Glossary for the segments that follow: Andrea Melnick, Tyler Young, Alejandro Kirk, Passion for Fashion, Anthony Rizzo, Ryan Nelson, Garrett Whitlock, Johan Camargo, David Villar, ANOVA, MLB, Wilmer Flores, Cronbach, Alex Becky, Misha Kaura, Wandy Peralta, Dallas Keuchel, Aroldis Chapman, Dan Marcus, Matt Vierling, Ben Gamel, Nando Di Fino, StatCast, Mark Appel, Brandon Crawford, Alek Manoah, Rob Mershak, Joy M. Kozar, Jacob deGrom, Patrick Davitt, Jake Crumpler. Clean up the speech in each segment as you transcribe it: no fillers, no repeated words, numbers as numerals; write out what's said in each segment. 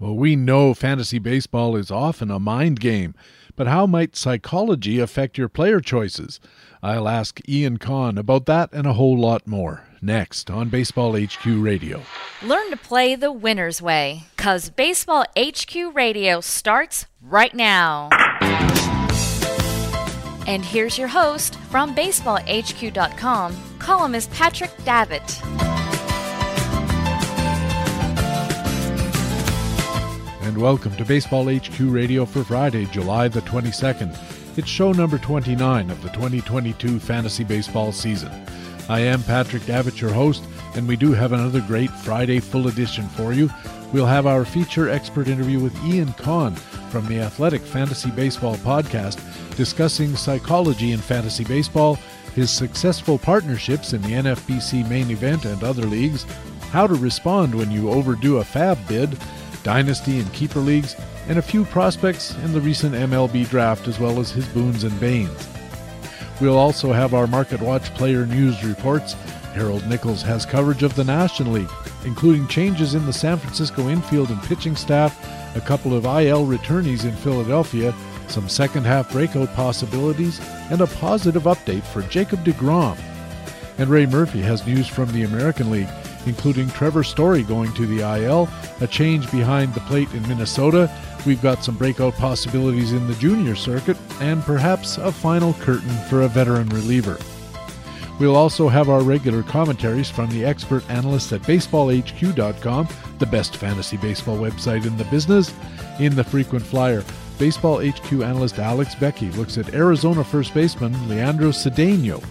Well, we know fantasy baseball is often a mind game, but how might psychology affect your player choices? I'll ask Ian Kahn about that and a whole lot more next on Baseball HQ Radio. Learn to play the winner's way, 'cause Baseball HQ Radio starts right now. And here's your host from BaseballHQ.com, columnist Patrick Davitt. And welcome to Baseball HQ Radio for Friday, July the 22nd. It's show number 29 of the 2022 fantasy baseball season. I am Patrick Davitt, your host, and we do have another great Friday full edition for you. We'll have our feature expert interview with Ian Kahn from the Athletic Fantasy Baseball Podcast, discussing psychology in fantasy baseball, his successful partnerships in the NFBC main event and other leagues, how to respond when you overdo a fab bid, dynasty and keeper leagues, and a few prospects in the recent MLB draft, as well as his boons and banes. We'll also have our Market Watch player news reports. Harold Nichols has coverage of the National League, including changes in the San Francisco infield and pitching staff, a couple of IL returnees in Philadelphia, some second-half breakout possibilities, and a positive update for Jacob deGrom. And Ray Murphy has news from the American League, including Trevor Story going to the IL, a change behind the plate in Minnesota, we've got some breakout possibilities in the junior circuit, and perhaps a final curtain for a veteran reliever. We'll also have our regular commentaries from the expert analysts at BaseballHQ.com, the best fantasy baseball website in the business. In the frequent flyer, Baseball HQ analyst Alex Becky looks at Arizona first baseman Leandro Cedeno.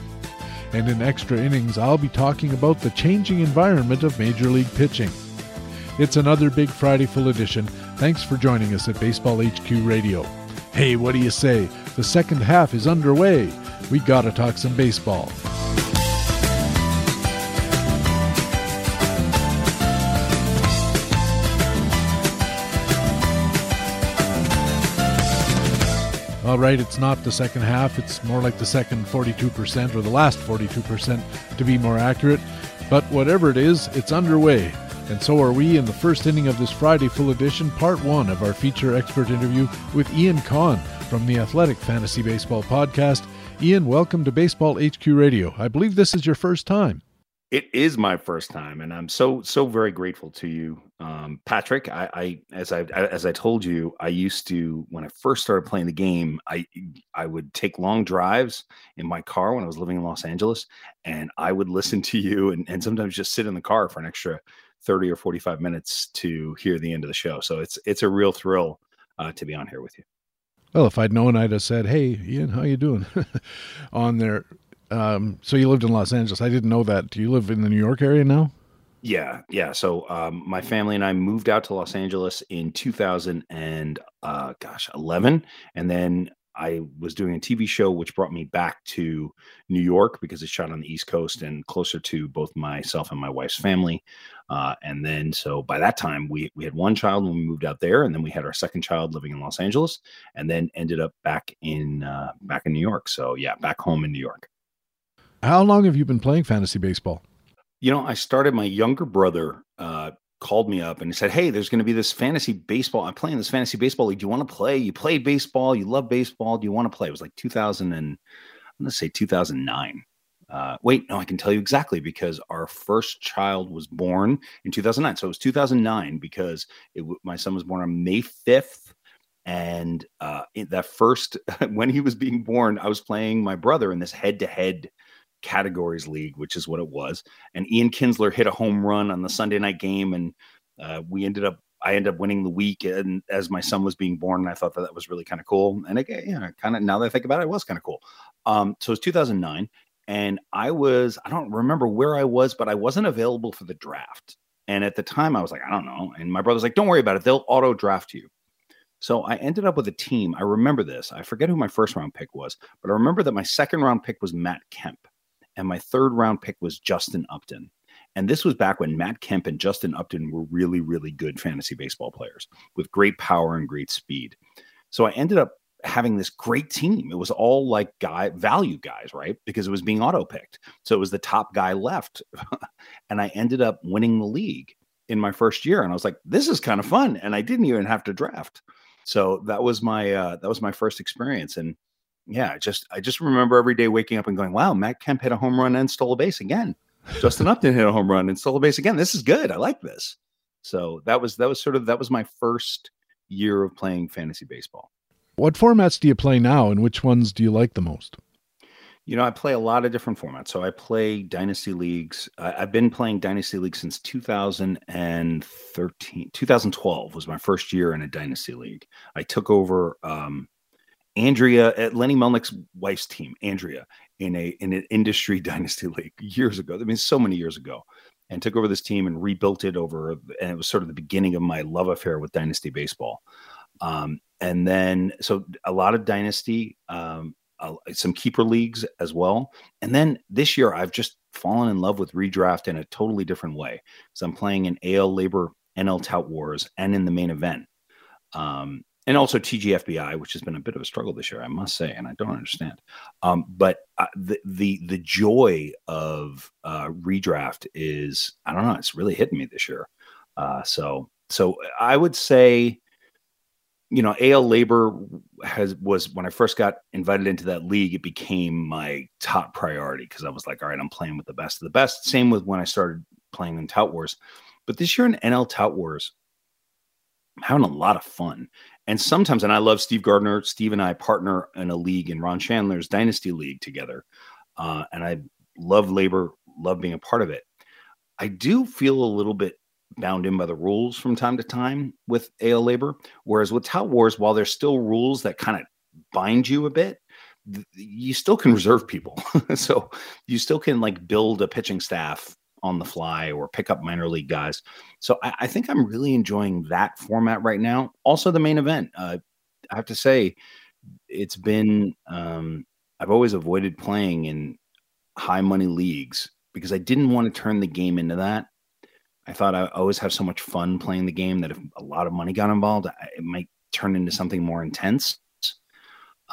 And in extra innings, I'll be talking about the changing environment of Major League pitching. It's another big Friday full edition. Thanks for joining us at Baseball HQ Radio. Hey, what do you say? The second half is underway. We gotta talk some baseball. All right, it's not the second half. It's more like the second 42%, or the last 42% to be more accurate. But whatever it is, it's underway. And so are we in the first inning of this Friday full edition, part one of our feature expert interview with Ian Kahn from the Athletic Fantasy Baseball Podcast. Ian, welcome to Baseball HQ Radio. I believe this is your first time. It is my first time, and I'm so very grateful to you, Patrick. I, as I told you, I used to, when I first started playing the game, I would take long drives in my car when I was living in Los Angeles, and I would listen to you, and sometimes just sit in the car for an extra 30 or 45 minutes to hear the end of the show. So it's a real thrill to be on here with you. Well, if I'd known, I'd have said, "Hey, Ian, how you doing?" on there. So you lived in Los Angeles. I didn't know that. Do you live in the New York area now? Yeah. So my family and I moved out to Los Angeles in 2011, and then I was doing a TV show, which brought me back to New York because it shot on the East Coast and closer to both myself and my wife's family. And then, so by that time, we had one child when we moved out there, and then we had our second child living in Los Angeles, and then ended up back in New York. So yeah, back home in New York. How long have you been playing fantasy baseball? You know, I started, my younger brother called me up and he said, "Hey, there's going to be this fantasy baseball. I'm playing this fantasy baseball league. Do you want to play? You play baseball. You love baseball. Do you want to play?" It was like 2009. I can tell you exactly because our first child was born in 2009. So it was 2009 because my son was born on May 5th. And when he was being born, I was playing my brother in this head-to-head categories league, which is what it was, and Ian Kinsler hit a home run on the Sunday night game, and I ended up winning the week, and as my son was being born, and I thought that was really kind of cool, and again, kind of, now that I think about it, it was kind of cool. So it was 2009, and I don't remember where I was, but I wasn't available for the draft, and at the time I was like, I don't know, and my brother's like, don't worry about it, they'll auto draft you. So I ended up with a team. I remember this. I forget who my first round pick was, but I remember that my second round pick was Matt Kemp. And my third round pick was Justin Upton. And this was back when Matt Kemp and Justin Upton were really, really good fantasy baseball players with great power and great speed. So I ended up having this great team. It was all like value guys, right? Because it was being auto picked. So it was the top guy left. And I ended up winning the league. in my first year. And I was like, this is kind of fun. And I didn't even have to draft. So that was my first experience. And yeah, I just remember every day waking up and going, wow, Matt Kemp hit a home run and stole a base again. Justin Upton hit a home run and stole a base again. This is good. I like this. So that was my first year of playing fantasy baseball. What formats do you play now, and which ones do you like the most? You know, I play a lot of different formats. So I play dynasty leagues. I've been playing dynasty leagues since 2013. 2012 was my first year in a dynasty league. I took over Lenny Melnick's wife's team, Andrea, in an industry dynasty league years ago. I mean, so many years ago, and took over this team and rebuilt it over. And it was sort of the beginning of my love affair with dynasty baseball. And then, so a lot of dynasty, some keeper leagues as well. And then this year I've just fallen in love with redraft in a totally different way. So I'm playing in AL Labor, NL Tout Wars, and in the main event. And also TGFBI, which has been a bit of a struggle this year, I must say, and I don't understand. But the joy of redraft is, I don't know, it's really hitting me this year. So I would say, you know, AL Labor was when I first got invited into that league, it became my top priority because I was like, all right, I'm playing with the best of the best. Same with when I started playing in Tout Wars. But this year in NL Tout Wars, I'm having a lot of fun. And sometimes, and I love Steve Gardner. Steve and I partner in a league in Ron Chandler's Dynasty League together. And I love Labor, love being a part of it. I do feel a little bit bound in by the rules from time to time with AL Labor. Whereas with Tout Wars, while there's still rules that kind of bind you a bit, you still can reserve people. So you still can like build a pitching staff on the fly or pick up minor league guys. So I think I'm really enjoying that format right now. Also the main event, I have to say it's been, I've always avoided playing in high money leagues because I didn't want to turn the game into that. I thought I always have so much fun playing the game that if a lot of money got involved, it might turn into something more intense.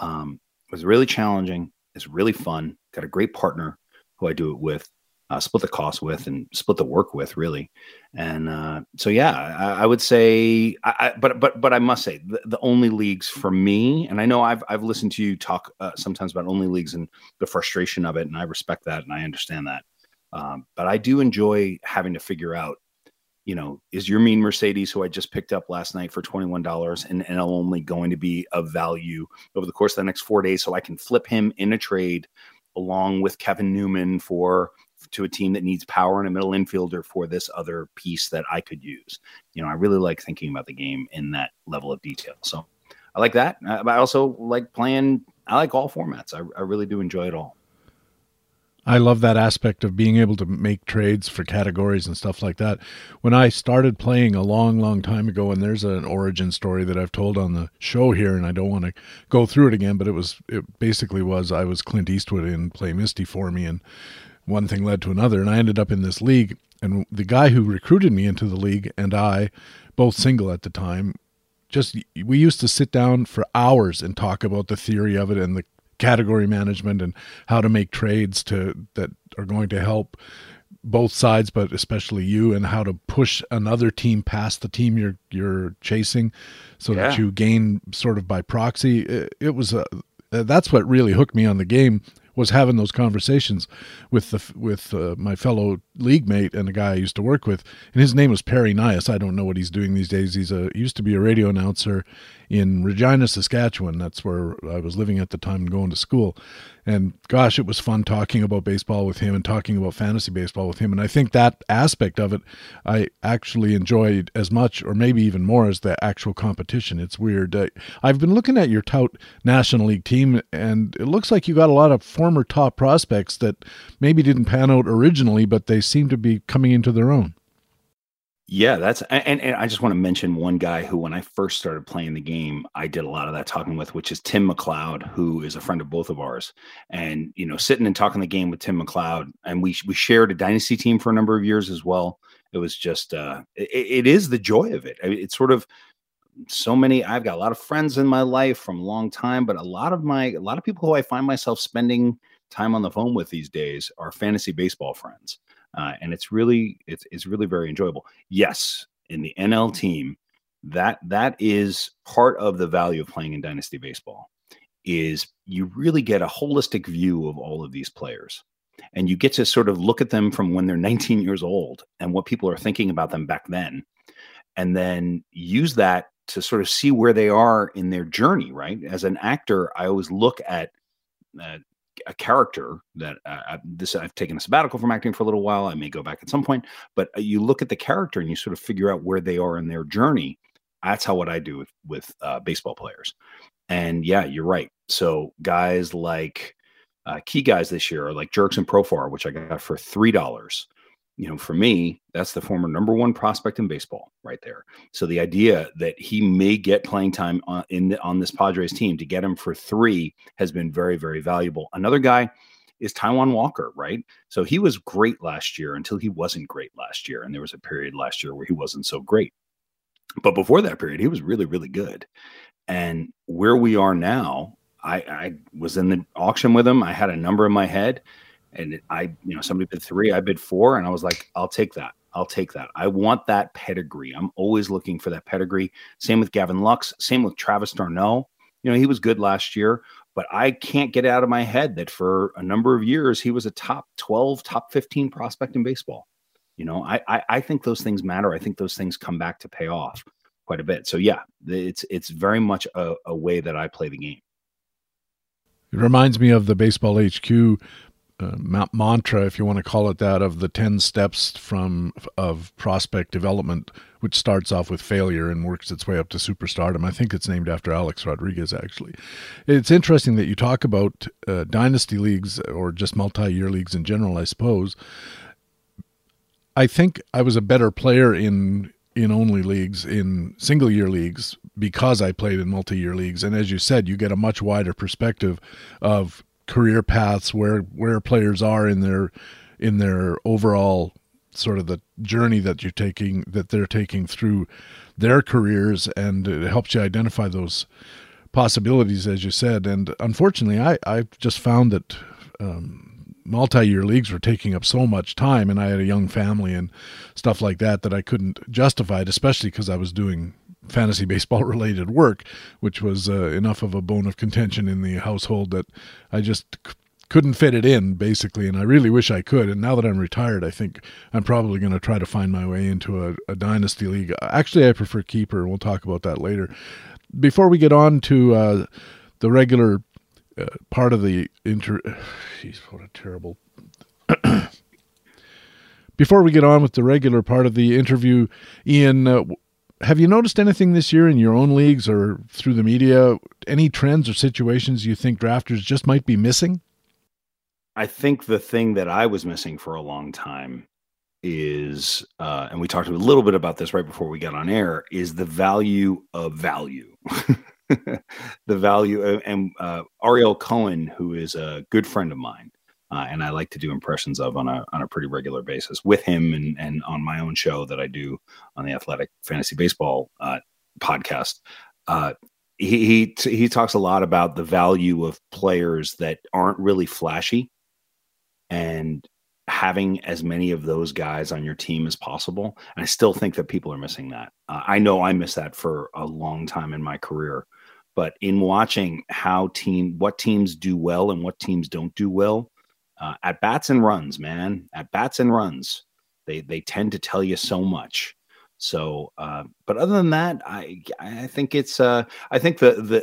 It was really challenging. It's really fun. Got a great partner who I do it with. Split the cost with and split the work with, really. And so, yeah, I would say, but I must say the only leagues for me, and I know I've listened to you talk sometimes about only leagues and the frustration of it. And I respect that. And I understand that. But I do enjoy having to figure out, you know, is your mean Mercedes who I just picked up last night for $21 and I'm only going to be of value over the course of the next 4 days. So I can flip him in a trade along with Kevin Newman to a team that needs power and a middle infielder for this other piece that I could use. You know, I really like thinking about the game in that level of detail. So I like that. But I also like playing. I like all formats. I really do enjoy it all. I love that aspect of being able to make trades for categories and stuff like that. When I started playing a long, long time ago, and there's an origin story that I've told on the show here, and I don't want to go through it again, but I was Clint Eastwood in Play Misty for me, and one thing led to another, and I ended up in this league, and the guy who recruited me into the league and I, both single at the time, we used to sit down for hours and talk about the theory of it and the category management and how to make trades that are going to help both sides, but especially you, and how to push another team past the team you're chasing that you gain sort of by proxy. That's what really hooked me on the game, was having those conversations with my fellow league mate and a guy I used to work with, and his name was Perry Nias. I don't know what he's doing these days. He used to be a radio announcer in Regina, Saskatchewan. That's where I was living at the time and going to school. And gosh, it was fun talking about baseball with him and talking about fantasy baseball with him. And I think that aspect of it, I actually enjoyed as much or maybe even more as the actual competition. It's weird. I've been looking at your Tout National League team, and it looks like you got a lot of former top prospects that maybe didn't pan out originally, but they seem to be coming into their own. Yeah, and I just want to mention one guy who, when I first started playing the game, I did a lot of that talking with, which is Tim McLeod, who is a friend of both of ours. And, you know, sitting and talking the game with Tim McLeod, and we shared a dynasty team for a number of years as well. It was just, it is the joy of it. I mean, it's sort of so many, I've got a lot of friends in my life from a long time, but a lot of people who I find myself spending time on the phone with these days are fantasy baseball friends. And it's really very enjoyable. Yes, in the NL team, that is part of the value of playing in Dynasty Baseball, is you really get a holistic view of all of these players. And you get to sort of look at them from when they're 19 years old and what people are thinking about them back then, and then use that to sort of see where they are in their journey, right? As an actor, I always look at a character that I've taken a sabbatical from acting for a little while. I may go back at some point, but you look at the character and you sort of figure out where they are in their journey. That's what I do with baseball players. And yeah, you're right. So guys like key guys this year are like Jerks and Profar, which I got for $3. You know, for me, that's the former #1 prospect in baseball right there. So the idea that he may get playing time on this Padres team, to get him for $3 has been very, very valuable. Another guy is Taijuan Walker, right? So he was great last year until he wasn't great last year. And there was a period last year where he wasn't so great. But before that period, he was really, really good. And where we are now, I was in the auction with him. I had a number in my head. And somebody bid $3, I bid $4, and I was like, I'll take that. I'll take that. I want that pedigree. I'm always looking for that pedigree. Same with Gavin Lux. Same with Travis d'Arnaud. You know, he was good last year, but I can't get it out of my head that for a number of years, he was a top 12, top 15 prospect in baseball. You know, I think those things matter. I think those things come back to pay off quite a bit. So yeah, it's very much a way that I play the game. It reminds me of the Baseball HQ mantra, if you want to call it that, of the 10 steps of prospect development, which starts off with failure and works its way up to superstardom. I think it's named after Alex Rodriguez, actually. It's interesting that you talk about dynasty leagues, or just multi-year leagues in general, I suppose. I think I was a better player in only leagues, in single-year leagues, because I played in multi-year leagues. And as you said, you get a much wider perspective of career paths, where players are in their overall sort of the journey that they're taking through their careers, and it helps you identify those possibilities, as you said. And unfortunately, I just found that multi-year leagues were taking up so much time, and I had a young family and stuff like that I couldn't justify it, especially because I was doing fantasy baseball related work, which was enough of a bone of contention in the household that I just couldn't fit it in, basically. And I really wish I could. And now that I'm retired, I think I'm probably going to try to find my way into a dynasty league. Actually, I prefer keeper, and we'll talk about that later. Before we get on to the regular part of the Before we get on with the regular part of the interview, Ian, have you noticed anything this year in your own leagues or through the media, any trends or situations you think drafters just might be missing? I think the thing that I was missing for a long time is, and we talked a little bit about this right before we got on air, is the value of value. The value of, and Ariel Cohen, who is a good friend of mine, and I like to do impressions of on a pretty regular basis with him, and on my own show that I do on the Athletic Fantasy Baseball podcast. He talks a lot about the value of players that aren't really flashy, and having as many of those guys on your team as possible. And I still think that people are missing that. I know I missed that for a long time in my career, but in watching what teams do well and what teams don't do well, at bats and runs, man, at bats and runs, they tend to tell you so much. So, but other than that, I think it's, I think the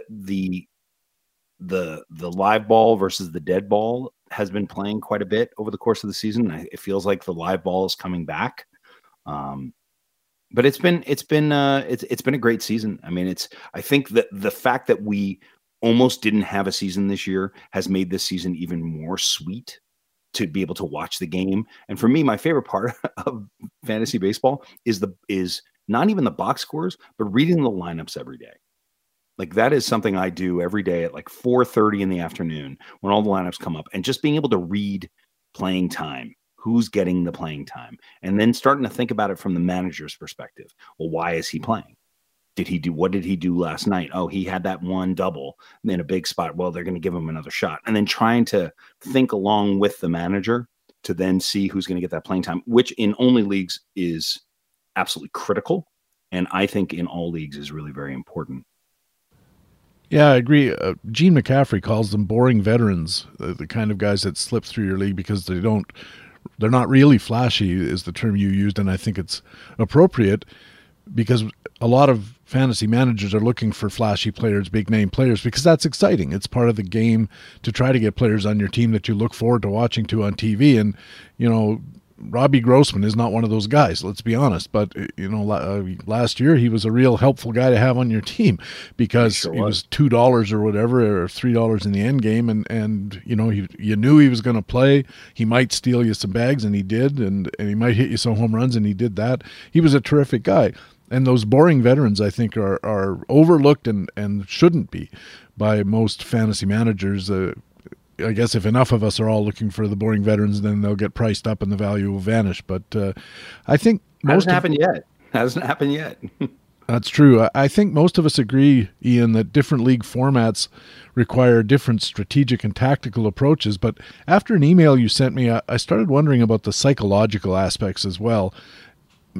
live ball versus the dead ball has been playing quite a bit over the course of the season. It feels like the live ball is coming back. But it's been a great season. I mean, I think that the fact that we almost didn't have a season this year has made this season even more sweet to be able to watch the game. And for me, my favorite part of fantasy baseball is not even the box scores, but reading the lineups every day. Like, that is something I do every day at like 4:30 in the afternoon when all the lineups come up, and just being able to read playing time, who's getting the playing time, and then starting to think about it from the manager's perspective. Well, why is he playing? What did he do last night? Oh, he had that one double in a big spot. Well, they're going to give him another shot. And then trying to think along with the manager to then see who's going to get that playing time, which in only leagues is absolutely critical. And I think in all leagues is really very important. Yeah, I agree. Gene McCaffrey calls them boring veterans, the kind of guys that slip through your league because they're not really flashy is the term you used. And I think it's appropriate because a lot of fantasy managers are looking for flashy players, big name players, because that's exciting. It's part of the game to try to get players on your team that you look forward to watching to on TV. And, you know, Robbie Grossman is not one of those guys, let's be honest. But, you know, last year he was a real helpful guy to have on your team because he was $2 or whatever, or $3 in the end game. And you know, you knew he was going to play. He might steal you some bags, and he did. And he might hit you some home runs, and he did that. He was a terrific guy. And those boring veterans, I think, are overlooked and shouldn't be by most fantasy managers. I guess if enough of us are all looking for the boring veterans, then they'll get priced up and the value will vanish. But I think most hasn't happened yet. That's true. I think most of us agree, Ian, that different league formats require different strategic and tactical approaches. But after an email you sent me, I started wondering about the psychological aspects as well.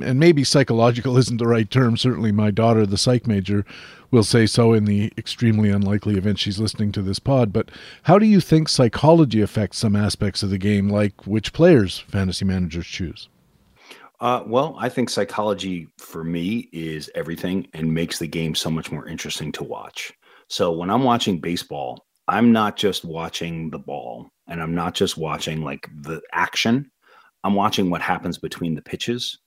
And maybe psychological isn't the right term. Certainly my daughter, the psych major, will say so in the extremely unlikely event she's listening to this pod. But how do you think psychology affects some aspects of the game, like which players fantasy managers choose? Well, I think psychology for me is everything and makes the game so much more interesting to watch. So when I'm watching baseball, I'm not just watching the ball and I'm not just watching like the action. I'm watching what happens between the pitches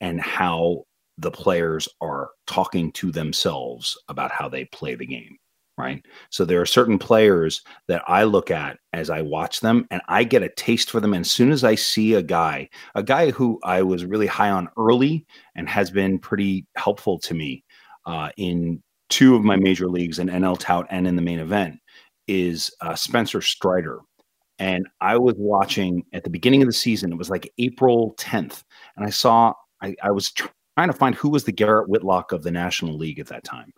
and how the players are talking to themselves about how they play the game, right? So there are certain players that I look at as I watch them, and I get a taste for them. And as soon as I see a guy who I was really high on early and has been pretty helpful to me in two of my major leagues, in NL Tout and in the main event, is Spencer Strider. And I was watching at the beginning of the season. It was like April 10th, and I saw – I was trying to find who was the Garrett Whitlock of the National League at that time.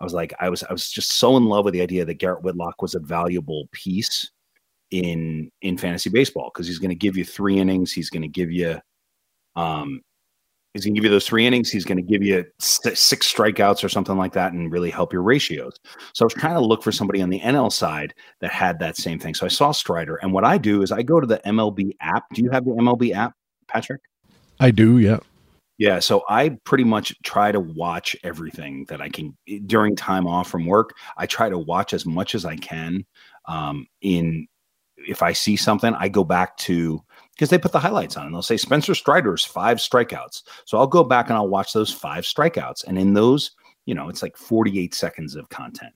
I was like, I was just so in love with the idea that Garrett Whitlock was a valuable piece in fantasy baseball because he's going to give you three innings. He's going to give you, those three innings. He's going to give you six strikeouts or something like that and really help your ratios. So I was trying to look for somebody on the NL side that had that same thing. So I saw Strider, and what I do is I go to the MLB app. Do you have the MLB app, Patrick? I do, yeah. Yeah, so I pretty much try to watch everything that I can during time off from work. I try to watch as much as I can. If I see something, I go back to because they put the highlights on and they'll say Spencer Strider's 5 strikeouts. So I'll go back and I'll watch those 5 strikeouts. And in those, you know, it's like 48 seconds of content.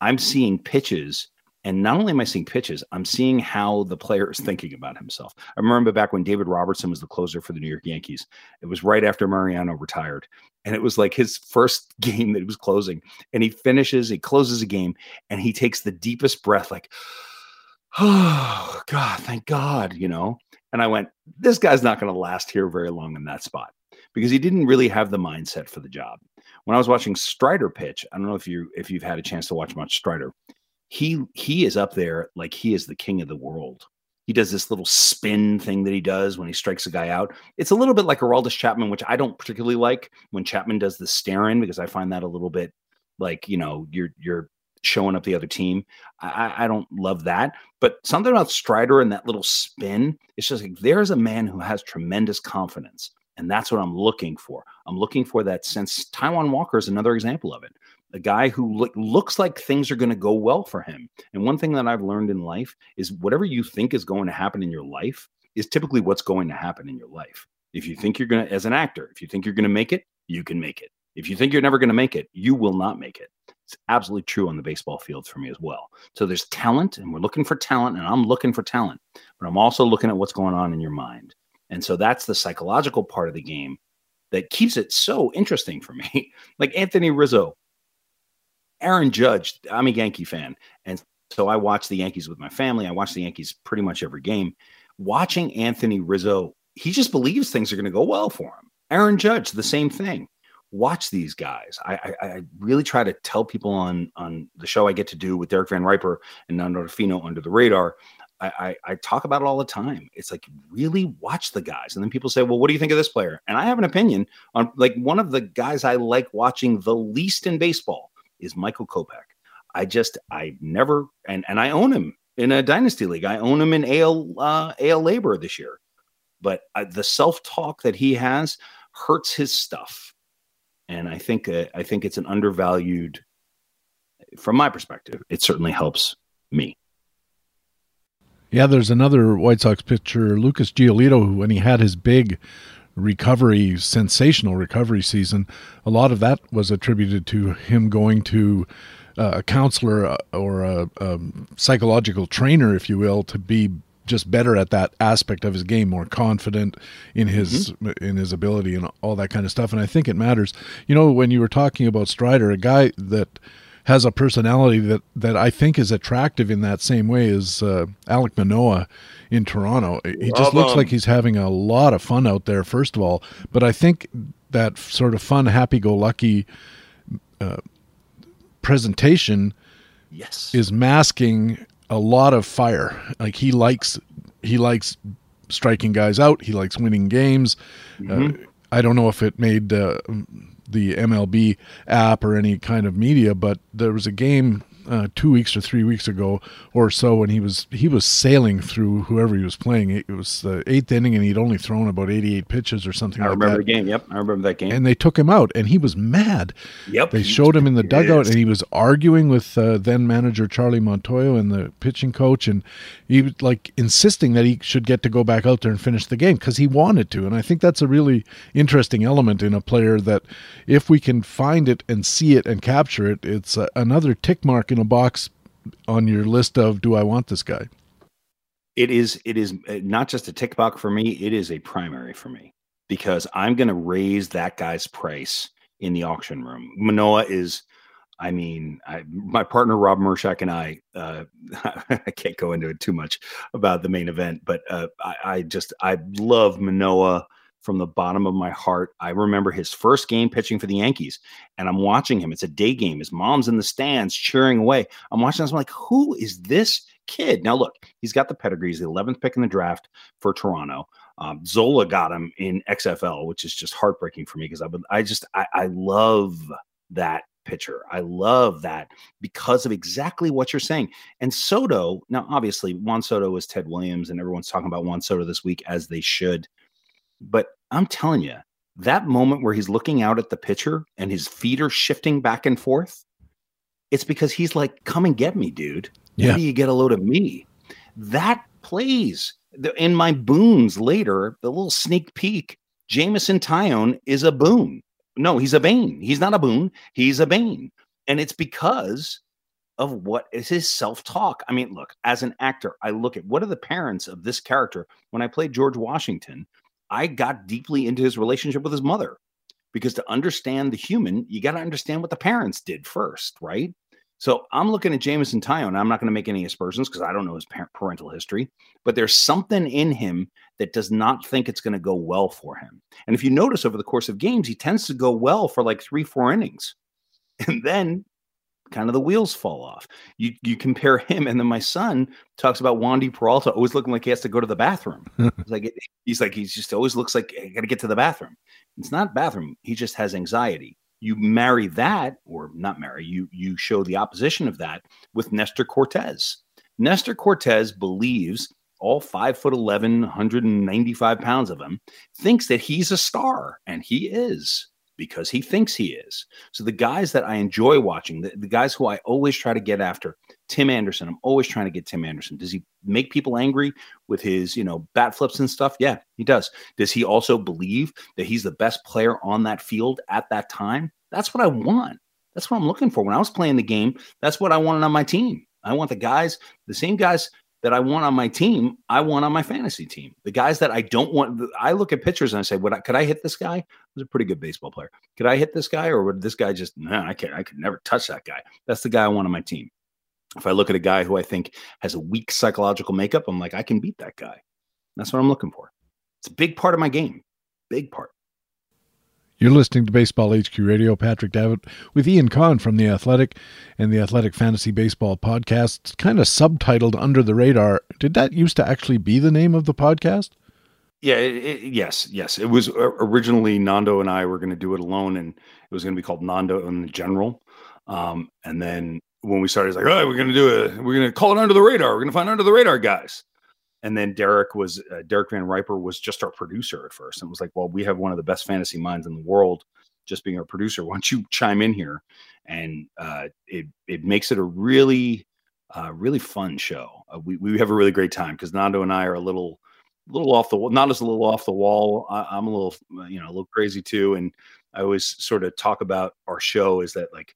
I'm seeing pitches. And not only am I seeing pitches, I'm seeing how the player is thinking about himself. I remember back when David Robertson was the closer for the New York Yankees. It was right after Mariano retired. And it was like his first game that he was closing. And he closes a game, and he takes the deepest breath like, oh, God, thank God, you know. And I went, this guy's not going to last here very long in that spot because he didn't really have the mindset for the job. When I was watching Strider pitch, I don't know if you've had a chance to watch much Strider. He is up there like he is the king of the world. He does this little spin thing that he does when he strikes a guy out. It's a little bit like Aroldis Chapman, which I don't particularly like when Chapman does the stare in because I find that a little bit like, you know, you're showing up the other team. I don't love that. But something about Strider and that little spin, it's just like there's a man who has tremendous confidence. And that's what I'm looking for. I'm looking for that sense. Taiwan Walker is another example of it. A guy who looks like things are going to go well for him. And one thing that I've learned in life is whatever you think is going to happen in your life is typically what's going to happen in your life. If you think you're going to, as an actor, if you think you're going to make it, you can make it. If you think you're never going to make it, you will not make it. It's absolutely true on the baseball field for me as well. So there's talent, and we're looking for talent, and I'm looking for talent. But I'm also looking at what's going on in your mind. And so that's the psychological part of the game that keeps it so interesting for me. Like Anthony Rizzo. Aaron Judge, I'm a Yankee fan. And so I watch the Yankees with my family. I watch the Yankees pretty much every game. Watching Anthony Rizzo, he just believes things are going to go well for him. Aaron Judge, the same thing. Watch these guys. I really try to tell people on the show I get to do with Derek Van Riper and Nando Di Fino, Under the Radar. I talk about it all the time. It's like, really watch the guys. And then people say, well, what do you think of this player? And I have an opinion on, like, one of the guys I like watching the least in baseball is Michael Kopech. I never, and I own him in a dynasty league. I own him in AL Labor this year, but the self-talk that he has hurts his stuff. And I think it's an undervalued, from my perspective, it certainly helps me. Yeah, there's another White Sox pitcher, Lucas Giolito, who, when he had his big recovery, sensational recovery season, a lot of that was attributed to him going to a counselor or a psychological trainer, if you will, to be just better at that aspect of his game, more confident in his in his ability and all that kind of stuff. And I think it matters. You know, when you were talking about Strider, a guy that has a personality that I think is attractive in that same way is Alek Manoah in Toronto. He just looks like he's having a lot of fun out there, first of all. But I think that sort of fun, happy-go-lucky presentation is masking a lot of fire. Like, he likes striking guys out. He likes winning games. I don't know if it made the MLB app or any kind of media, but there was a game 2 weeks or 3 weeks ago or so when he was sailing through whoever he was playing. It was the eighth inning and he'd only thrown about 88 pitches or something like that. I remember the game. Yep, I remember that game. And they took him out and he was mad. Yep. They showed him in the dugout and he was arguing with then manager Charlie Montoyo and the pitching coach, and he was like insisting that he should get to go back out there and finish the game because he wanted to. And I think that's a really interesting element in a player that if we can find it and see it and capture it, it's another tick mark in a box on your list of, do I want this guy? It is not just a tick box for me. It is a primary for me because I'm going to raise that guy's price in the auction room. Manoah is, I mean, my partner, Rob Mershak, and I I can't go into it too much about the main event, but I love Manoah from the bottom of my heart. I remember his first game pitching for the Yankees, and I'm watching him. It's a day game. His mom's in the stands cheering away. I'm watching this. I'm like, who is this kid? Now, look, he's got the pedigree. He's the 11th pick in the draft for Toronto. Zola got him in XFL, which is just heartbreaking for me because I love that pitcher. I love that because of exactly what you're saying. And Soto, now, obviously, Juan Soto is Ted Williams, and everyone's talking about Juan Soto this week, as they should. But I'm telling you, that moment where he's looking out at the pitcher and his feet are shifting back and forth, it's because he's like, come and get me, dude. Yeah. Maybe you get a load of me. That plays in my boons later, the little sneak peek. Jameson Taillon is a boon. No, he's a bane. He's not a boon. He's a bane. And it's because of what is his self-talk. I mean, look, as an actor, I look at what are the parents of this character. When I played George Washington, I got deeply into his relationship with his mother because to understand the human, you got to understand what the parents did first, right? So I'm looking at Jameson Taillon. I'm not going to make any aspersions because I don't know his parental history, but there's something in him that does not think it's going to go well for him. And if you notice over the course of games, he tends to go well for like 3-4 innings. And then kind of the wheels fall off. You compare him, and then my son talks about Wandy Peralta always looking like he has to go to the bathroom. He just always looks like I got to get to the bathroom. It's not bathroom. He just has anxiety. You marry that, or not marry, you show the opposition of that with Nestor Cortez. Nestor Cortez believes all 5'11", 195 pounds of him, thinks that he's a star, and he is. Because he thinks he is. So the guys that I enjoy watching, the guys who I always try to get after, Tim Anderson. I'm always trying to get Tim Anderson. Does he make people angry with his, bat flips and stuff? Yeah, he does. Does he also believe that he's the best player on that field at that time? That's what I want. That's what I'm looking for. When I was playing the game, that's what I wanted on my team. I want the same guys that I want on my team, I want on my fantasy team. The guys that I don't want, I look at pitchers and I say, could I hit this guy? I was a pretty good baseball player. Could I hit this guy, or would this guy just, I could never touch that guy. That's the guy I want on my team. If I look at a guy who I think has a weak psychological makeup, I'm like, I can beat that guy. That's what I'm looking for. It's a big part of my game. Big part. You're listening to Baseball HQ Radio. Patrick Davitt with Ian Kahn from The Athletic and The Athletic Fantasy Baseball Podcast. It's kind of subtitled Under the Radar. Did that used to actually be the name of the podcast? Yeah, yes. It was originally Nando and I were going to do it alone, and it was going to be called Nando and the General. And then when we started, it's like, oh, we're going to call it Under the Radar. We're going to find Under the Radar guys. And then Derek Van Riper was just our producer at first, and was like, well, we have one of the best fantasy minds in the world just being our producer. Why don't you chime in here? And it makes it a really fun show. We have a really great time because Nando and I are a little off the wall. Nando's a little off the wall. I'm a little, a little crazy too. And I always sort of talk about our show is that like,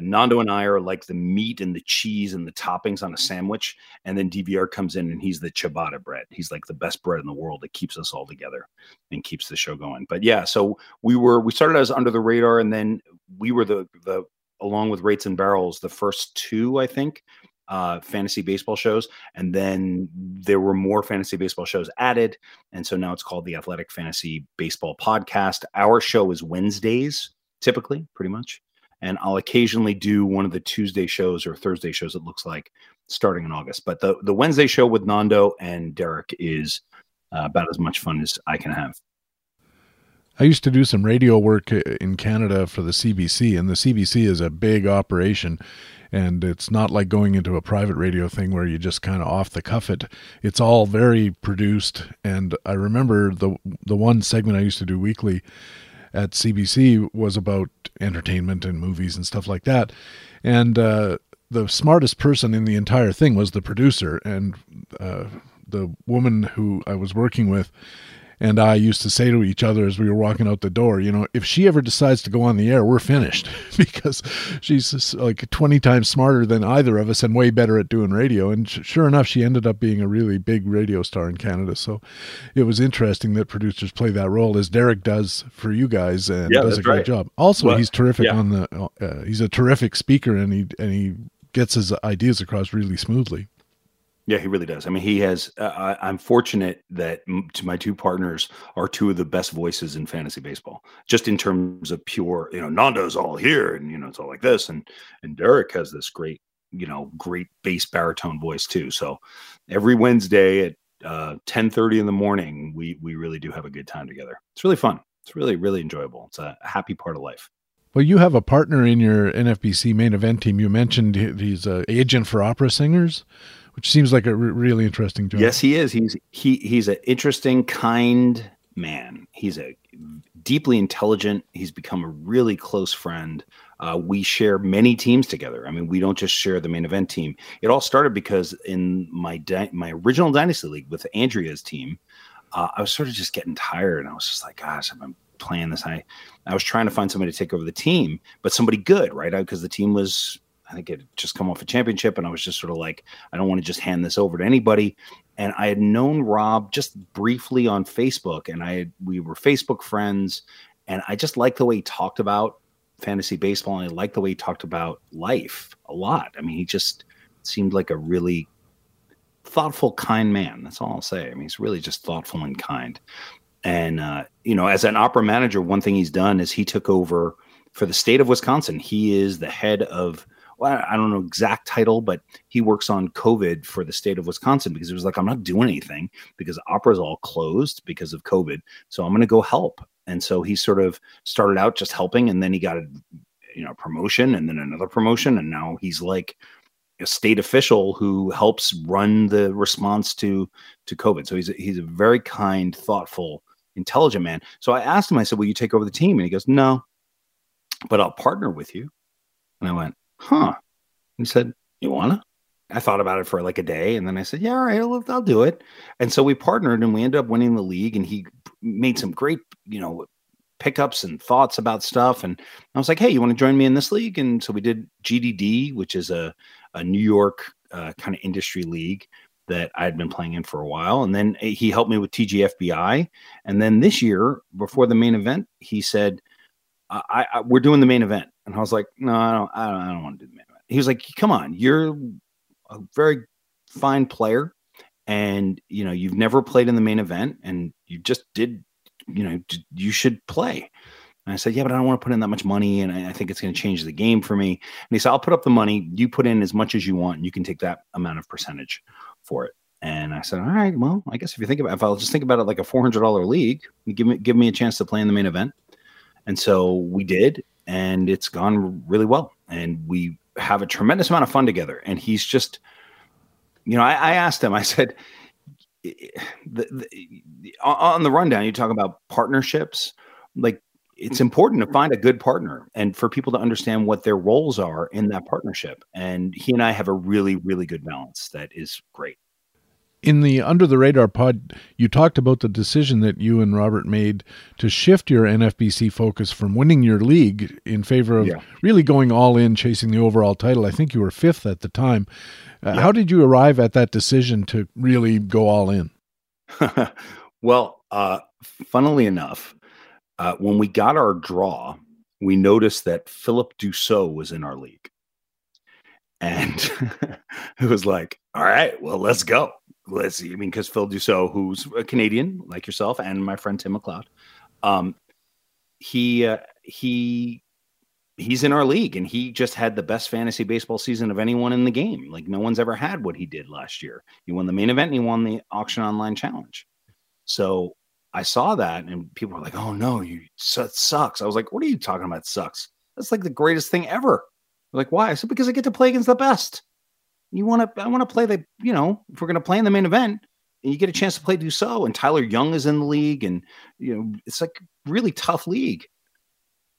Nando and I are like the meat and the cheese and the toppings on a sandwich. And then DVR comes in and he's the ciabatta bread. He's like the best bread in the world that keeps us all together and keeps the show going. But yeah, so we started as Under the Radar, and then we were the along with Rates and Barrels, the first two, I think, fantasy baseball shows. And then there were more fantasy baseball shows added. And so now it's called The Athletic Fantasy Baseball Podcast. Our show is Wednesdays, typically, pretty much. And I'll occasionally do one of the Tuesday shows or Thursday shows, it looks like, starting in August. But the Wednesday show with Nando and Derek is about as much fun as I can have. I used to do some radio work in Canada for the CBC, and the CBC is a big operation. And it's not like going into a private radio thing where you just kind of off the cuff it. It's all very produced. And I remember the one segment I used to do weekly at CBC was about entertainment and movies and stuff like that. And the smartest person in the entire thing was the producer. And the woman who I was working with and I used to say to each other as we were walking out the door, if she ever decides to go on the air, we're finished because she's like 20 times smarter than either of us and way better at doing radio. And sure enough, she ended up being a really big radio star in Canada. So it was interesting that producers play that role as Derek does for you guys and does a great job. Also, he's terrific on the, he's a terrific speaker and he gets his ideas across really smoothly. Yeah, he really does. I mean, he has, I'm fortunate that my two partners are two of the best voices in fantasy baseball, just in terms of pure, Nando's all here and, it's all like this. And Derek has this great, great bass baritone voice too. So every Wednesday at 10:30 in the morning, we really do have a good time together. It's really fun. It's really, really enjoyable. It's a happy part of life. Well, you have a partner in your NFBC main event team. You mentioned he's an agent for opera singers, which seems like a really interesting job. Yes, he is. He's an interesting, kind man. He's a deeply intelligent. He's become a really close friend. We share many teams together. I mean, we don't just share the main event team. It all started because in my original Dynasty League with Andrea's team, I was sort of just getting tired. And I was just like, gosh, I've been playing this. I was trying to find somebody to take over the team, but somebody good, right? Because the team was... I think it had just come off a championship, and I was just sort of like, I don't want to just hand this over to anybody. And I had known Rob just briefly on Facebook, and we were Facebook friends, and I just liked the way he talked about fantasy baseball, and I liked the way he talked about life a lot. I mean, he just seemed like a really thoughtful, kind man. That's all I'll say. I mean, he's really just thoughtful and kind. And, as an opera manager, one thing he's done is he took over for the state of Wisconsin. He is the head of... well, I don't know exact title, but he works on COVID for the state of Wisconsin because it was like, I'm not doing anything because opera's all closed because of COVID. So I'm going to go help. And so he sort of started out just helping, and then he got a promotion and then another promotion. And now he's like a state official who helps run the response to COVID. So he's a very kind, thoughtful, intelligent man. So I asked him, I said, will you take over the team? And he goes, no, but I'll partner with you. And I went, huh? He said, you wanna? I thought about it for like a day, and then I said, yeah, all right, I'll do it. And so we partnered, and we ended up winning the league, and he made some great, pickups and thoughts about stuff. And I was like, hey, you want to join me in this league? And so we did GDD, which is a New York kind of industry league that I had been playing in for a while. And then he helped me with TGFBI. And then this year, before the main event, he said, we're doing the main event. And I was like, no, I don't want to do the main event. He was like, come on, you're a very fine player, and you've never played in the main event, and you just did, you should play. And I said, yeah, but I don't want to put in that much money, and I think it's going to change the game for me. And he said, I'll put up the money. You put in as much as you want, and you can take that amount of percentage for it. And I said, all right, well, I guess if you think about it, if I'll just think about it like a $400 league, give me a chance to play in the main event. And so we did, and it's gone really well. And we have a tremendous amount of fun together. And he's just, you know, I asked him, I said, on the rundown, you talk about partnerships. Like, it's important to find a good partner and for people to understand what their roles are in that partnership. And he and I have a really, really good balance that is great. In the Under the Radar pod, you talked about the decision that you and Robert made to shift your NFBC focus from winning your league in favor of really going all in, chasing the overall title. I think you were 5th at the time. How did you arrive at that decision to really go all in? Well, funnily enough, when we got our draw, we noticed that Philip Dussault was in our league. And it was like, all right, well, let's go. Let's see. I mean, because Phil Dussault, who's a Canadian like yourself, and my friend Tim McLeod, he's in our league, and he just had the best fantasy baseball season of anyone in the game. Like, no one's ever had what he did last year. He won the main event, and he won the Auction Online Challenge. So I saw that, and people were like, "Oh no, it sucks." I was like, "What are you talking about? It sucks. That's like the greatest thing ever." They're like, why? I said, because I get to play against the best. I want to play the, you know, if we're going to play in the main event and you get a chance to play Dussault, and Tyler Young is in the league, and, you know, it's like a really tough league.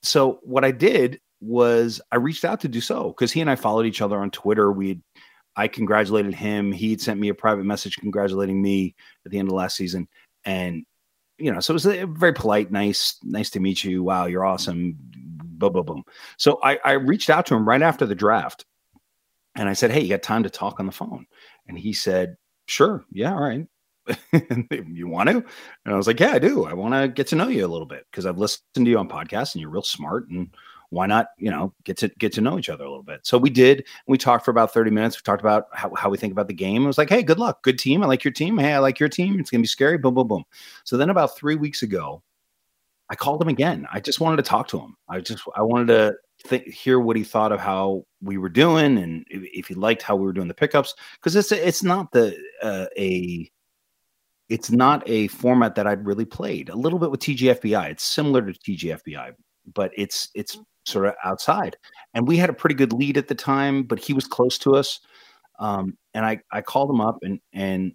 So what I did was I reached out to Dussault because he and I followed each other on Twitter. I congratulated him. He'd sent me a private message congratulating me at the end of last season. And, you know, so it was a very polite, nice to meet you. Wow, you're awesome. Boom, boom, boom. So I reached out to him right after the draft. And I said, hey, you got time to talk on the phone? And he said, sure. Yeah. All right. You want to? And I was like, yeah, I do. I want to get to know you a little bit because I've listened to you on podcasts and you're real smart, and why not, you know, get to know each other a little bit. So we did. And we talked for about 30 minutes. We talked about how we think about the game. It was like, hey, good luck. Good team. I like your team. Hey, I like your team. It's going to be scary. Boom, boom, boom. So then about 3 weeks ago, I called him again. I just wanted to talk to him. I wanted to hear what he thought of how we were doing, and if he liked how we were doing the pickups, because it's not a format that I'd really played. A little bit with TGFBI. It's similar to TGFBI, but it's sort of outside. And we had a pretty good lead at the time, but he was close to us. And I called him up, and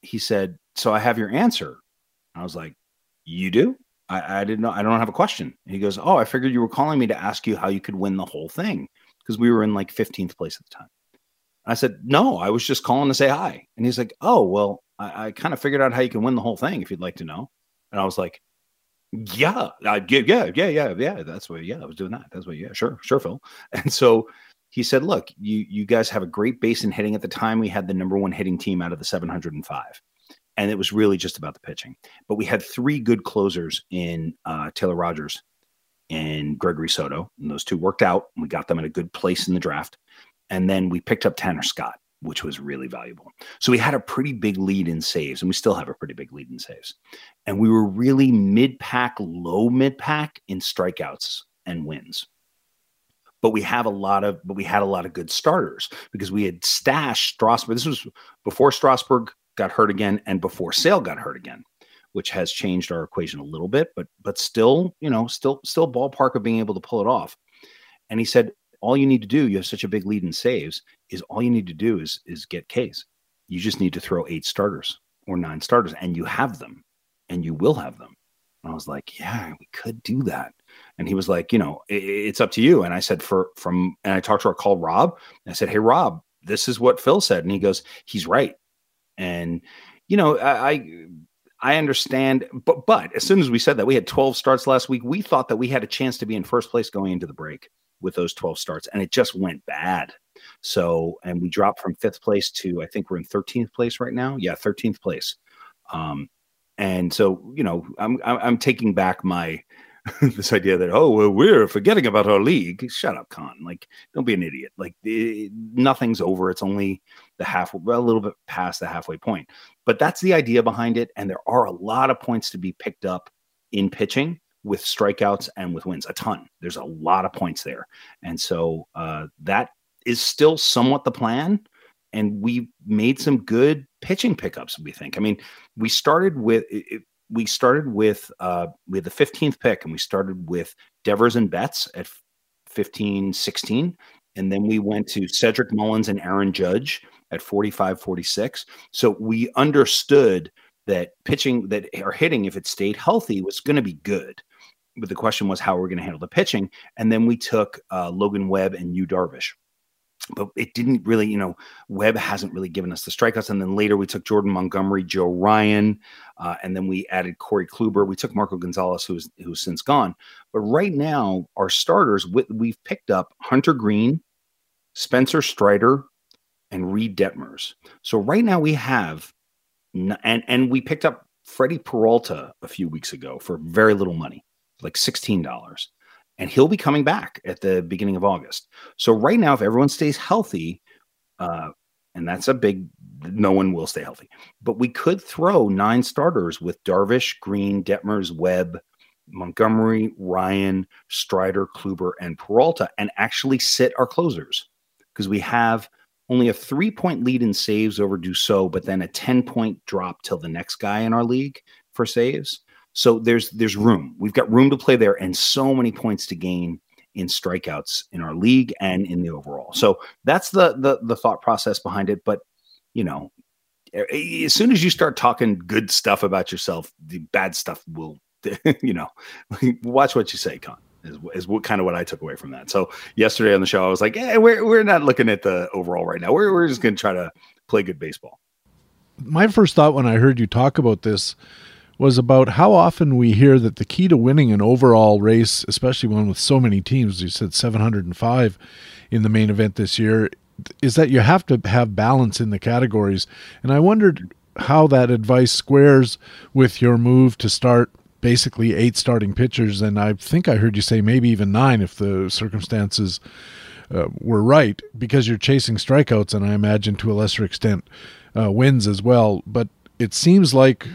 he said, "So I have your answer." And I was like, "You do?" I didn't know. I don't have a question. And he goes, "Oh, I figured you were calling me to ask you how you could win the whole thing," because we were in like 15th place at the time. And I said, "No, I was just calling to say hi." And he's like, "Oh, well, I kind of figured out how you can win the whole thing if you'd like to know." And I was like, "Yeah, that's what. Yeah, I was doing that. That's what. Yeah, sure, Phil." And so he said, "Look, you guys have a great base in hitting. At the time, we had the number one hitting team out of the 705." And it was really just about the pitching. But we had three good closers in Taylor Rogers and Gregory Soto. And those two worked out. And we got them in a good place in the draft. And then we picked up Tanner Scott, which was really valuable. So we had a pretty big lead in saves. And we still have a pretty big lead in saves. And we were really mid-pack, low mid-pack in strikeouts and wins. But we had a lot of good starters because we had stashed Strasburg. This was before Strasburg got hurt again, and before Sale got hurt again, which has changed our equation a little bit, but still, you know, still ballpark of being able to pull it off. And he said, all you need to do, you have such a big lead in saves, is all you need to do is get Ks. You just need to throw 8 starters or 9 starters, and you have them, and you will have them. And I was like, yeah, we could do that. And he was like, you know, it's up to you. And I said, and I talked to our call Rob, and I said, hey, Rob, this is what Phil said. And he goes, he's right. And, you know, I understand, but as soon as we said that, we had 12 starts last week. We thought that we had a chance to be in first place going into the break with those 12 starts, and it just went bad. So, and we dropped from 5th place to, I think we're in 13th place right now. Yeah. 13th place. And so, you know, I'm taking back my, this idea that, oh, well, we're forgetting about our league. Shut up, Kahn. Like, don't be an idiot. Like, nothing's over. It's only a little bit past the halfway point. But that's the idea behind it. And there are a lot of points to be picked up in pitching with strikeouts and with wins, a ton. There's a lot of points there. And so that is still somewhat the plan. And we made some good pitching pickups, we think. I mean, we started with the 15th pick, and we started with Devers and Betts at 15, 16. And then we went to Cedric Mullins and Aaron Judge at 45, 46. So we understood that pitching, that our hitting, if it stayed healthy, was going to be good. But the question was how we're going to handle the pitching. And then we took Logan Webb and Yu Darvish. But it didn't really, you know, Webb hasn't really given us the strikeouts. And then later we took Jordan Montgomery, Joe Ryan, and then we added Corey Kluber. We took Marco Gonzalez, who's since gone. But right now, our starters, we've picked up Hunter Green, Spencer Strider, and Reed Detmers. So right now we have, and we picked up Freddie Peralta a few weeks ago for very little money, like $16. And he'll be coming back at the beginning of August. So right now, if everyone stays healthy, and that's a big, no one will stay healthy, but we could throw 9 starters with Darvish, Green, Detmers, Webb, Montgomery, Ryan, Strider, Kluber, and Peralta, and actually sit our closers, because we have only a 3-point lead in saves over Dussault, but then a 10-point drop till the next guy in our league for saves. So there's room. We've got room to play there, and so many points to gain in strikeouts in our league and in the overall. So that's the thought process behind it. But, you know, as soon as you start talking good stuff about yourself, the bad stuff will, you know, watch what you say, Con. Is what kind of what I took away from that. So yesterday on the show, I was like, hey, we're not looking at the overall right now. We're just going to try to play good baseball. My first thought when I heard you talk about this was about how often we hear that the key to winning an overall race, especially one with so many teams, you said 705 in the main event this year, is that you have to have balance in the categories. And I wondered how that advice squares with your move to start basically 8 starting pitchers, and I think I heard you say maybe even 9 if the circumstances were right, because you're chasing strikeouts and I imagine to a lesser extent wins as well. But it seems like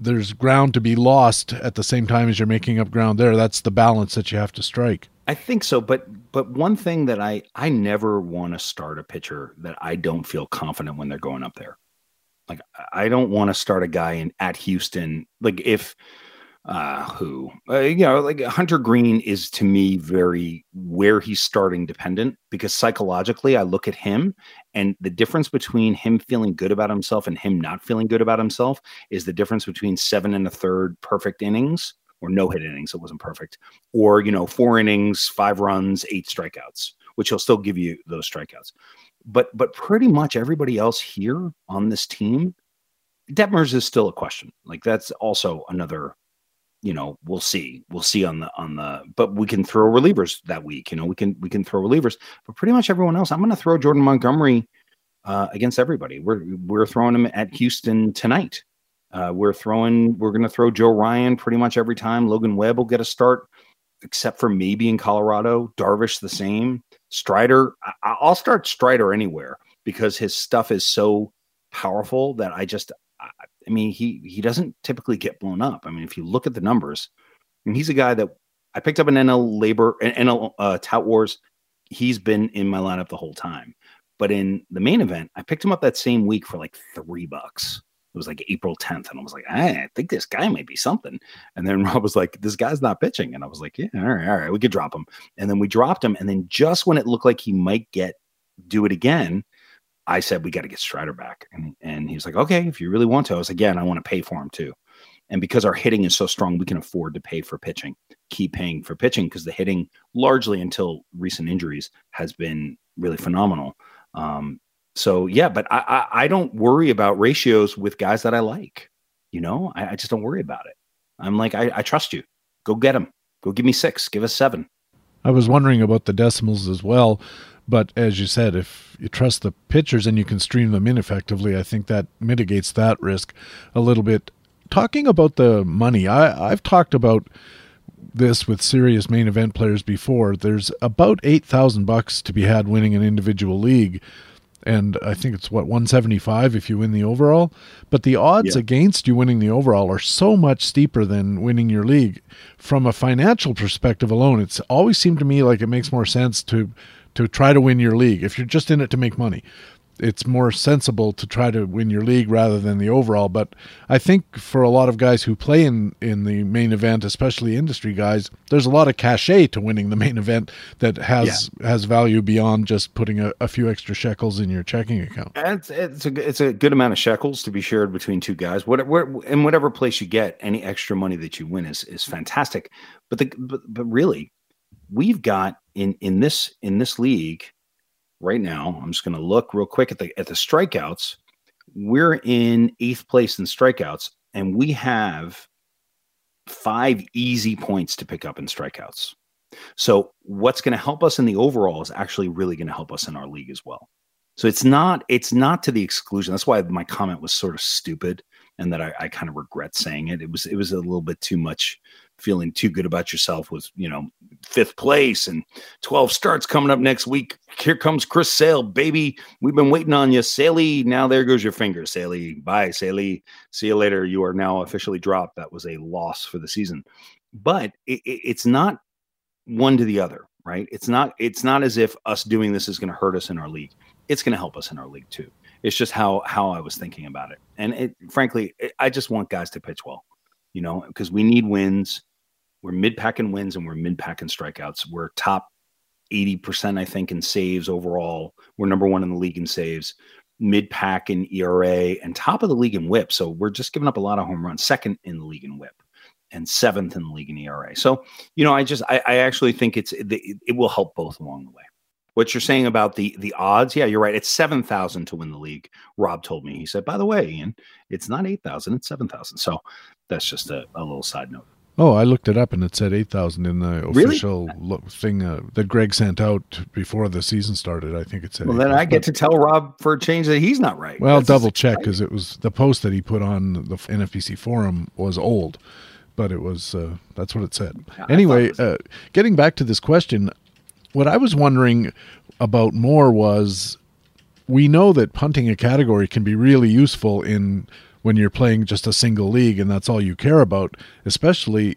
there's ground to be lost at the same time as you're making up ground there. That's the balance that you have to strike. I think so, but one thing that I never want to start a pitcher that I don't feel confident when they're going up there. Like, I don't want to start a guy at Houston. Like, if you know, like Hunter Green is to me very where he's starting dependent, because psychologically I look at him, and the difference between him feeling good about himself and him not feeling good about himself is the difference between 7 1/3 perfect innings, or no hit innings. It wasn't perfect. Or, you know, 4 innings, 5 runs, 8 strikeouts, which he'll still give you those strikeouts. But pretty much everybody else here on this team, Detmers is still a question. Like, that's also another, you know, we'll see on the, but we can throw relievers that week. You know, we can throw relievers, but pretty much everyone else, I'm going to throw Jordan Montgomery against everybody. We're throwing him at Houston tonight. We're going to throw Joe Ryan pretty much every time. Logan Webb will get a start, except for maybe in Colorado. Darvish the same. Strider, I'll start Strider anywhere, because his stuff is so powerful that I mean, he doesn't typically get blown up. I mean, if you look at the numbers, and he's a guy that I picked up an NL Tout Wars. He's been in my lineup the whole time, but in the main event, I picked him up that same week for like $3. It was like April 10th. And I was like, I think this guy might be something. And then Rob was like, this guy's not pitching. And I was like, yeah, all right, we could drop him. And then we dropped him. And then just when it looked like he might do it again, I said, we got to get Strider back. And he was like, okay, if you really want to. I was like, yeah, and I want to pay for him too. And because our hitting is so strong, we can afford to pay for pitching, keep paying for pitching, because the hitting largely until recent injuries has been really phenomenal. So, yeah, but I don't worry about ratios with guys that I like. You know, I just don't worry about it. I'm like, I trust you. Go get them. Go give me 6. Give us 7. I was wondering about the decimals as well. But as you said, if you trust the pitchers and you can stream them in effectively, I think that mitigates that risk a little bit. Talking about the money, I've talked about this with serious main event players before. There's about $8,000 to be had winning an individual league. And I think it's, what, 175 if you win the overall? But the odds against you winning the overall are so much steeper than winning your league. From a financial perspective alone, it's always seemed to me like it makes more sense to try to win your league. If you're just in it to make money, it's more sensible to try to win your league rather than the overall. But I think for a lot of guys who play in the main event, especially industry guys, there's a lot of cachet to winning the main event that has value beyond just putting a few extra shekels in your checking account. It's a good amount of shekels to be shared between two guys. In whatever place you get, any extra money that you win is fantastic. But really, we've got in this league right now, I'm just going to look real quick at the strikeouts. We're in 8th place in strikeouts, and we have 5 easy points to pick up in strikeouts. So what's going to help us in the overall is actually really going to help us in our league as well. So it's not to the exclusion. That's why my comment was sort of stupid, and that I kind of regret saying it. It was a little bit too much feeling too good about yourself with, 5th place and 12 starts coming up next week. Here comes Chris Sale, baby. We've been waiting on you, Saley. Now there goes your finger, Saley. Bye, Saley. See you later. You are now officially dropped. That was a loss for the season. But it's not one to the other, right? It's not as if us doing this is going to hurt us in our league. It's going to help us in our league too. It's just how I was thinking about it. And I just want guys to pitch well, because we need wins. We're mid-packing wins and we're mid-packing strikeouts. We're top 80%, I think, in saves overall. We're number 1 in the league in saves, mid-pack in ERA, and top of the league in whip. So we're just giving up a lot of home runs, 2nd in the league in whip and 7th in the league in ERA. So, I actually think it will help both along the way. What you're saying about the odds, yeah, you're right. It's 7,000 to win the league. Rob told me. He said, by the way, Ian, it's not 8,000, it's 7,000. So that's just a little side note. Oh, I looked it up and it said 8,000 in the official thing that Greg sent out before the season started. I think it said. Well, then I get to tell Rob for a change that he's not right. Well, double check, because it was the post that he put on the NFBC forum was old, but it was that's what it said. Anyway, getting back to this question, what I was wondering about more was, we know that punting a category can be really useful in when you're playing just a single league and that's all you care about, especially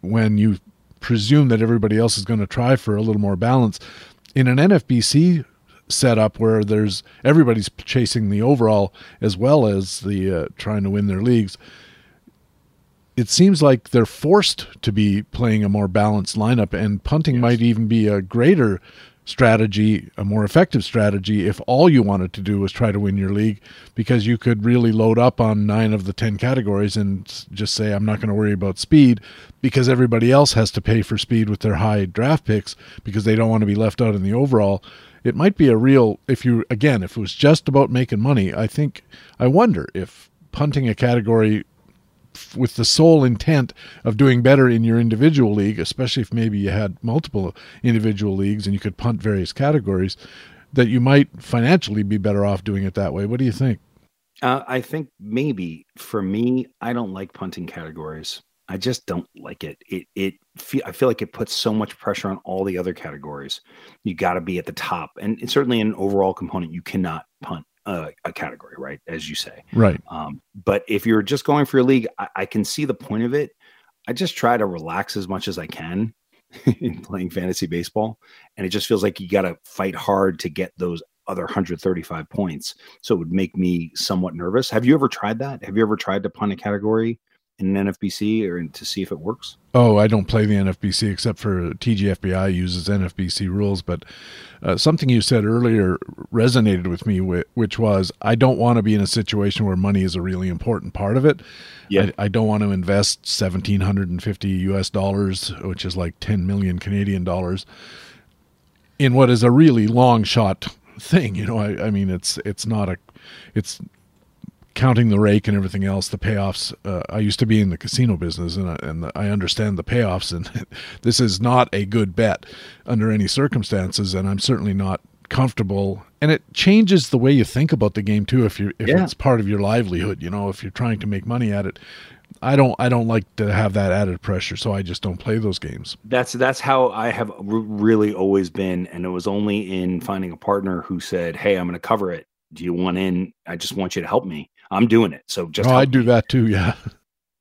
when you presume that everybody else is going to try for a little more balance. In an NFBC setup where there's everybody's chasing the overall as well as the trying to win their leagues, it seems like they're forced to be playing a more balanced lineup, and punting might even be a greater strategy, a more effective strategy, if all you wanted to do was try to win your league, because you could really load up on 9 of the 10 categories and just say, I'm not going to worry about speed, because everybody else has to pay for speed with their high draft picks because they don't want to be left out in the overall. It might be a real, if it was just about making money, I wonder if punting a category with the sole intent of doing better in your individual league, especially if maybe you had multiple individual leagues and you could punt various categories, that you might financially be better off doing it that way. What do you think? I think maybe for me, I don't like punting categories. I just don't like it. I feel like it puts so much pressure on all the other categories. You got to be at the top, and certainly in an overall component, you cannot punt a category, right? As you say, right. But if you're just going for your league, I can see the point of it. I just try to relax as much as I can in playing fantasy baseball. And it just feels like you got to fight hard to get those other 135 points. So it would make me somewhat nervous. Have you ever tried that? Have you ever tried to punt a category in an NFBC to see if it works? Oh, I don't play the NFBC except for TGFBI uses NFBC rules. But something you said earlier resonated with me, which was, I don't want to be in a situation where money is a really important part of it. Yeah. I don't want to invest $1,750 US, which is like 10 million Canadian dollars, in what is a really long shot thing. I mean, it's counting the rake and everything else, the payoffs. I used to be in the casino business, and I understand the payoffs, and this is not a good bet under any circumstances, and I'm certainly not comfortable. And it changes the way you think about the game too, if it's part of your livelihood, if you're trying to make money at it. I don't like to have that added pressure, so I just don't play those games. That's how I have really always been, and it was only in finding a partner who said, "Hey, I'm going to cover it. Do you want in? I just want you to help me. I'm doing it." So just I do that too, yeah.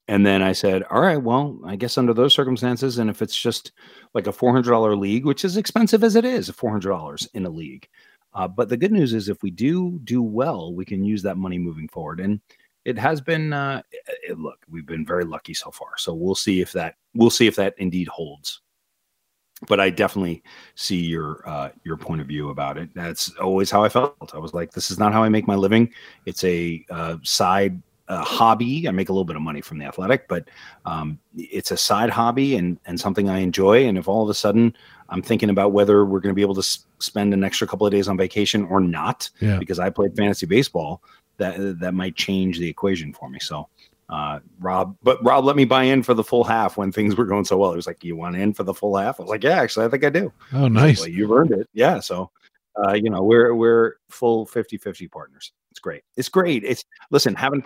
And then I said, all right, well, I guess under those circumstances, and if it's just like a $400 league, which is expensive as it is, $400 in a league. But the good news is if we do well, we can use that money moving forward. And it has been, look, we've been very lucky so far. So we'll see if that indeed holds. But I definitely see your point of view about it. That's always how I felt. I was like, this is not how I make my living. It's a side hobby. I make a little bit of money from The Athletic, but it's a side hobby and something I enjoy. And if all of a sudden I'm thinking about whether we're going to be able to spend an extra couple of days on vacation or not, yeah, because I played fantasy baseball, that might change the equation for me. So Rob let me buy in for the full half when things were going so well. He was like, you want in for the full half? I was like, yeah, actually, I think I do. Oh, nice. Well, you've earned it. Yeah. So we're full 50-50 partners. It's great. It's great. It's listen, having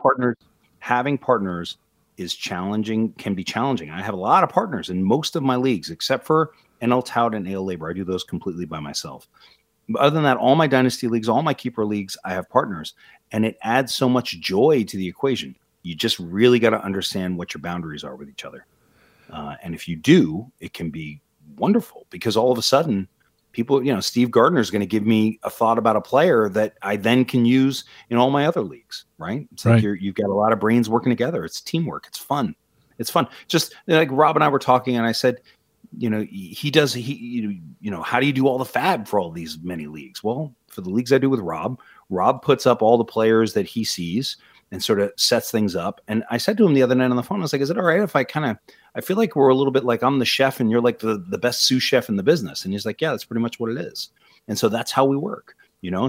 partners is challenging, can be challenging. I have a lot of partners in most of my leagues, except for NL Tout and AL Labor. I do those completely by myself. But other than that, all my dynasty leagues, all my keeper leagues, I have partners, and it adds so much joy to the equation. You just really got to understand what your boundaries are with each other. And if you do, it can be wonderful because all of a sudden, people, Steve Gardner is going to give me a thought about a player that I then can use in all my other leagues, right? It's right. Like you've got a lot of brains working together. It's teamwork. It's fun. It's fun. Just like Rob and I were talking, and I said, how do you do all the fab for all these many leagues? Well, for the leagues I do with Rob puts up all the players that he sees and sort of sets things up. And I said to him the other night on the phone, I was like, is it all right if I feel like we're a little bit like I'm the chef and you're like the best sous chef in the business. And he's like, yeah, that's pretty much what it is. And so that's how we work,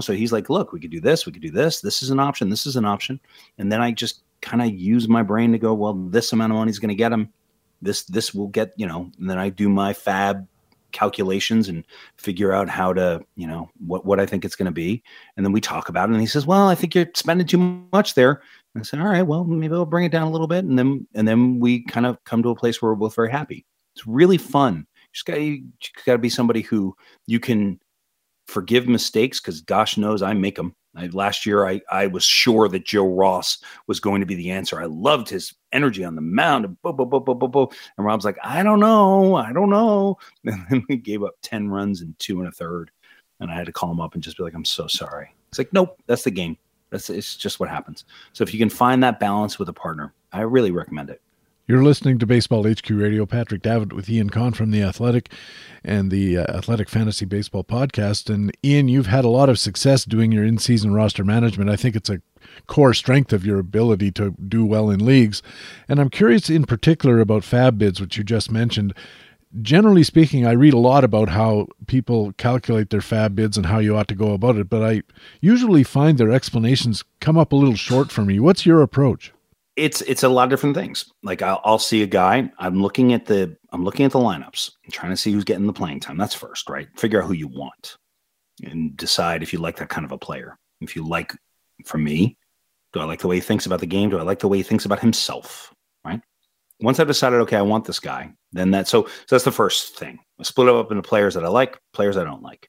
So he's like, look, we could do this. We could do this. This is an option. This is an option. And then I just kind of use my brain to go, well, this amount of money is going to get him. This will get, and then I do my fab calculations and figure out how to, what I think it's going to be. And then we talk about it. And he says, well, I think you're spending too much there. I said, all right, well, maybe I'll bring it down a little bit. And then we kind of come to a place where we're both very happy. It's really fun. You just gotta be somebody who you can forgive mistakes, because gosh knows I make them. Last year, I was sure that Joe Ross was going to be the answer. I loved his energy on the mound. And And Rob's like, I don't know. And then we gave up 10 runs in 2 1/3. And I had to call him up and just be like, I'm so sorry. It's like, nope, that's the game. It's just what happens. So if you can find that balance with a partner, I really recommend it. You're listening to Baseball HQ Radio. Patrick Davitt with Ian Kahn from The Athletic and the Athletic Fantasy Baseball Podcast. And Ian, you've had a lot of success doing your in-season roster management. I think it's a core strength of your ability to do well in leagues. And I'm curious in particular about fab bids, which you just mentioned. Generally speaking, I read a lot about how people calculate their fab bids and how you ought to go about it, but I usually find their explanations come up a little short for me. What's your approach? It's a lot of different things. Like I'll see a guy, I'm looking at the lineups, I'm trying to see who's getting the playing time. That's first, right? Figure out who you want and decide if you like that kind of a player. If you like, for me, do I like the way he thinks about the game? Do I like the way he thinks about himself? Right? Once I've decided, okay, I want this guy, then so that's the first thing. I split it up into players that I like, players I don't like.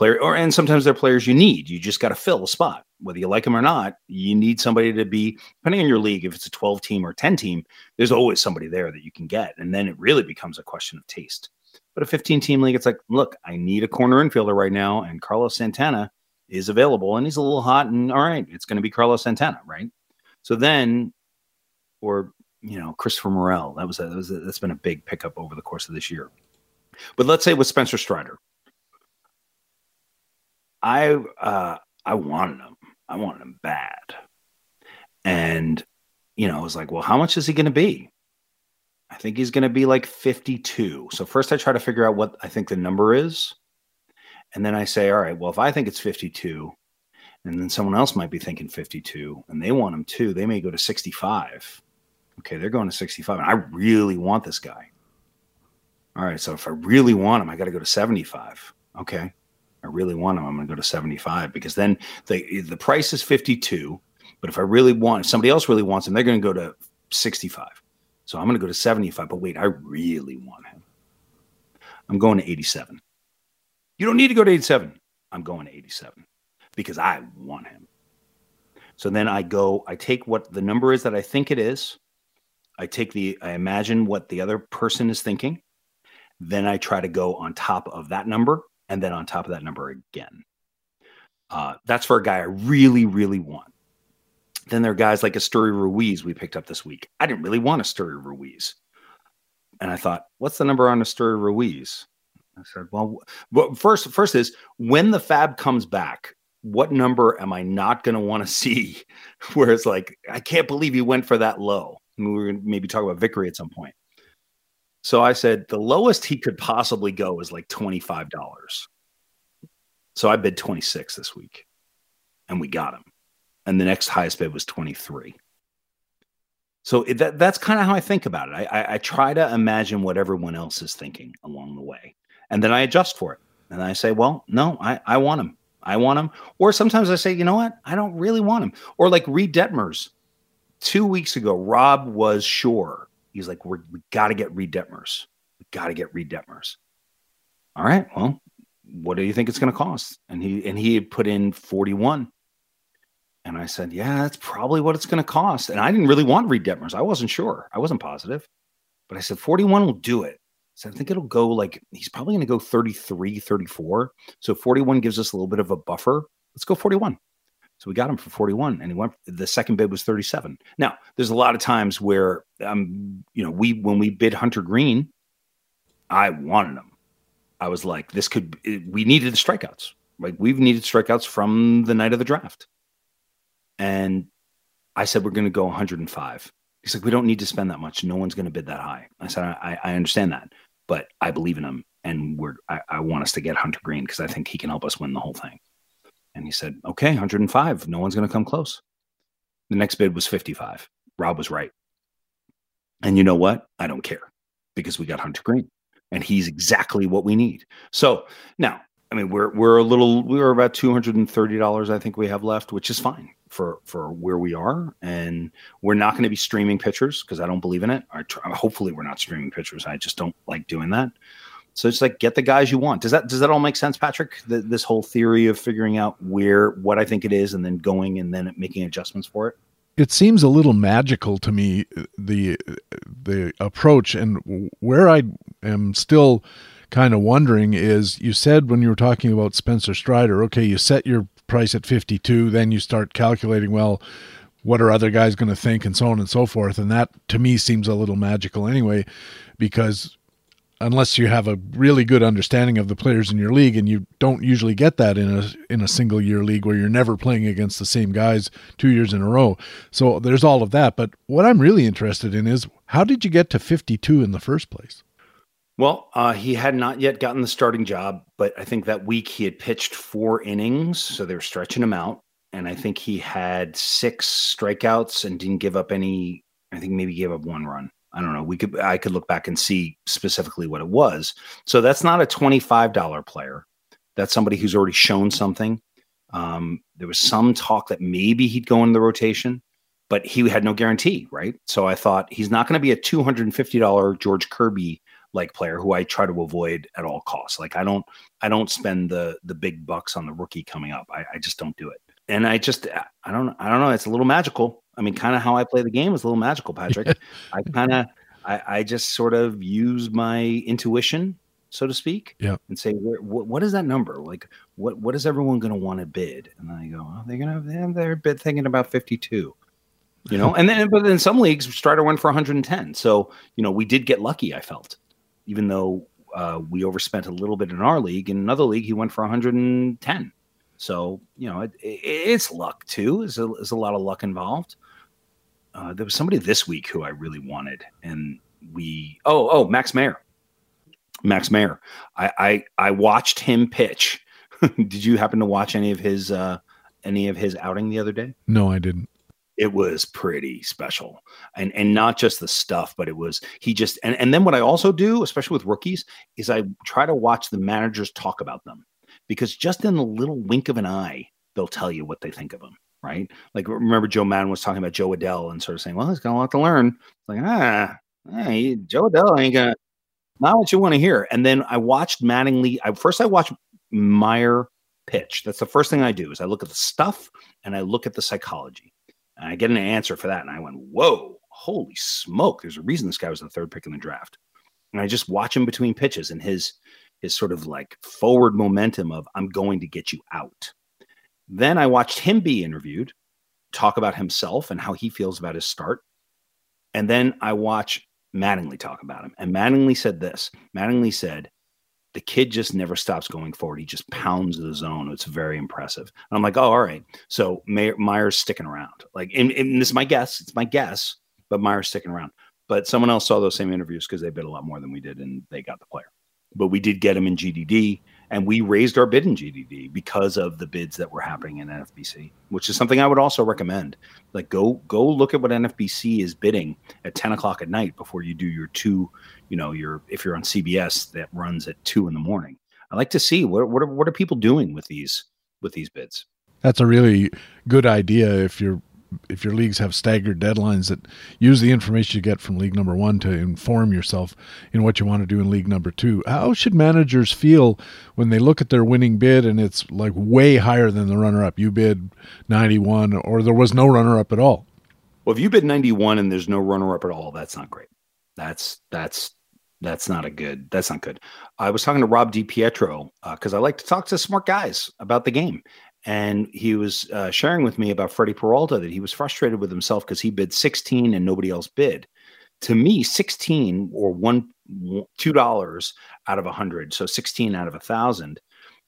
And sometimes they're players you need. You just got to fill a spot. Whether you like them or not, you need somebody to be, depending on your league, if it's a 12-team or 10-team, there's always somebody there that you can get. And then it really becomes a question of taste. But a 15-team league, it's like, look, I need a corner infielder right now, and Carlos Santana is available, and he's a little hot, and all right, it's going to be Carlos Santana, right? So then, or... Christopher Morel, that's been a big pickup over the course of this year. But let's say with Spencer Strider, I wanted him. I wanted him bad. And, I was like, well, how much is he going to be? I think he's going to be like 52. So first I try to figure out what I think the number is. And then I say, all right, well, if I think it's 52, and then someone else might be thinking 52 and they want him too, they may go to 65. Okay, they're going to 65. I really want this guy. All right, so if I really want him, I got to go to 75. Okay, I really want him, I'm going to go to 75, because then the price is 52. But if somebody else really wants him, they're going to go to 65. So I'm going to go to 75. But wait, I really want him. I'm going to 87. You don't need to go to 87. I'm going to 87 because I want him. So then I go, I take what the number is that I think it is. I imagine what the other person is thinking. Then I try to go on top of that number and then on top of that number again. That's for a guy I really, really want. Then there are guys like Asturi Ruiz we picked up this week. I didn't really want Asturi Ruiz. And I thought, what's the number on Asturi Ruiz? I said, well, first is when the fab comes back, what number am I not going to want to see? Where it's like, I can't believe you went for that low. And we were going to maybe talk about Vickery at some point. So I said, the lowest he could possibly go is like $25. So I bid 26 this week and we got him. And the next highest bid was 23. So that's kind of how I think about it. I try to imagine what everyone else is thinking along the way. And then I adjust for it. And I say, well, no, I want him. I want him. Or sometimes I say, you know what? I don't really want him. Or like Reed Detmers. 2 weeks ago, Rob was sure. He's like, we got to get Reed Detmers. We got to get Reed Detmers. All right, well, what do you think it's going to cost? And he had put in 41. And I said, yeah, that's probably what it's going to cost. And I didn't really want Reed Detmers. I wasn't sure. I wasn't positive. But I said, 41 will do it. So I think it'll go like, he's probably going to go 33, 34. So 41 gives us a little bit of a buffer. Let's go 41. So we got him for 41 and he went, the second bid was 37. Now there's a lot of times where, when we bid Hunter Green, I wanted him. I was like, we needed the strikeouts. Like we've needed strikeouts from the night of the draft. And I said, we're going to go 105. He's like, we don't need to spend that much. No one's going to bid that high. I said, I understand that, but I believe in him. And I want us to get Hunter Green because I think he can help us win the whole thing. And he said, okay, 105. No one's going to come close. The next bid was 55. Rob was right. And you know what? I don't care because we got Hunter Green and he's exactly what we need. So now, I mean, we're about $230. I think we have left, which is fine for where we are. And we're not going to be streaming pitchers because I don't believe in it. Hopefully we're not streaming pitchers. I just don't like doing that. So it's like, get the guys you want. Does that all make sense, Patrick? This whole theory of figuring out what I think it is and then going and then making adjustments for it. It seems a little magical to me, the approach. And where I am still kind of wondering is, you said when you were talking about Spencer Strider, okay, you set your price at 52, then you start calculating, well, what are other guys going to think and so on and so forth. And that to me seems a little magical anyway, because unless you have a really good understanding of the players in your league, and you don't usually get that in a single year league where you're never playing against the same guys 2 years in a row. So there's all of that. But what I'm really interested in is, how did you get to 52 in the first place? Well, he had not yet gotten the starting job, but I think that week he had pitched 4 innings. So they were stretching him out. And I think he had 6 strikeouts and didn't give up any, I think maybe gave up 1 run. I don't know. I could look back and see specifically what it was. So that's not a $25 player. That's somebody who's already shown something. There was some talk that maybe he'd go into the rotation, but he had no guarantee, right? So I thought, he's not going to be a $250 George Kirby like player who I try to avoid at all costs. Like I don't spend the big bucks on the rookie coming up. I just don't do it. And I don't know. It's a little magical. I mean, kind of how I play the game is a little magical, Patrick. I just sort of use my intuition, so to speak, and say, what is that number? Like, what is everyone going to want to bid? And then I go, oh, they're going to have their bid thinking about 52, and then, but in some leagues, Strider went for 110. So, we did get lucky, I felt, even though we overspent a little bit in our league. In another league, he went for 110. So, it's luck too. There's a lot of luck involved. There was somebody this week who I really wanted, and Max Mayer. Max Mayer. I watched him pitch. Did you happen to watch any of his outing the other day? No, I didn't. It was pretty special, and not just the stuff, but it was, and then what I also do, especially with rookies, is I try to watch the managers talk about them. Because just in the little wink of an eye, they'll tell you what they think of him, right? Like, remember Joe Madden was talking about Joe Adell and sort of saying, well, he's going to have to learn. Like, Joe Adell ain't going to, not what you want to hear. And then I watched Mattingly. First I watched Meyer pitch. That's the first thing I do is I look at the stuff and I look at the psychology. And I get an answer for that. And I went, whoa, holy smoke. There's a reason this guy was the third pick in the draft. And I just watch him between pitches and his sort of like forward momentum of I'm going to get you out. Then I watched him be interviewed, talk about himself and how he feels about his start. And then I watch Mattingly talk about him. And Mattingly said this. Mattingly said, the kid just never stops going forward. He just pounds the zone. It's very impressive. And I'm like, oh, all right. So Meyer's sticking around. Like, and this is my guess. It's my guess, but Meyer's sticking around. But someone else saw those same interviews because they bid a lot more than we did, and they got the player. But we did get him in GDD, and we raised our bid in GDD because of the bids that were happening in NFBC, which is something I would also recommend. Like, go look at what NFBC is bidding at 10 o'clock at night before you do your two, you know, your, if you're on CBS, that runs at 2 in the morning. I like to see what are people doing with these bids. That's a really good idea if your leagues have staggered deadlines, that use the information you get from league number one to inform yourself in what you want to do in league number two. How should managers feel when they look at their winning bid and it's like way higher than the runner up? You bid 91 or there was no runner up at all. Well, if you bid 91 and there's no runner up at all, that's not great. That's not good. I was talking to Rob DiPietro because I like to talk to smart guys about the game. And he was sharing with me about Freddie Peralta that he was frustrated with himself because he bid 16 and nobody else bid. To me, 16 or $2 out of 100, so 16 out of 1,000.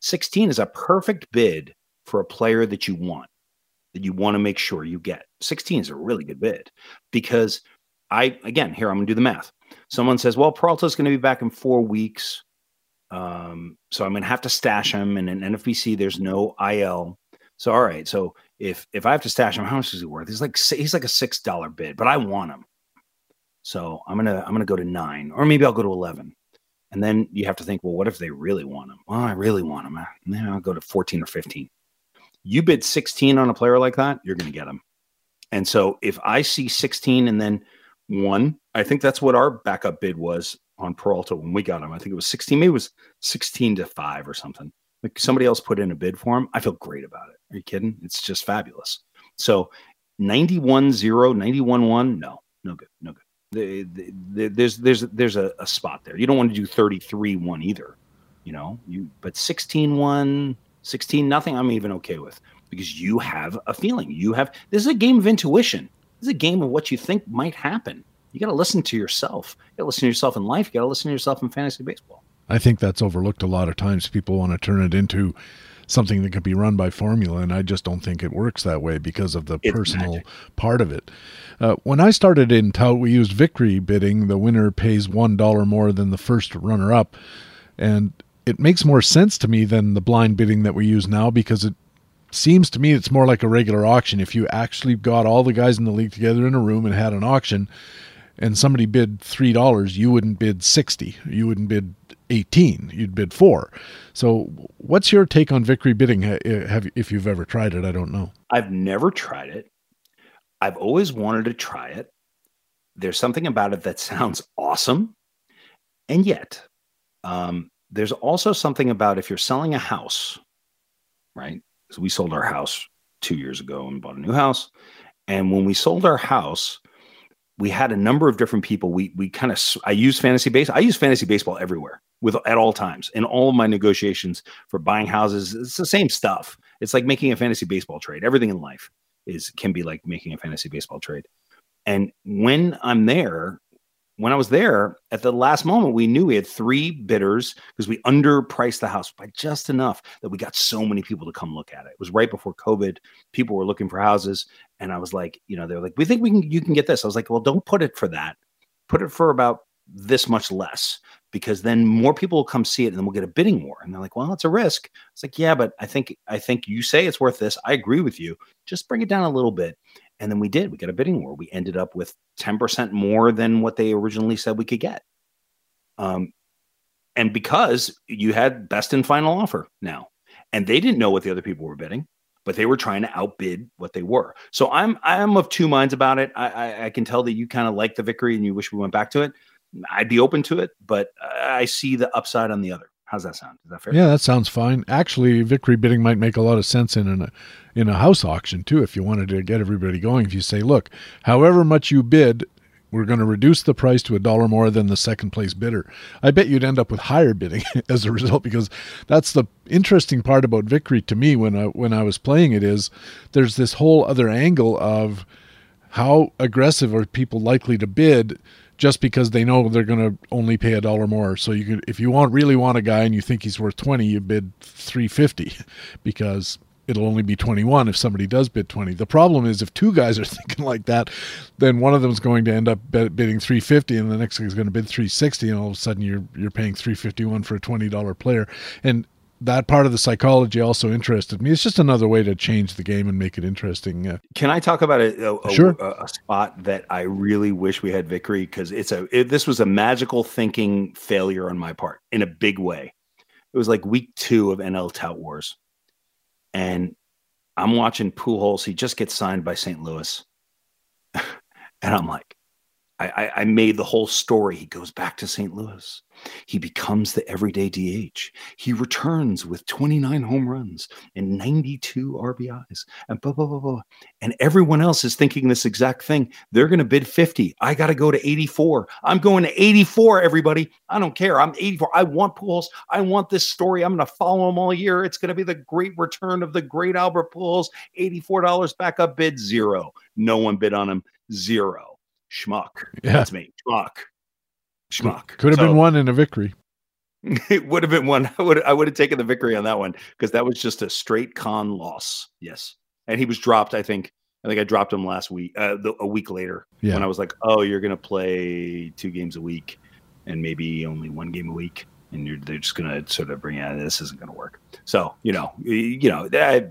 16 is a perfect bid for a player that you want to make sure you get. 16 is a really good bid because I'm going to do the math. Someone says, well, Peralta's going to be back in 4 weeks. So I'm going to have to stash him, and in NFBC, there's no IL. So, all right. So if I have to stash him, how much is he worth? He's like a $6 bid, but I want him. So I'm going to go to 9, or maybe I'll go to 11. And then you have to think, well, what if they really want him? Well, I really want him. Then I'll go to 14 or 15. You bid 16 on a player like that, you're going to get him. And so if I see 16 and then 1, I think that's what our backup bid was on Peralta when we got him. I think it was 16. Maybe it was 16-5 or something. Like somebody else put in a bid for him. I feel great about it. Are you kidding? It's just fabulous. So 91-0, 91-1. No good. There's a spot there. You don't want to do 33-1 either, you know, but 16-1, 16-0. I'm even okay with, because you have a feeling. This is a game of intuition. This is a game of what you think might happen. You got to listen to yourself. You got to listen to yourself in life. You got to listen to yourself in fantasy baseball. I think that's overlooked a lot of times. People want to turn it into something that can be run by formula, and I just don't think it works that way because of the personal part of it. When I started in Tout, we used victory bidding. The winner pays $1 more than the first runner-up, and it makes more sense to me than the blind bidding that we use now, because it seems to me it's more like a regular auction. If you actually got all the guys in the league together in a room and had an auction, and somebody bid $3, you wouldn't bid 60. You wouldn't bid 18. You'd bid 4. So what's your take on victory bidding? If you've ever tried it, I don't know. I've never tried it. I've always wanted to try it. There's something about it that sounds awesome. And yet, there's also something about if you're selling a house, right? So we sold our house 2 years ago and bought a new house. And when we sold our house, we had a number of different people. I use fantasy baseball. I use fantasy baseball everywhere at all times in all of my negotiations for buying houses. It's the same stuff. It's like making a fantasy baseball trade. Everything in life can be like making a fantasy baseball trade. And when I was there at the last moment, we knew we had 3 bidders because we underpriced the house by just enough that we got so many people to come look at it. It was right before COVID. People were looking for houses. And I was like, you know, they were like, we think you can get this. I was like, well, don't put it for that. Put it for about this much less, because then more people will come see it and then we'll get a bidding war. And they're like, well, it's a risk. It's like, yeah, but I think you say it's worth this. I agree with you. Just bring it down a little bit. And then we got a bidding war. We ended up with 10% more than what they originally said we could get. And because you had best and final offer now, and they didn't know what the other people were bidding. but they were trying to outbid what they were. So I'm of two minds about it. I can tell that you kind of like the Vickery and you wish we went back to it. I'd be open to it, but I see the upside on the other. How's that sound? Is that fair? Yeah, that sounds fine. Actually, Vickery bidding might make a lot of sense in a house auction too, if you wanted to get everybody going. If you say, look, however much you bid, we're going to reduce the price to $1 more than the second place bidder. I bet you'd end up with higher bidding as a result, because that's the interesting part about Vickery to me when I was playing it, is there's this whole other angle of how aggressive are people likely to bid, just because they know they're going to only pay $1 more. So you could, if you really want a guy and you think he's worth 20, you bid 350 because it'll only be 21 if somebody does bid 20. The problem is if two guys are thinking like that, then one of them is going to end up bidding 350 and the next guy is going to bid 360, and all of a sudden you're paying 351 for a $20 player. And that part of the psychology also interested me. It's just another way to change the game and make it interesting. Can I talk about a spot that I really wish we had Vickery? Because this was a magical thinking failure on my part in a big way. It was like week 2 of NL Tout Wars, and I'm watching Pujols. He just gets signed by St. Louis, and I'm like, I made the whole story. He goes back to St. Louis. He becomes the everyday DH. He returns with 29 home runs and 92 RBIs and blah, blah, blah, blah. And everyone else is thinking this exact thing. They're going to bid 50. I got to go to 84. I'm going to 84, everybody. I don't care. I'm 84. I want Pujols. I want this story. I'm going to follow him all year. It's going to be the great return of the great Albert Pujols. $84 back up bid, 0. No one bid on him, 0. Schmuck. Yeah. That's me. Schmuck. Could have been one in a Vickery. It would have been one. I would have taken the Vickery on that one, because that was just a straight con loss. Yes. And he was dropped, I think. I dropped him last week, a week later. Yeah. When I was like, oh, you're going to play 2 games a week and maybe only 1 game a week. And they're just going to sort of bring out, this isn't going to work. So, you know, Tucapita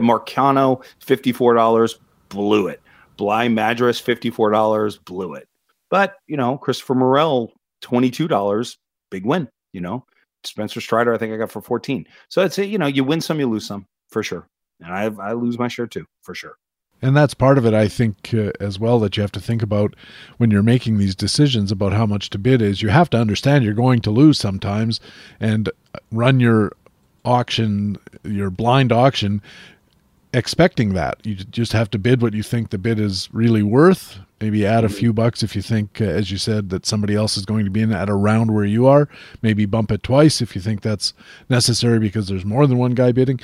Marcano, $54, blew it. Bly Madras, $54, blew it. But, Christopher Morel, $22, big win, Spencer Strider, I think I got for 14. So I'd say, you win some, you lose some, for sure. And I lose my share too, for sure. And that's part of it, I think, as well, that you have to think about when you're making these decisions about how much to bid is. You have to understand you're going to lose sometimes and run your auction, your blind auction, expecting that. You just have to bid what you think the bid is really worth. Maybe add a few bucks if you think, as you said, that somebody else is going to be in at around where you are. Maybe bump it twice if you think that's necessary because there's more than one guy bidding.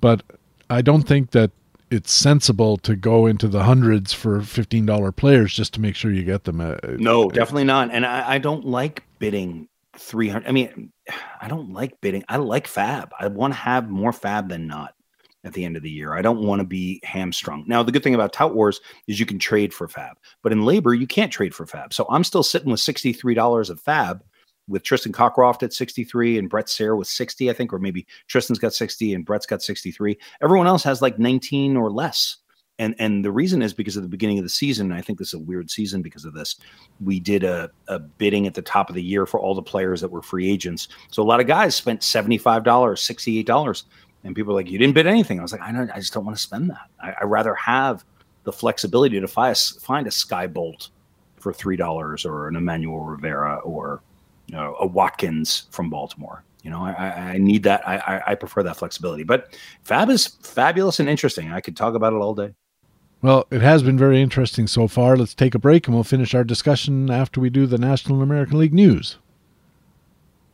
But I don't think that it's sensible to go into the hundreds for $15 players just to make sure you get them. No, definitely not. And I don't like bidding 300. I mean, I don't like bidding. I like fab. I want to have more fab than not at the end of the year. I don't want to be hamstrung. Now, the good thing about Tout Wars is you can trade for fab, but in labor, you can't trade for fab. So I'm still sitting with $63 of fab, with Tristan Cockcroft at 63 and Brett Sayre with 60, I think, or maybe Tristan's got 60 and Brett's got 63. Everyone else has like 19 or less. And the reason is because at the beginning of the season, and I think this is a weird season because of this, we did a bidding at the top of the year for all the players that were free agents. So a lot of guys spent $75, $68, and people are like, you didn't bid anything. I was like, I just don't want to spend that. I'd rather have the flexibility to find a Skybolt for $3 or an Emmanuel Rivera or a Watkins from Baltimore. I need that. I prefer that flexibility. But fab is fabulous and interesting. I could talk about it all day. Well, it has been very interesting so far. Let's take a break, and we'll finish our discussion after we do the National and American League news.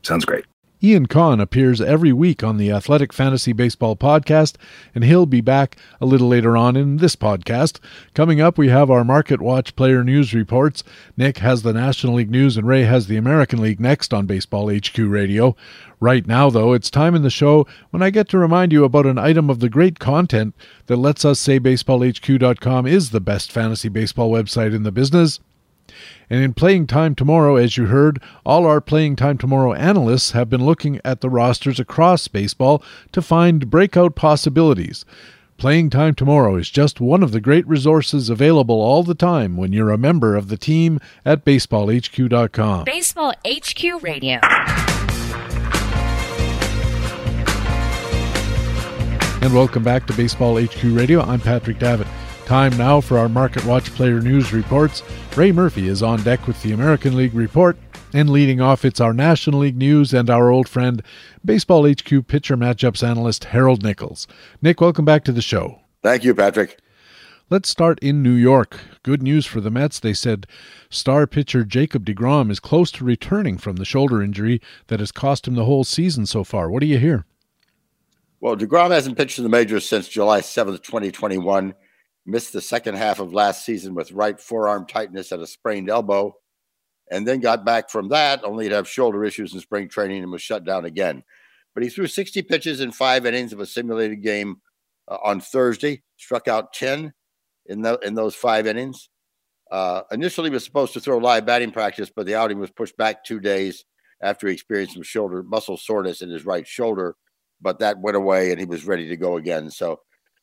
Sounds great. Ian Kahn appears every week on the Athletic Fantasy Baseball podcast, and he'll be back a little later on in this podcast. Coming up, we have our Market Watch player news reports. Nick has the National League news, and Ray has the American League next on Baseball HQ Radio. Right now, though, it's time in the show when I get to remind you about an item of the great content that lets us say BaseballHQ.com is the best fantasy baseball website in the business. And in Playing Time Tomorrow, as you heard, all our Playing Time Tomorrow analysts have been looking at the rosters across baseball to find breakout possibilities. Playing Time Tomorrow is just one of the great resources available all the time when you're a member of the team at BaseballHQ.com. Baseball HQ Radio. and welcome back to Baseball HQ Radio. I'm Patrick Davitt. Time now for our Market Watch player news reports. Ray Murphy is on deck with the American League report, and leading off, it's our National League news and our old friend, Baseball HQ pitcher matchups analyst Harold Nichols. Nick, welcome back to the show. Thank you, Patrick. Let's start in New York. Good news for the Mets. They said star pitcher Jacob deGrom is close to returning from the shoulder injury that has cost him the whole season so far. What do you hear? Well, deGrom hasn't pitched in the majors since July 7th, 2021. Missed the second half of last season with right forearm tightness and a sprained elbow, and then got back from that only to have shoulder issues in spring training and was shut down again. But he threw 60 pitches in 5 innings of a simulated game on Thursday, struck out 10. In those 5 innings. Initially was supposed to throw live batting practice, but the outing was pushed back 2 days after he experienced some shoulder muscle soreness in his right shoulder, but that went away and he was ready to go again. So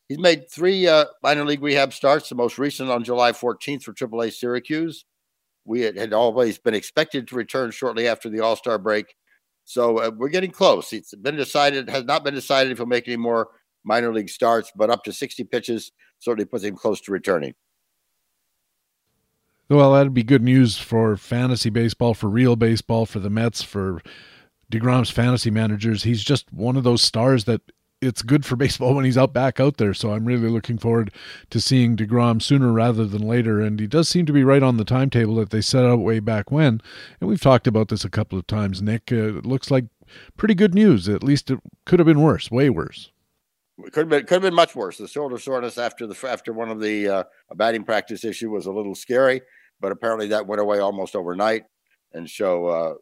he's made 3 minor league rehab starts, the most recent on July 14th for AAA Syracuse. We had always been expected to return shortly after the All-Star break. So we're getting close. It's been decided, has not been decided if he'll make any more minor league starts, but up to 60 pitches certainly puts him close to returning. Well, that'd be good news for fantasy baseball, for real baseball, for the Mets, for DeGrom's fantasy managers. He's just one of those stars that it's good for baseball when he's out back out there. So I'm really looking forward to seeing deGrom sooner rather than later. And he does seem to be right on the timetable that they set out way back when. And we've talked about this a couple of times, Nick. It looks like pretty good news. At least it could have been worse, way worse. It could have been much worse. The shoulder soreness after one of the batting practice issue was a little scary, but apparently that went away almost overnight. And so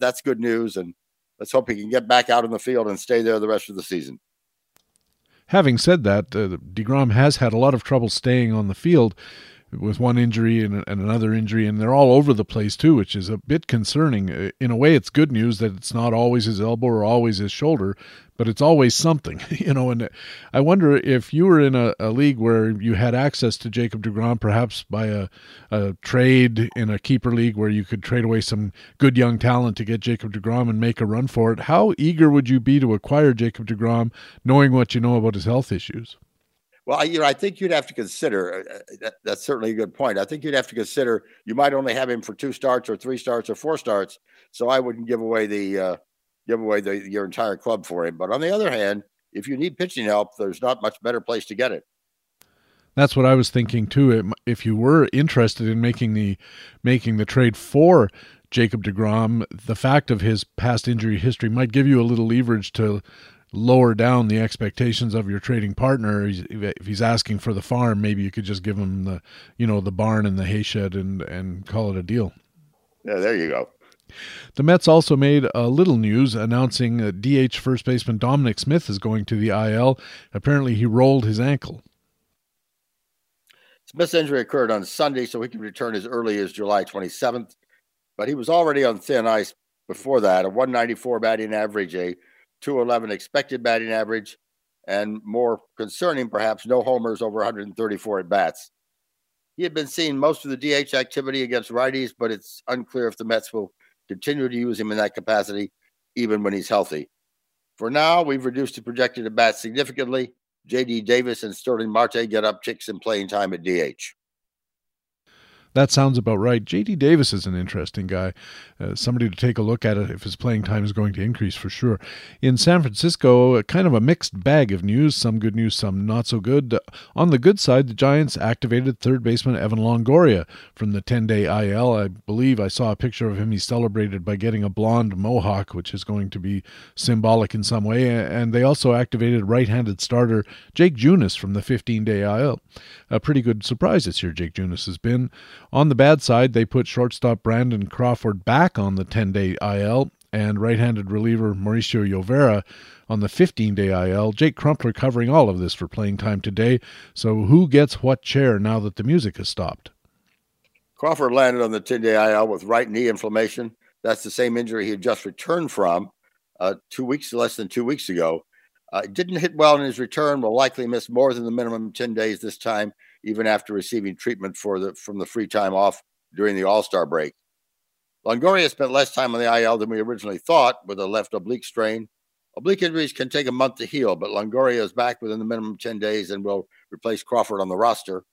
that's good news. And let's hope he can get back out in the field and stay there the rest of the season. Having said that, DeGrom has had a lot of trouble staying on the field with one injury and another injury, and they're all over the place too, which is a bit concerning. In a way, it's good news that it's not always his elbow or always his shoulder, but it's always something, you know. And I wonder if you were in a league where you had access to Jacob deGrom, perhaps by a trade in a keeper league where you could trade away some good young talent to get Jacob deGrom and make a run for it, how eager would you be to acquire Jacob deGrom knowing what you know about his health issues? Well, you know, I think you'd have to consider that's certainly a good point. I think you'd have to consider you might only have him for 2 starts or 3 starts or 4 starts. So I wouldn't give away your entire club for him. But on the other hand, if you need pitching help, there's not much better place to get it. That's what I was thinking too. If you were interested in making the trade for Jacob deGrom, the fact of his past injury history might give you a little leverage to lower down the expectations of your trading partner. If he's asking for the farm, maybe you could just give him the barn and the hay shed and call it a deal. Yeah, there you go. The Mets also made a little news announcing DH first baseman Dominic Smith is going to the IL. Apparently he rolled his ankle. Smith's injury occurred on Sunday, so he can return as early as July 27th, but he was already on thin ice before that. A 194 batting average, a 211 expected batting average, and more concerning, perhaps, no homers over 134 at-bats. He had been seeing most of the DH activity against righties, but it's unclear if the Mets will continue to use him in that capacity, even when he's healthy. For now, we've reduced the projected at-bats significantly. J.D. Davis and Starling Marte get up chicks in playing time at DH. That sounds about right. J.D. Davis is an interesting guy, somebody to take a look at it if his playing time is going to increase for sure. In San Francisco, kind of a mixed bag of news, some good news, some not so good. On the good side, the Giants activated third baseman Evan Longoria from the 10-day IL. I believe I saw a picture of him. He celebrated by getting a blonde mohawk, which is going to be symbolic in some way. And they also activated right-handed starter Jake Junis from the 15-day IL. A pretty good surprise this year, Jake Junis has been. On the bad side, they put shortstop Brandon Crawford back on the 10-day IL and right-handed reliever Mauricio Yovera on the 15-day IL. Jake Crumpler covering all of this for playing time today. So who gets what chair now that the music has stopped? Crawford landed on the 10-day IL with right knee inflammation. That's the same injury he had just returned from less than two weeks ago. It didn't hit well in his return, will likely miss more than the minimum 10 days this time, even after receiving treatment from the free time off during the All-Star break. Longoria spent less time on the IL than we originally thought with a left oblique strain. Oblique injuries can take a month to heal, but Longoria is back within the minimum 10 days and will replace Crawford on the roster.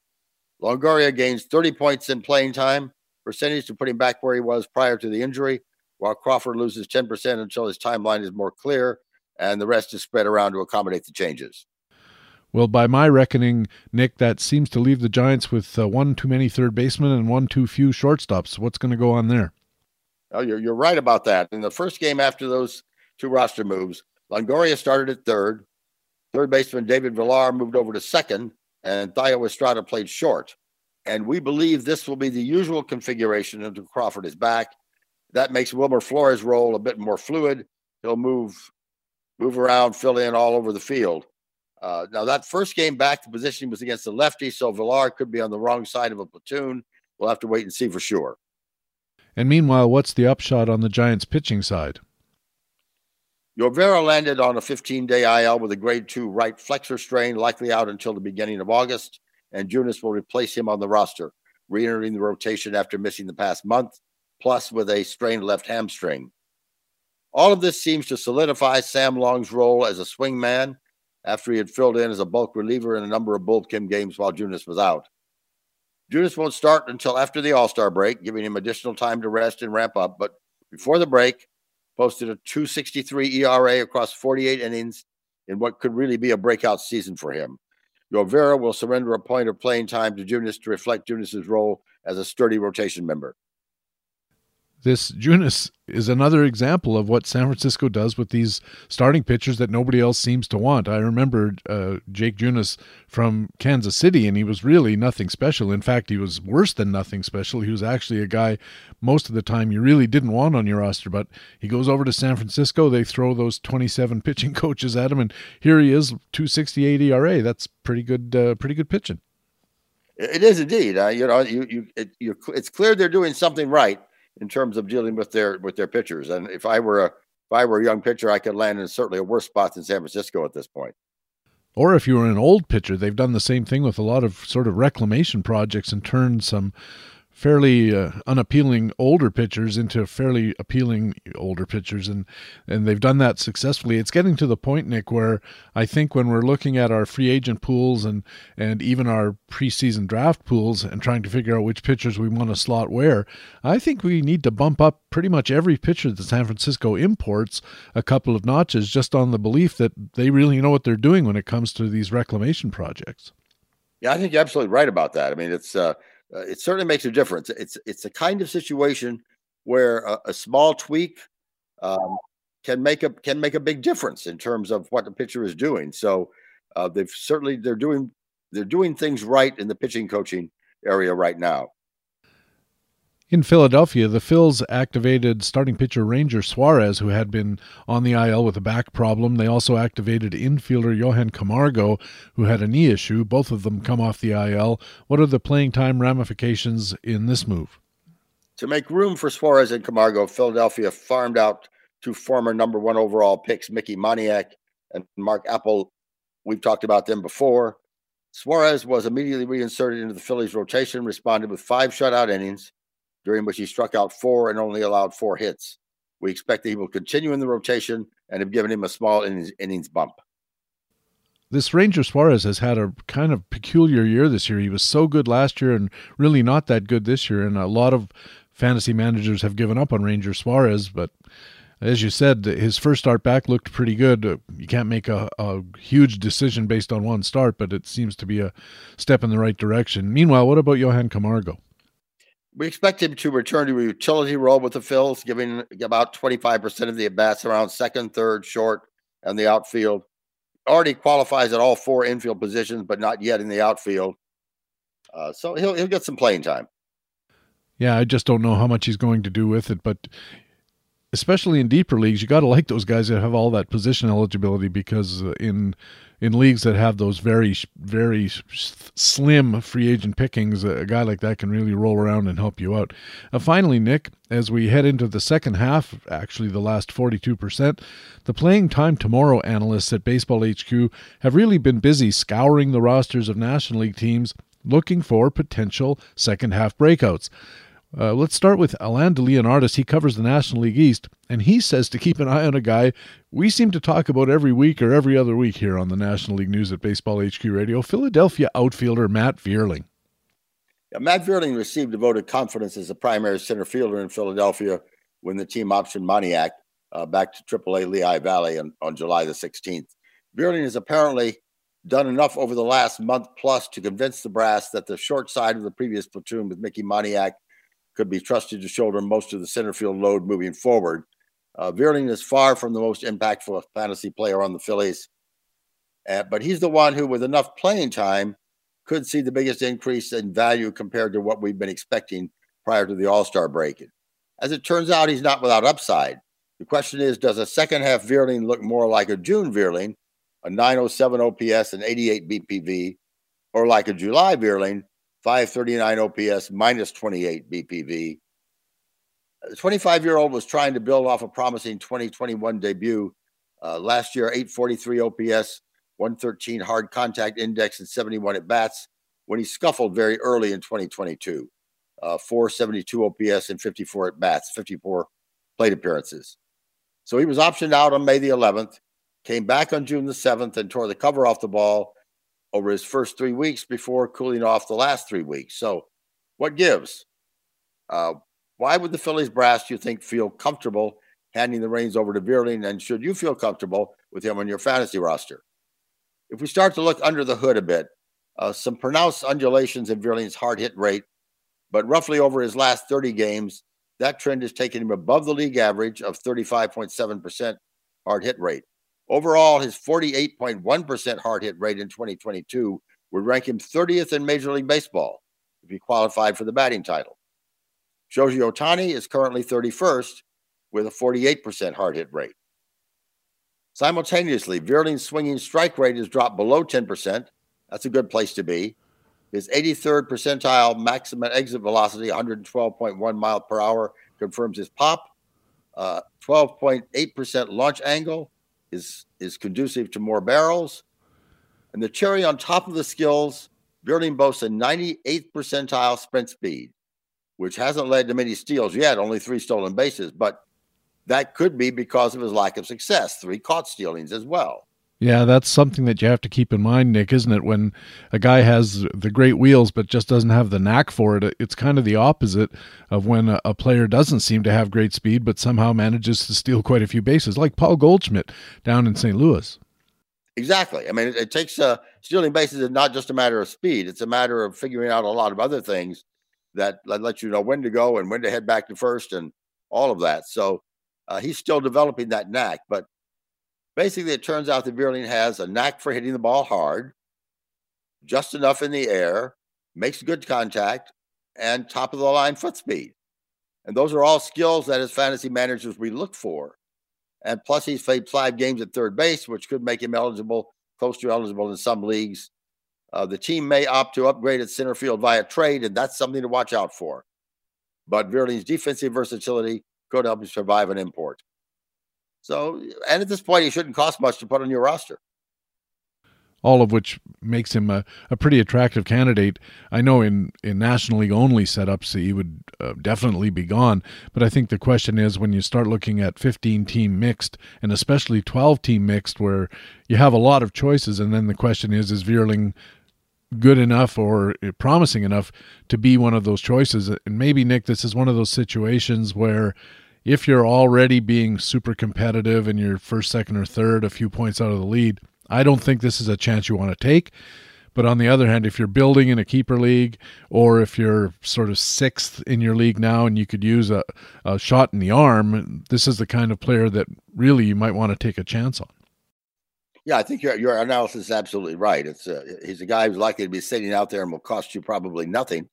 Longoria gains 30 points in playing time, percentage to put him back where he was prior to the injury, while Crawford loses 10% until his timeline is more clear, and the rest is spread around to accommodate the changes. Well, by my reckoning, Nick, that seems to leave the Giants with one too many third basemen and one too few shortstops. What's going to go on there? Oh, you're right about that. In the first game after those two roster moves, Longoria started at third. Third baseman David Villar moved over to second, and Thayo Estrada played short. And we believe this will be the usual configuration until Crawford is back. That makes Wilmer Flores' role a bit more fluid. He'll move around, fill in all over the field. Now, that first game back, the positioning was against the lefty, so Villar could be on the wrong side of a platoon. We'll have to wait and see for sure. And meanwhile, what's the upshot on the Giants' pitching side? Yorvera landed on a 15-day IL with a grade 2 right flexor strain, likely out until the beginning of August, and Junis will replace him on the roster, reentering the rotation after missing the past month, plus with a strained left hamstring. All of this seems to solidify Sam Long's role as a swingman, after he had filled in as a bulk reliever in a number of bullpen games while Junis was out. Junis won't start until after the All-Star break, giving him additional time to rest and ramp up. But before the break, posted a 2.63 ERA across 48 innings in what could really be a breakout season for him. Yorvera will surrender a point of playing time to Junis to reflect Junis's role as a sturdy rotation member. This Junis is another example of what San Francisco does with these starting pitchers that nobody else seems to want. I remember Jake Junis from Kansas City, and he was really nothing special. In fact, he was worse than nothing special. He was actually a guy most of the time you really didn't want on your roster, but he goes over to San Francisco. They throw those 27 pitching coaches at him, and here he is, 2.68 ERA. That's pretty good pitching. It is indeed. It's clear they're doing something right in terms of dealing with their pitchers. And if I were a young pitcher, I could land in certainly a worse spot than San Francisco at this point. Or if you were an old pitcher, they've done the same thing with a lot of sort of reclamation projects and turned some fairly unappealing older pitchers into fairly appealing older pitchers, and they've done that successfully. It's getting to the point, Nick, where I think when we're looking at our free agent pools and even our preseason draft pools and trying to figure out which pitchers we want to slot where, I think we need to bump up pretty much every pitcher that San Francisco imports a couple of notches just on the belief that they really know what they're doing when it comes to these reclamation projects. Yeah, I think you're absolutely right about that. I mean, it certainly makes a difference. It's a kind of situation where a small tweak can make a big difference in terms of what the pitcher is doing. So they're doing things right in the pitching coaching area right now. In Philadelphia, the Phils activated starting pitcher Ranger Suarez, who had been on the IL with a back problem. They also activated infielder Johan Camargo, who had a knee issue. Both of them come off the IL. What are the playing time ramifications in this move? To make room for Suarez and Camargo, Philadelphia farmed out two former number 1 overall picks, Mickey Moniak and Mark Appel. We've talked about them before. Suarez was immediately reinserted into the Phillies' rotation, responded with 5 shutout innings, during which he struck out 4 and only allowed 4 hits. We expect that he will continue in the rotation and have given him a small innings bump. This Ranger Suarez has had a kind of peculiar year this year. He was so good last year and really not that good this year, and a lot of fantasy managers have given up on Ranger Suarez, but as you said, his first start back looked pretty good. You can't make a huge decision based on one start, but it seems to be a step in the right direction. Meanwhile, what about Johan Camargo? We expect him to return to a utility role with the Phils, giving about 25% of the at-bats around second, third, short, and the outfield. Already qualifies at all 4 infield positions, but not yet in the outfield. So he'll get some playing time. Yeah, I just don't know how much he's going to do with it, but especially in deeper leagues, you got to like those guys that have all that position eligibility, because in leagues that have those very, very slim free agent pickings, a guy like that can really roll around and help you out. Finally, Nick, as we head into the second half, actually the last 42%, the Playing Time Tomorrow analysts at Baseball HQ have really been busy scouring the rosters of National League teams looking for potential second half breakouts. Let's start with Alain DeLeonardis. He covers the National League East, and he says to keep an eye on a guy we seem to talk about every week or every other week here on the National League News at Baseball HQ Radio, Philadelphia outfielder Matt Vierling. Yeah, Matt Vierling received devoted confidence as a primary center fielder in Philadelphia when the team optioned Moniak back to AAA Lehigh Valley on July the 16th. Vierling has apparently done enough over the last month plus to convince the brass that the short side of the previous platoon with Mickey Moniak could be trusted to shoulder most of the center field load moving forward. Vierling is far from the most impactful fantasy player on the Phillies, but he's the one who, with enough playing time, could see the biggest increase in value compared to what we've been expecting prior to the All-Star break. As it turns out, he's not without upside. The question is, does a second-half Vierling look more like a June Vierling, a 907 OPS and 88 BPV, or like a July Vierling, 539 OPS, minus 28 BPV. The 25-year-old was trying to build off a promising 2021 debut. Last year, 843 OPS, 113 hard contact index, and 71 at-bats when he scuffled very early in 2022. 472 OPS and 54 at-bats, 54 plate appearances. So he was optioned out on May the 11th, came back on June the 7th, and tore the cover off the ball over his first 3 weeks before cooling off the last 3 weeks. So what gives? Why would the Phillies brass, you think, feel comfortable handing the reins over to Vierling, and should you feel comfortable with him on your fantasy roster? If we start to look under the hood a bit, some pronounced undulations in Vierling's hard hit rate, but roughly over his last 30 games, that trend has taken him above the league average of 35.7% hard hit rate. Overall, his 48.1% hard hit rate in 2022 would rank him 30th in Major League Baseball if he qualified for the batting title. Shoji Ohtani is currently 31st with a 48% hard hit rate. Simultaneously, Vierling's swinging strike rate has dropped below 10%. That's a good place to be. His 83rd percentile maximum exit velocity, 112.1 miles per hour, confirms his pop. 12.8% launch angle is conducive to more barrels. And the cherry on top of the skills, Vierling boasts a 98th percentile sprint speed, which hasn't led to many steals yet, only 3 stolen bases, but that could be because of his lack of success, 3 caught stealings as well. Yeah, that's something that you have to keep in mind, Nick, isn't it? When a guy has the great wheels but just doesn't have the knack for it, it's kind of the opposite of when a player doesn't seem to have great speed but somehow manages to steal quite a few bases, like Paul Goldschmidt down in St. Louis. Exactly. I mean, it takes stealing bases is not just a matter of speed. It's a matter of figuring out a lot of other things that let you know when to go and when to head back to first and all of that. So he's still developing that knack, but basically, it turns out that Vierling has a knack for hitting the ball hard, just enough in the air, makes good contact, and top-of-the-line foot speed. And those are all skills that as fantasy managers we look for. And plus, he's played 5 games at third base, which could make him eligible, close to eligible in some leagues. The team may opt to upgrade at center field via trade, and that's something to watch out for. But Vierling's defensive versatility could help him survive an import. So, and at this point, he shouldn't cost much to put on your roster. All of which makes him a pretty attractive candidate. I know in National League only setups, he would definitely be gone. But I think the question is when you start looking at 15-team mixed, and especially 12-team mixed, where you have a lot of choices, and then the question is Vierling good enough or promising enough to be one of those choices? And maybe, Nick, this is one of those situations where if you're already being super competitive and you're first, second, or third, a few points out of the lead, I don't think this is a chance you want to take. But on the other hand, if you're building in a keeper league or if you're sort of 6th in your league now and you could use a shot in the arm, this is the kind of player that really you might want to take a chance on. Yeah, I think your analysis is absolutely right. It's he's a guy who's likely to be sitting out there and will cost you probably nothing.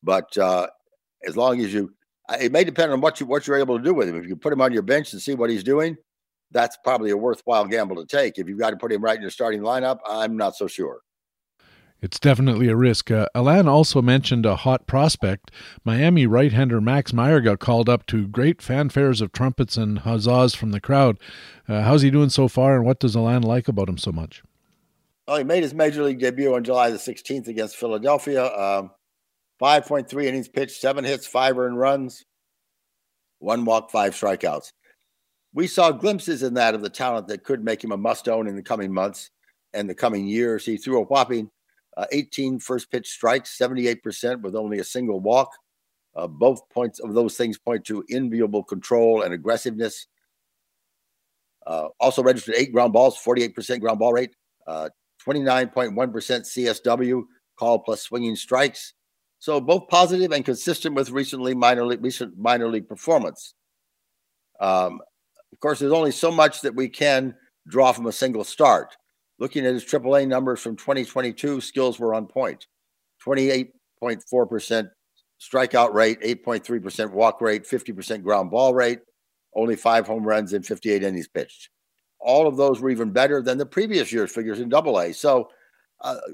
But as long as you... It may depend on what you're able to do with him. If you put him on your bench and see what he's doing, that's probably a worthwhile gamble to take. If you've got to put him right in your starting lineup, I'm not so sure. It's definitely a risk. Alain also mentioned a hot prospect. Miami right-hander Max Meyer got called up to great fanfares of trumpets and huzzas from the crowd. How's he doing so far, and what does Alain like about him so much? Well, he made his Major League debut on July the 16th against Philadelphia. 5.3 innings pitched, 7 hits, 5 earned runs, 1 walk, 5 strikeouts. We saw glimpses in that of the talent that could make him a must-own in the coming months and the coming years. He threw a whopping 18 first-pitch strikes, 78% with only a single walk. Both points of those things point to enviable control and aggressiveness. Also registered 8 ground balls, 48% ground ball rate, 29.1% CSW, call plus swinging strikes. So both positive and consistent with recent minor league performance. Of course, there's only so much that we can draw from a single start. Looking at his AAA numbers from 2022, skills were on point. 28.4% strikeout rate, 8.3% walk rate, 50% ground ball rate, only 5 home runs and 58 innings pitched. All of those were even better than the previous year's figures in Double-A. So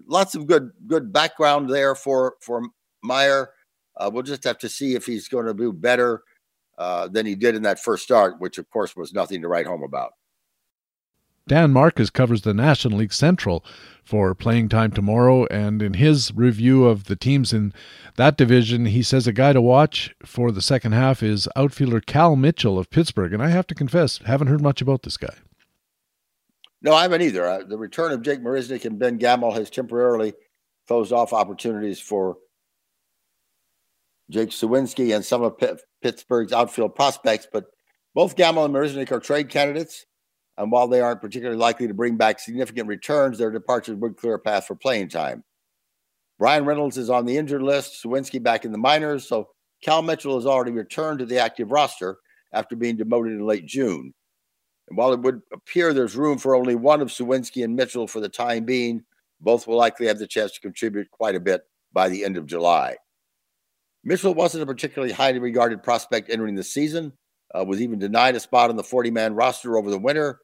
lots of good background there for Meyer. We'll just have to see if he's going to do better than he did in that first start, which, of course, was nothing to write home about. Dan Marcus covers the National League Central for Playing Time Tomorrow, and in his review of the teams in that division, he says a guy to watch for the second half is outfielder Cal Mitchell of Pittsburgh, and I have to confess, haven't heard much about this guy. No, I haven't either. The return of Jake Marisnik and Ben Gamel has temporarily closed off opportunities for Jake Suwinski and some of Pittsburgh's outfield prospects, but both Gamel and Marisnik are trade candidates. And while they aren't particularly likely to bring back significant returns, their departures would clear a path for playing time. Brian Reynolds is on the injured list, Suwinski back in the minors, so Cal Mitchell has already returned to the active roster after being demoted in late June. And while it would appear there's room for only one of Suwinski and Mitchell for the time being, both will likely have the chance to contribute quite a bit by the end of July. Mitchell wasn't a particularly highly regarded prospect entering the season, was even denied a spot on the 40-man roster over the winter,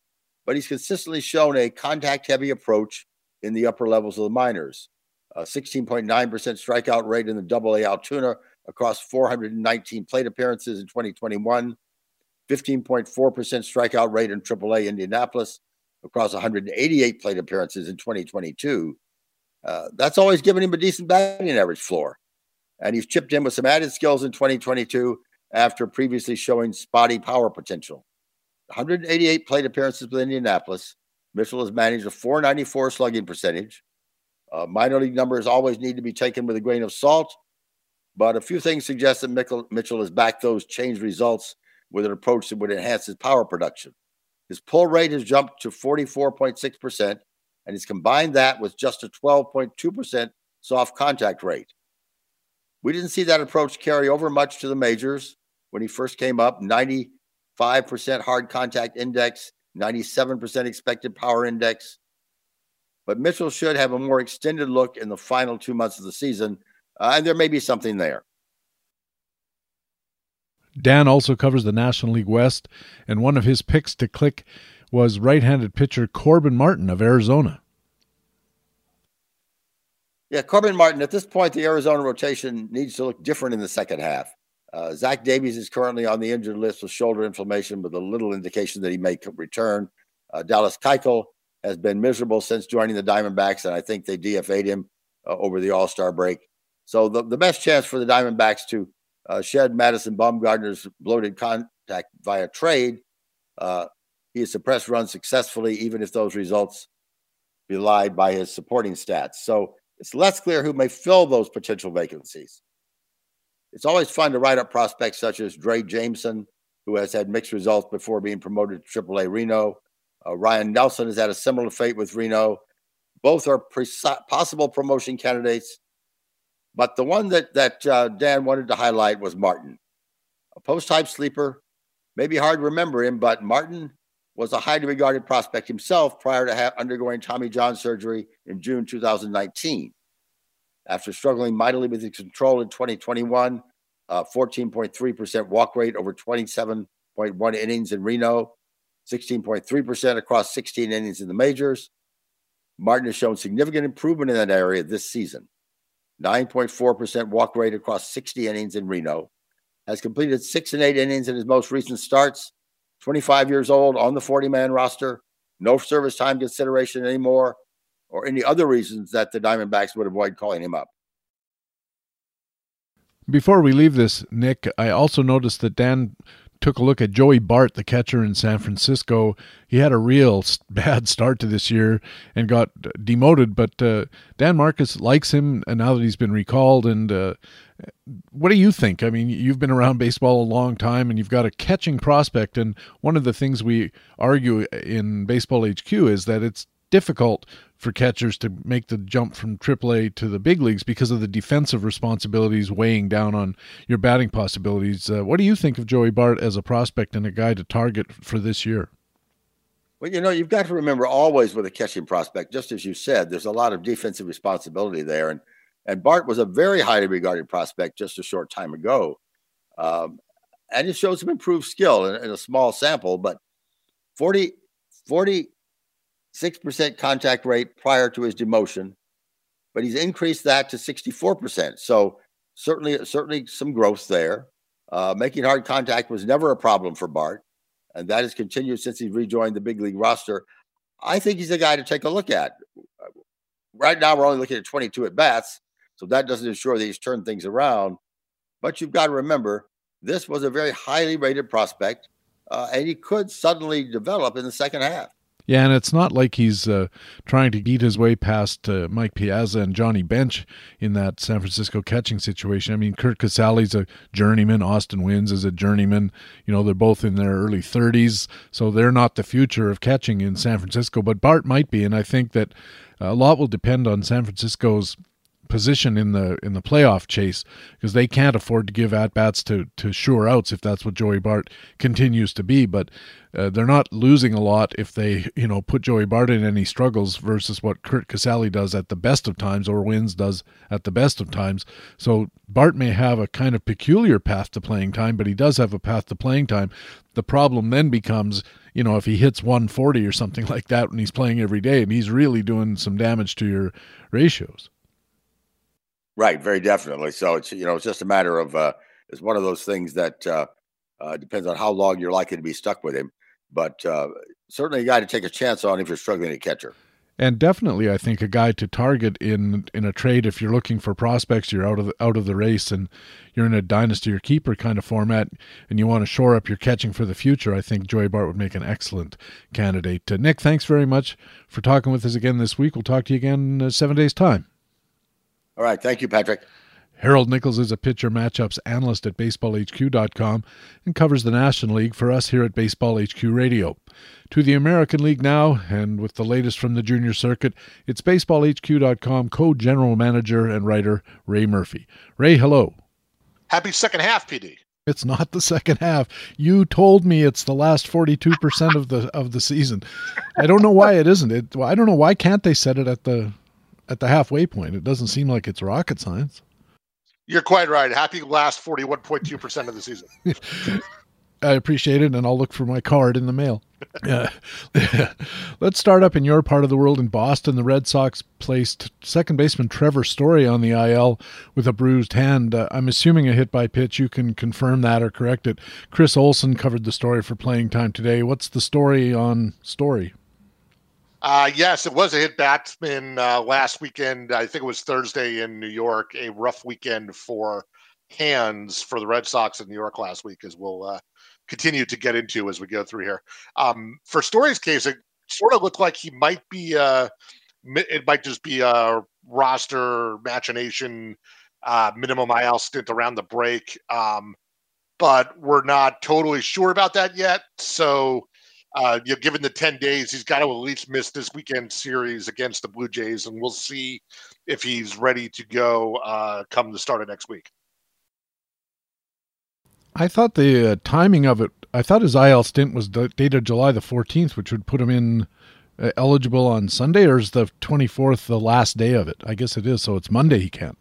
but he's consistently shown a contact-heavy approach in the upper levels of the minors. A 16.9% strikeout rate in the Double-A Altoona across 419 plate appearances in 2021, 15.4% strikeout rate in Triple-A Indianapolis across 188 plate appearances in 2022. That's always given him a decent batting average floor, and he's chipped in with some added skills in 2022 after previously showing spotty power potential. 188 plate appearances with Indianapolis. Mitchell has managed a .494 slugging percentage. Minor league numbers always need to be taken with a grain of salt, but a few things suggest that Mitchell has backed those changed results with an approach that would enhance his power production. His pull rate has jumped to 44.6%, and he's combined that with just a 12.2% soft contact rate. We didn't see that approach carry over much to the majors. When he first came up, 95% hard contact index, 97% expected power index. But Mitchell should have a more extended look in the final 2 months of the season, and there may be something there. Dan also covers the National League West, and one of his picks to click was right-handed pitcher Corbin Martin of Arizona. Yeah, Corbin Martin, at this point, the Arizona rotation needs to look different in the second half. Zach Davies is currently on the injured list with shoulder inflammation with a little indication that he may return. Dallas Keuchel has been miserable since joining the Diamondbacks, and I think they DFA'd him over the All-Star break. So the best chance for the Diamondbacks to shed Madison Bumgarner's bloated contact via trade. He has suppressed runs successfully, even if those results belied by his supporting stats. So it's less clear who may fill those potential vacancies. It's always fun to write up prospects such as Dre Jameson, who has had mixed results before being promoted to AAA Reno. Ryan Nelson has had a similar fate with Reno. Both are possible promotion candidates, but the one that Dan wanted to highlight was Martin. A post-hype sleeper, maybe hard to remember him, but Martin was a highly regarded prospect himself prior to undergoing Tommy John surgery in June 2019. After struggling mightily with his control in 2021, 14.3% walk rate over 27.1 innings in Reno, 16.3% across 16 innings in the majors, Martin has shown significant improvement in that area this season. 9.4% walk rate across 60 innings in Reno, has completed 6 and 8 innings in his most recent starts, 25 years old, on the 40-man roster, no service time consideration anymore, or any other reasons that the Diamondbacks would avoid calling him up. Before we leave this, Nick, I also noticed that Dan took a look at Joey Bart, the catcher in San Francisco. He had a real bad start to this year and got demoted, but Dan Marcus likes him now that he's been recalled. And what do you think? I mean, you've been around baseball a long time and you've got a catching prospect. And one of the things we argue in Baseball HQ is that it's difficult for catchers to make the jump from AAA to the big leagues because of the defensive responsibilities weighing down on your batting possibilities. What do you think of Joey Bart as a prospect and a guy to target for this year? Well, you know, you've got to remember always with a catching prospect, just as you said, there's a lot of defensive responsibility there. And Bart was a very highly regarded prospect just a short time ago. And it shows some improved skill in a small sample, but 46% contact rate prior to his demotion, but he's increased that to 64%. So certainly some growth there. Making hard contact was never a problem for Bart, and that has continued since he rejoined the big league roster. I think he's a guy to take a look at. Right now, we're only looking at 22 at-bats, so that doesn't ensure that he's turned things around. But you've got to remember, this was a very highly rated prospect, and he could suddenly develop in the second half. Yeah, and it's not like he's trying to eat his way past Mike Piazza and Johnny Bench in that San Francisco catching situation. I mean, Kurt Casale's a journeyman. Austin Wins is a journeyman. You know, they're both in their early 30s, so they're not the future of catching in San Francisco. But Bart might be, and I think that a lot will depend on San Francisco's position in the playoff chase, because they can't afford to give at-bats to sure outs if that's what Joey Bart continues to be. But they're not losing a lot if they, you know, put Joey Bart in and he struggles versus what Kurt Casale does at the best of times or Wins does at the best of times. So Bart may have a kind of peculiar path to playing time, but he does have a path to playing time. The problem then becomes, you know, if he hits 140 or something like that when he's playing every day, and he's really doing some damage to your ratios. Right, very definitely. So it's, you know, it's just a matter of it's one of those things that depends on how long you're likely to be stuck with him, but certainly a guy to take a chance on if you're struggling at catcher. And definitely, I think, a guy to target in a trade if you're looking for prospects, you're out of the race and you're in a dynasty or keeper kind of format and you want to shore up your catching for the future. I think Joey Bart would make an excellent candidate. Nick, thanks very much for talking with us again this week. We'll talk to you again in 7 days' time. All right. Thank you, Patrick. Harold Nichols is a pitcher matchups analyst at baseballhq.com and covers the National League for us here at Baseball HQ Radio. To the American League now, and with the latest from the junior circuit, it's baseballhq.com co-general manager and writer Ray Murphy. Ray, hello. Happy second half, PD. It's not the second half. You told me it's the last 42% of the season. I don't know why it isn't. I don't know why can't they set it at the halfway point. It doesn't seem like it's rocket science. You're quite right. Happy last 41.2% of the season. I appreciate it, and I'll look for my card in the mail. Let's start up in your part of the world in Boston. The Red Sox placed second baseman Trevor Story on the IL with a bruised hand. I'm assuming a hit by pitch. You can confirm that or correct it. Chris Olsen covered the story for Playing Time today. What's the story on Story? Yes, it was a hit batsman last weekend. I think it was Thursday in New York, a rough weekend for hands for the Red Sox in New York last week, as we'll continue to get into as we go through here. For Story's case, it sort of looked like he might be, it might just be a roster machination, minimum IL stint around the break. But we're not totally sure about that yet. So, you know, given the 10 days, he's got to at least miss this weekend series against the Blue Jays, and we'll see if he's ready to go come the start of next week. I thought the timing of it, I thought his IL stint was dated July the 14th, which would put him in eligible on Sunday, or is the 24th the last day of it? I guess it is, so it's Monday he can't.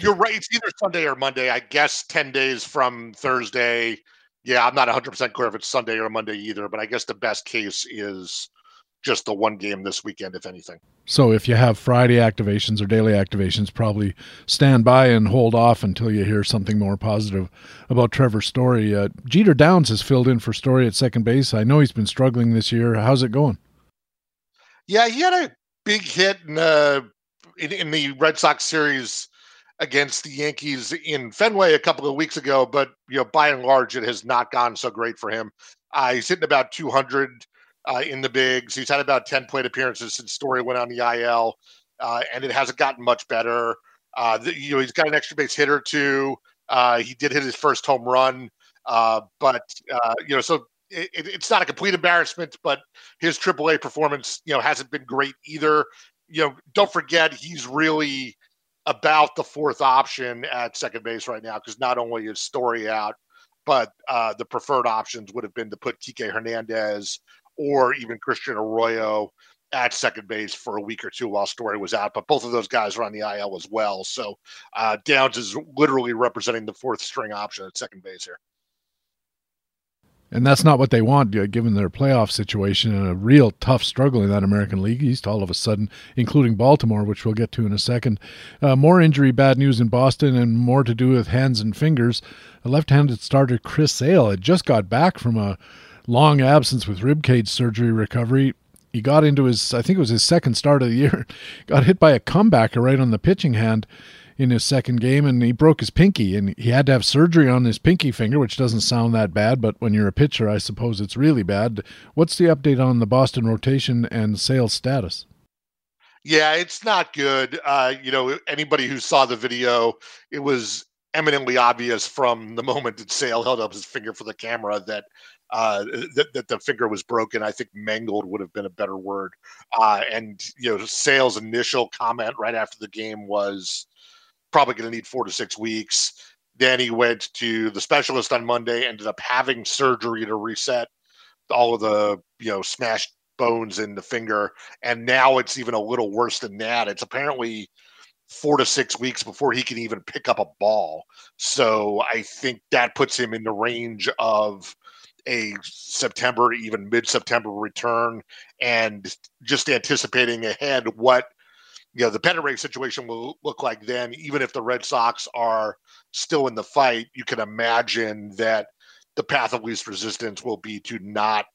You're right, it's either Sunday or Monday. I guess 10 days from Thursday. Yeah, I'm not 100% clear if it's Sunday or Monday either, but I guess the best case is just the one game this weekend, if anything. So if you have Friday activations or daily activations, probably stand by and hold off until you hear something more positive about Trevor Story. Jeter Downs has filled in for Story at second base. I know he's been struggling this year. How's it going? Yeah, he had a big hit in the Red Sox series against the Yankees in Fenway a couple of weeks ago, but you know, by and large, it has not gone so great for him. He's hitting about 200 in the bigs. He's had about 10 plate appearances since Story went on the IL, and it hasn't gotten much better. You know, he's got an extra base hit or two. He did hit his first home run, but you know, so it's not a complete embarrassment. But his AAA performance, you know, hasn't been great either. You know, don't forget he's really about the fourth option at second base right now, because not only is Story out, but the preferred options would have been to put Kike Hernandez or even Christian Arroyo at second base for a week or two while Story was out. But both of those guys are on the IL as well. So Downs is literally representing the fourth string option at second base here. And that's not what they want, given their playoff situation and a real tough struggle in that American League East all of a sudden, including Baltimore, which we'll get to in a second. More injury bad news in Boston and more to do with hands and fingers. A left-handed starter, Chris Sale, had just got back from a long absence with rib cage surgery recovery. He got into his, I think it was his second start of the year, got hit by a comebacker right on the pitching hand in his second game, and he broke his pinky, and he had to have surgery on his pinky finger, which doesn't sound that bad, but when you're a pitcher, I suppose it's really bad. What's the update on the Boston rotation and Sale's status? Yeah, it's not good. You know, anybody who saw the video, it was eminently obvious from the moment that Sale held up his finger for the camera that that the finger was broken. I think mangled would have been a better word. And, you know, Sale's initial comment right after the game was, probably going to need 4 to 6 weeks. Then he went to the specialist on Monday, ended up having surgery to reset all of the, you know, smashed bones in the finger. And now it's even a little worse than that. It's apparently 4 to 6 weeks before he can even pick up a ball. So I think that puts him in the range of a September, even mid-September return, and just anticipating ahead what, you know, the pennant race situation will look like then. Even if the Red Sox are still in the fight, you can imagine that the path of least resistance will be to not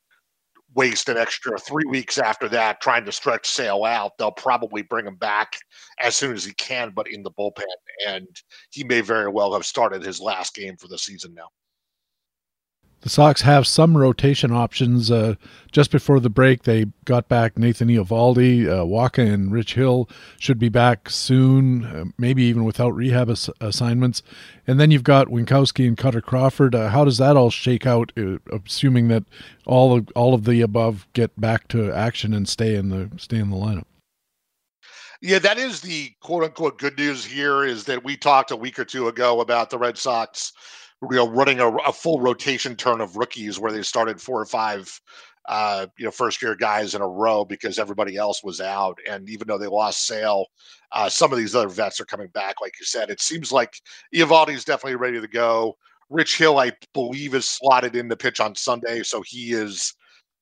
waste an extra 3 weeks after that trying to stretch Sale out. They'll probably bring him back as soon as he can, but in the bullpen. And he may very well have started his last game for the season now. The Sox have some rotation options. Just before the break, they got back Nathan Eovaldi. Waka and Rich Hill should be back soon, maybe even without rehab assignments. And then you've got Winkowski and Cutter Crawford. How does that all shake out, assuming that all of the above get back to action and stay in the lineup? Yeah, that is the quote-unquote good news here, is that we talked a week or two ago about the Red Sox, you know, running a full rotation turn of rookies where they started 4 or 5, you know, first-year guys in a row because everybody else was out. And even though they lost Sale, some of these other vets are coming back, like you said. It seems like Eovaldi is definitely ready to go. Rich Hill, I believe, is slotted in the pitch on Sunday, so he is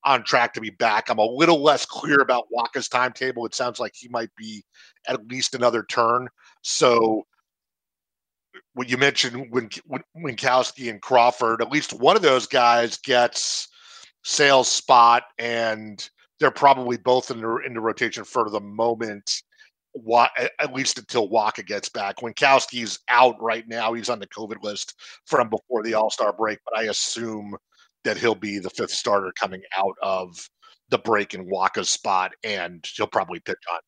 on track to be back. I'm a little less clear about Waka's timetable. It sounds like he might be at least another turn. So when you mentioned Winkowski and Crawford, at least one of those guys gets Sale's spot, and they're probably both in the rotation for the moment, at least until Waka gets back. Winkowski's out right now. He's on the COVID list from before the All-Star break, but I assume that he'll be the fifth starter coming out of the break in Waka's spot, and he'll probably pitch on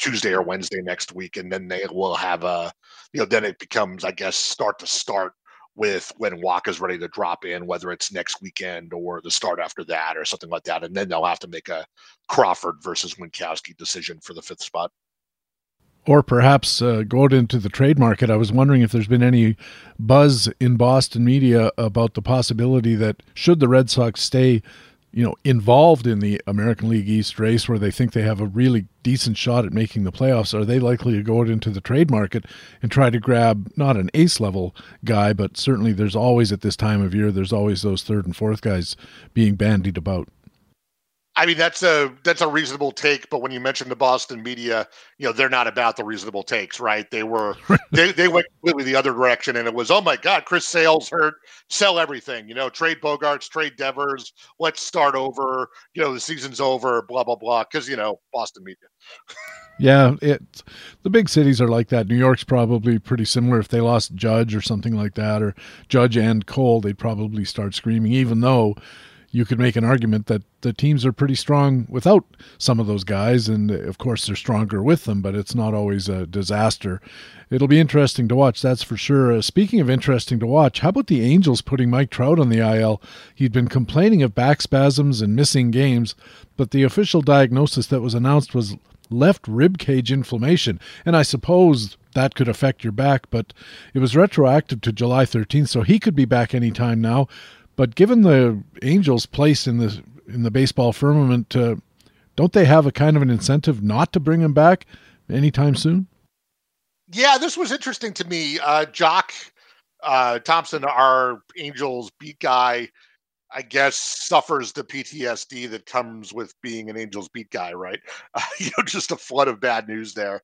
Tuesday or Wednesday next week, and then they will have a, you know, then it becomes, I guess, start to start with when Waka's ready to drop in, whether it's next weekend or the start after that or something like that. And then they'll have to make a Crawford versus Winkowski decision for the fifth spot. Or perhaps go out into the trade market. I was wondering if there's been any buzz in Boston media about the possibility that should the Red Sox stay, you know, involved in the American League East race, where they think they have a really decent shot at making the playoffs, are they likely to go out into the trade market and try to grab not an ace-level guy, but certainly there's always, at this time of year, there's always those third and fourth guys being bandied about. I mean, that's a reasonable take, but when you mention the Boston media, you know, they're not about the reasonable takes, right? They were they went completely the other direction, and it was, oh my God, Chris Sale's hurt, sell everything, you know, trade Bogarts, trade Devers, let's start over, you know, the season's over, blah blah blah, because, you know, Boston media. Yeah, the big cities are like that. New York's probably pretty similar. If they lost Judge or something like that, or Judge and Cole, they'd probably start screaming, even though you could make an argument that the teams are pretty strong without some of those guys, and, of course, they're stronger with them, but it's not always a disaster. It'll be interesting to watch, that's for sure. Speaking of interesting to watch, how about the Angels putting Mike Trout on the IL? He'd been complaining of back spasms and missing games, but the official diagnosis that was announced was left rib cage inflammation, and I suppose that could affect your back, but it was retroactive to July 13th, so he could be back anytime now. But given the Angels' place in the baseball firmament, don't they have a kind of an incentive not to bring him back anytime soon? Yeah, this was interesting to me. Jock Thompson, our Angels beat guy, I guess suffers the PTSD that comes with being an Angels beat guy, right? Just a flood of bad news there.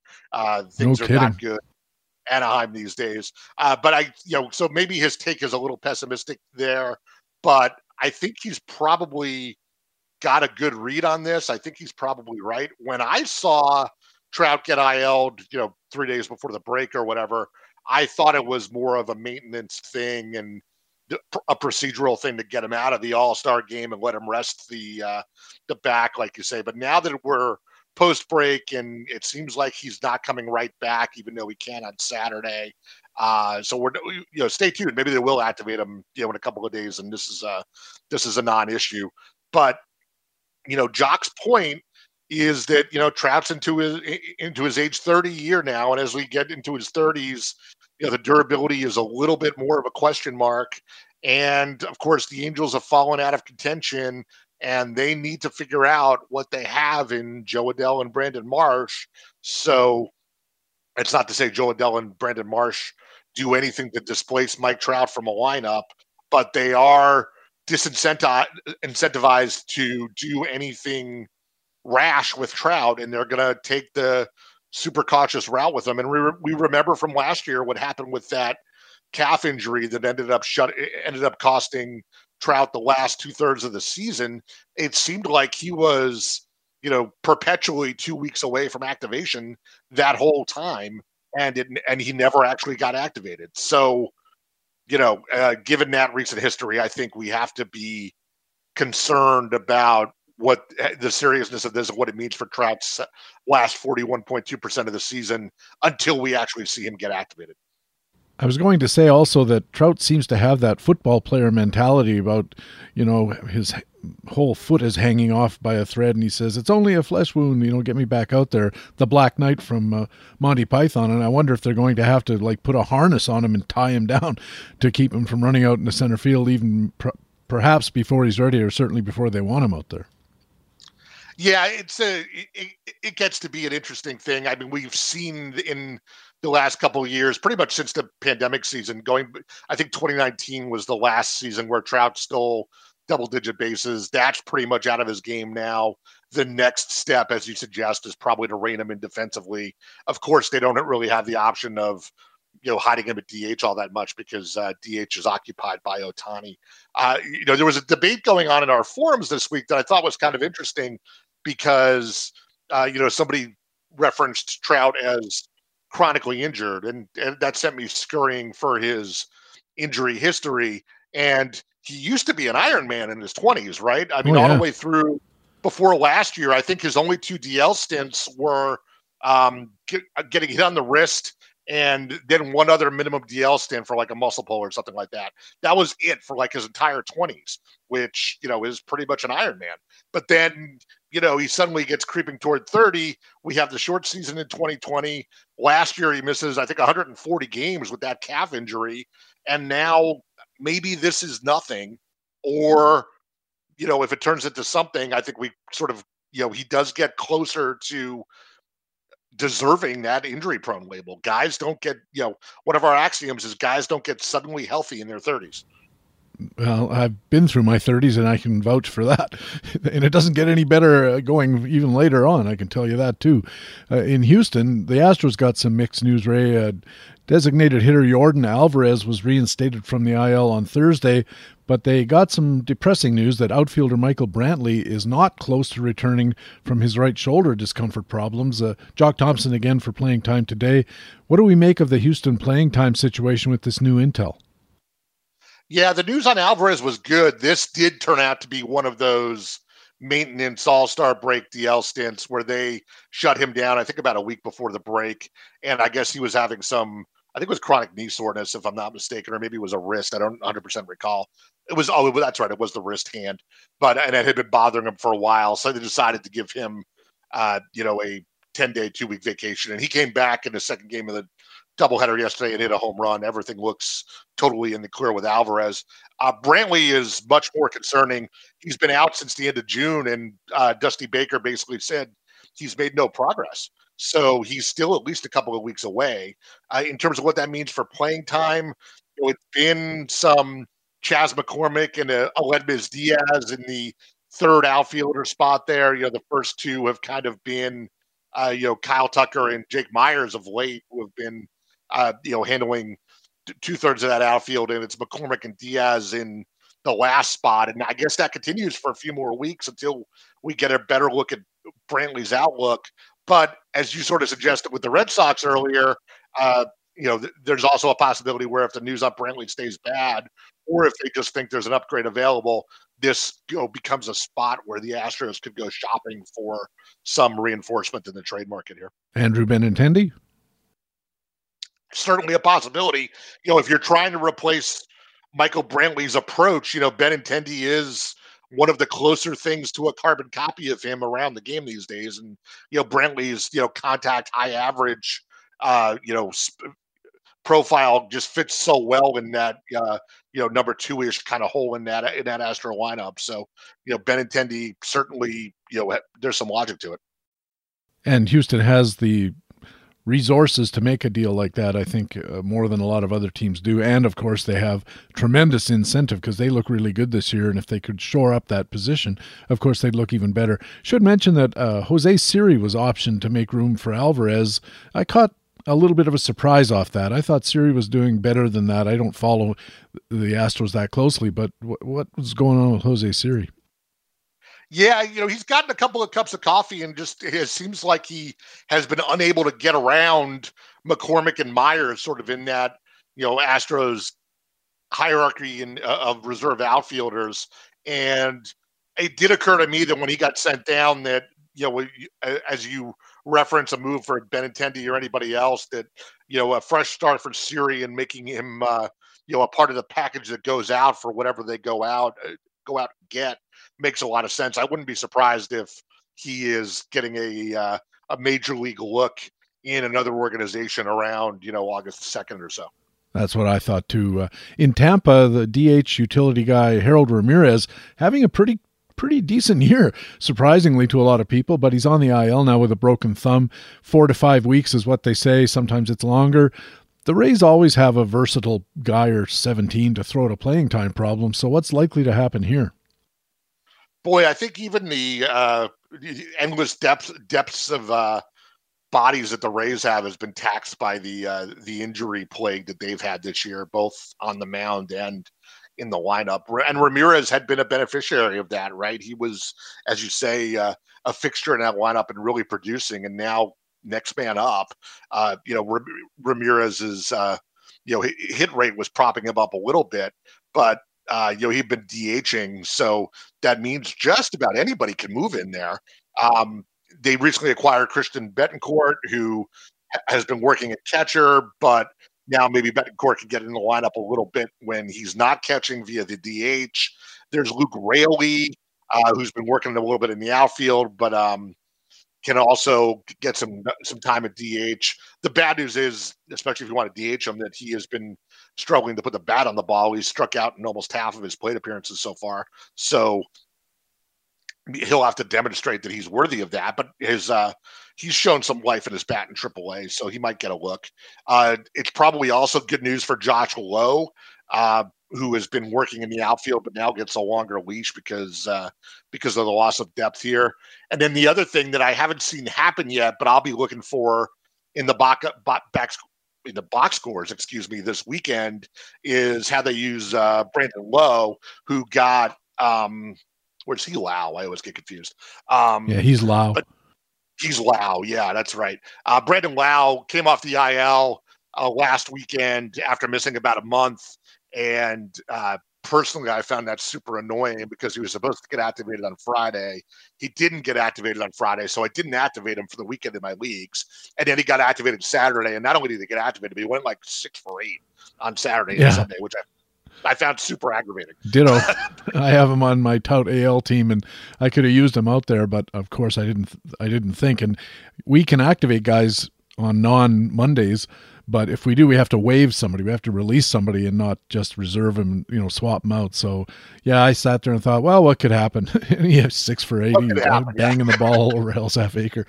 Things are not good. Anaheim these days. So maybe his take is a little pessimistic there, but I think he's probably got a good read on this. I think he's probably right. When I saw Trout get IL'd, 3 days before the break or whatever, I thought it was more of a maintenance thing and a procedural thing to get him out of the All-Star game and let him rest the back, like you say. But now that we're post-break and it seems like he's not coming right back, even though he can on Saturday. So we're, stay tuned. Maybe they will activate him, in a couple of days. And this is a non-issue. But Jock's point is that Trout's into his age 30 year now, and as we get into his 30s, the durability is a little bit more of a question mark. And of course, the Angels have fallen out of contention. And they need to figure out what they have in Joe Adele and Brandon Marsh. So it's not to say Joe Adele and Brandon Marsh do anything to displace Mike Trout from a lineup, but they are disincentivized to do anything rash with Trout, and they're going to take the super cautious route with him. And we remember from last year what happened with that calf injury that ended up costing Trout the last 2/3 of the season. It seemed like he was, perpetually 2 weeks away from activation that whole time, and he never actually got activated. So, given that recent history, I think we have to be concerned about what the seriousness of this and what it means for Trout's last 41.2% of the season until we actually see him get activated. I was going to say also that Trout seems to have that football player mentality about, his whole foot is hanging off by a thread, and he says, it's only a flesh wound, get me back out there. The Black Knight from Monty Python, and I wonder if they're going to have to put a harness on him and tie him down to keep him from running out in the center field, even perhaps before he's ready, or certainly before they want him out there. Yeah, it gets to be an interesting thing. I mean, we've seen in the last couple of years, pretty much since the pandemic season, I think 2019 was the last season where Trout stole double-digit bases. That's pretty much out of his game now. The next step, as you suggest, is probably to rein him in defensively. Of course, they don't really have the option of hiding him at DH all that much because DH is occupied by Ohtani. There was a debate going on in our forums this week that I thought was kind of interesting because, somebody referenced Trout as chronically injured, and that sent me scurrying for his injury history. And he used to be an Ironman in his 20s, right? I mean, all the way through before last year, I think his only two DL stints were getting hit on the wrist and then one other minimum DL stint for a muscle pull or something like that. That was it for his entire 20s, which, is pretty much an Ironman. But then, he suddenly gets creeping toward 30. We have the short season in 2020. Last year, he misses, I think, 140 games with that calf injury. And now maybe this is nothing. Or, if it turns into something, I think we sort of, he does get closer to deserving that injury prone label. Guys don't get, one of our axioms is guys don't get suddenly healthy in their 30s. Well, I've been through my 30s, and I can vouch for that. And it doesn't get any better going even later on, I can tell you that, too. In Houston, the Astros got some mixed news, Ray. Designated hitter Yordan Alvarez was reinstated from the IL on Thursday, but they got some depressing news that outfielder Michael Brantley is not close to returning from his right shoulder discomfort problems. Jock Thompson again for playing time today. What do we make of the Houston playing time situation with this new intel? Yeah, the news on Alvarez was good. This did turn out to be one of those maintenance all-star break DL stints where they shut him down, I think about a week before the break. And I guess he was having some, I think it was chronic knee soreness, if I'm not mistaken, or maybe it was a wrist. I don't 100% recall. It was, oh, that's right. It was the wrist hand, and it had been bothering him for a while. So they decided to give him, a 10-day, 2-week vacation. And he came back in the second game of the doubleheader yesterday and hit a home run. Everything looks totally in the clear with Alvarez. Brantley is much more concerning. He's been out since the end of June, and Dusty Baker basically said he's made no progress. So he's still at least a couple of weeks away. In terms of what that means for playing time, it's been some Chas McCormick and Aledmys Diaz in the third outfielder spot there. The first two have kind of been, Kyle Tucker and Jake Myers of late, who have been, handling two-thirds of that outfield, and it's McCormick and Diaz in the last spot. And I guess that continues for a few more weeks until we get a better look at Brantley's outlook. But as you sort of suggested with the Red Sox earlier, there's also a possibility where if the news on Brantley stays bad, or if they just think there's an upgrade available, this becomes a spot where the Astros could go shopping for some reinforcement in the trade market here. Andrew Benintendi? Certainly a possibility. If you're trying to replace Michael Brantley's approach, Benintendi is one of the closer things to a carbon copy of him around the game these days. And, Brantley's, contact, high average, profile just fits so well in that, number two-ish kind of hole in that Astro lineup. So, Benintendi certainly, there's some logic to it. And Houston has the resources to make a deal like that, I think, more than a lot of other teams do. And, of course, they have tremendous incentive because they look really good this year. And if they could shore up that position, of course, they'd look even better. Should mention that Jose Siri was optioned to make room for Alvarez. I caught a little bit of a surprise off that. I thought Siri was doing better than that. I don't follow the Astros that closely, but what was going on with Jose Siri? Yeah, he's gotten a couple of cups of coffee and just it seems like he has been unable to get around McCormick and Myers sort of in that, Astros hierarchy of reserve outfielders. And it did occur to me that when he got sent down that, as you reference a move for Benintendi or anybody else, that, a fresh start for Siri and making him, a part of the package that goes out for whatever they go out and get makes a lot of sense. I wouldn't be surprised if he is getting a major league look in another organization around, August 2nd or so. That's what I thought too. In Tampa, the DH utility guy, Harold Ramirez, having a pretty decent year, surprisingly to a lot of people, but he's on the IL now with a broken thumb. 4 to 5 weeks is what they say. Sometimes it's longer. The Rays always have a versatile guy or 17 to throw at a playing time problem. So what's likely to happen here? Boy, I think even the endless depths of bodies that the Rays have has been taxed by the injury plague that they've had this year, both on the mound and in the lineup. And Ramirez had been a beneficiary of that, right? He was, as you say, a fixture in that lineup and really producing. And now next man up, Ramirez's, hit rate was propping him up a little bit, but, he'd been DHing. So that means just about anybody can move in there. They recently acquired Christian Betancourt, who has been working at catcher, but now maybe Betancourt could get in the lineup a little bit when he's not catching via the DH. There's Luke Raley, who's been working a little bit in the outfield, but can also get some time at DH. The bad news is, especially if you want to DH him, that he has been struggling to put the bat on the ball. He's struck out in almost half of his plate appearances so far. So he'll have to demonstrate that he's worthy of that, but he's shown some life in his bat in AAA, so he might get a look. It's probably also good news for Josh Lowe, who has been working in the outfield, but now gets a longer leash because of the loss of depth here. And then the other thing that I haven't seen happen yet, but I'll be looking for in the box scores, excuse me, this weekend, is how they use Brandon Lowe, who got where's he Lau? I always get confused. He's Lau. He's Lau. Yeah, that's right. Brandon Lau came off the IL last weekend after missing about a month. And personally, I found that super annoying because he was supposed to get activated on Friday. He didn't get activated on Friday, so I didn't activate him for the weekend in my leagues. And then he got activated Saturday, and not only did he get activated, but he went like 6 for 8 on Saturday and Sunday, which I found super aggravating. Ditto. I have him on my tout AL team, and I could have used him out there, but of course I didn't think. And we can activate guys on non-Mondays, but if we do, we have to waive somebody. We have to release somebody and not just reserve him, swap him out. So, yeah, I sat there and thought, well, what could happen? And he had 6 for 80, banging the ball over Hell's half acre.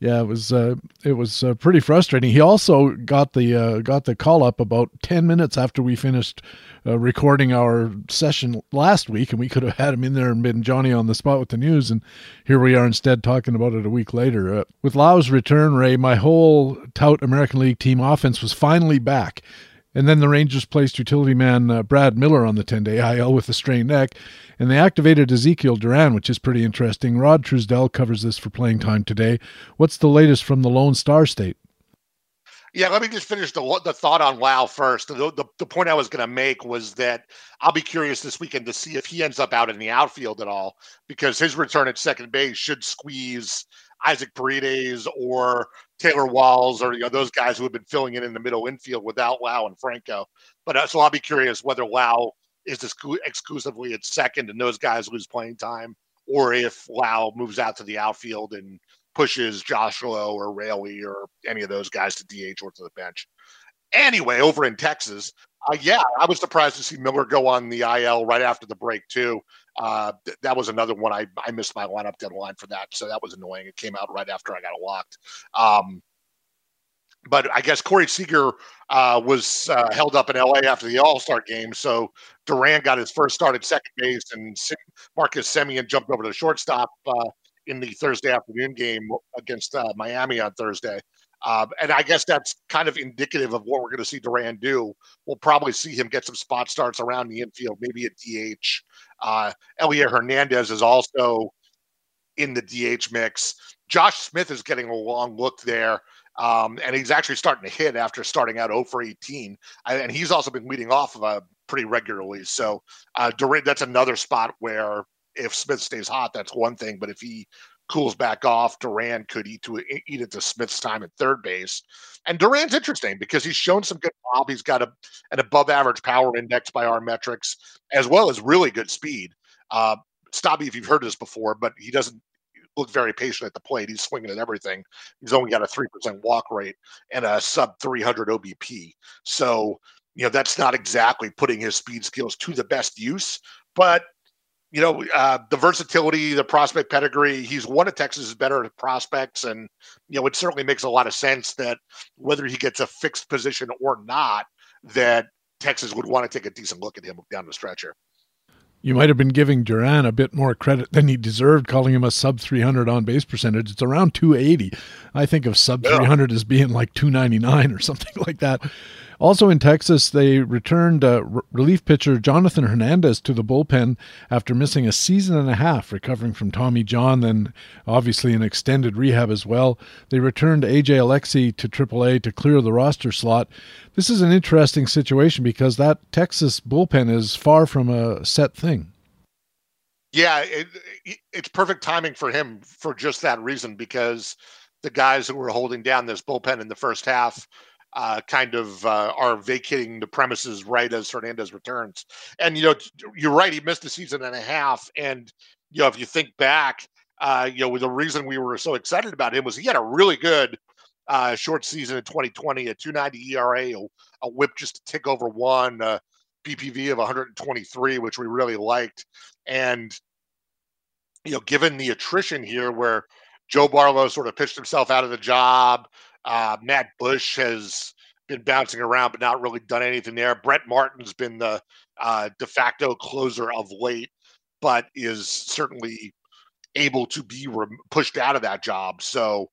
Yeah, it was pretty frustrating. He also got the call up about 10 minutes after we finished recording our session last week, and we could have had him in there and been Johnny on the spot with the news. And here we are instead talking about it a week later. With Lau's return, Ray, my whole tout American League team offense was finally back. And then the Rangers placed utility man Brad Miller on the 10-day IL with a strained neck, and they activated Ezekiel Duran, which is pretty interesting. Rod Truesdell covers this for Playing Time today. What's the latest from the Lone Star State? Yeah, let me just finish the thought on Lau first. The point I was going to make was that I'll be curious this weekend to see if he ends up out in the outfield at all, because his return at second base should squeeze Isaac Paredes or Taylor Walls or those guys who have been filling in the middle infield without Lau and Franco. But so I'll be curious whether Lau is exclusively at second and those guys lose playing time, or if Lau moves out to the outfield and pushes Josh Lowe or Raley or any of those guys to DH or to the bench. Anyway, over in Texas, I was surprised to see Miller go on the IL right after the break too. That was another one. I missed my lineup deadline for that, so that was annoying. It came out right after I got locked. But I guess Corey Seager was held up in L.A. after the All-Star game, so Duran got his first start at second base, and Marcus Semien jumped over to shortstop in the Thursday afternoon game against Miami on Thursday. And I guess that's kind of indicative of what we're going to see Duran do. We'll probably see him get some spot starts around the infield, maybe at DH. Elias Hernandez is also in the DH mix. Josh Smith is getting a long look there, and he's actually starting to hit after starting out 0 for 18. And he's also been leading off pretty regularly. So Duran, that's another spot where if Smith stays hot, that's one thing. But if he cools back off, Duran could eat into Smith's time at third base. And Duran's interesting because he's shown some good pop. He's got an above-average power index by our metrics, as well as really good speed. Stop me if you've heard this before, but he doesn't look very patient at the plate. He's swinging at everything. He's only got a 3% walk rate and a sub-300 OBP. So, that's not exactly putting his speed skills to the best use, but the versatility, the prospect pedigree, he's one of Texas's better prospects. And, it certainly makes a lot of sense that whether he gets a fixed position or not, that Texas would want to take a decent look at him down the stretch here. You might have been giving Duran a bit more credit than he deserved, calling him a sub-300 on-base percentage. It's around 280. I think of sub-300 as being like 299 or something like that. Also in Texas, they returned relief pitcher Jonathan Hernandez to the bullpen after missing a season and a half, recovering from Tommy John, then obviously an extended rehab as well. They returned A.J. Alexi to AAA to clear the roster slot. This is an interesting situation because that Texas bullpen is far from a set thing. Yeah, it's perfect timing for him for just that reason, because the guys who were holding down this bullpen in the first half are vacating the premises right as Hernandez returns. And, you're right, he missed a season and a half. And, if you think back, the reason we were so excited about him was he had a really good short season in 2020, a 2.90 ERA, a whip just a tick over one, a BPV of 123, which we really liked. And, given the attrition here where Joe Barlow sort of pitched himself out of the job, Matt Bush has been bouncing around, but not really done anything there. Brett Martin's been the de facto closer of late, but is certainly able to be pushed out of that job. So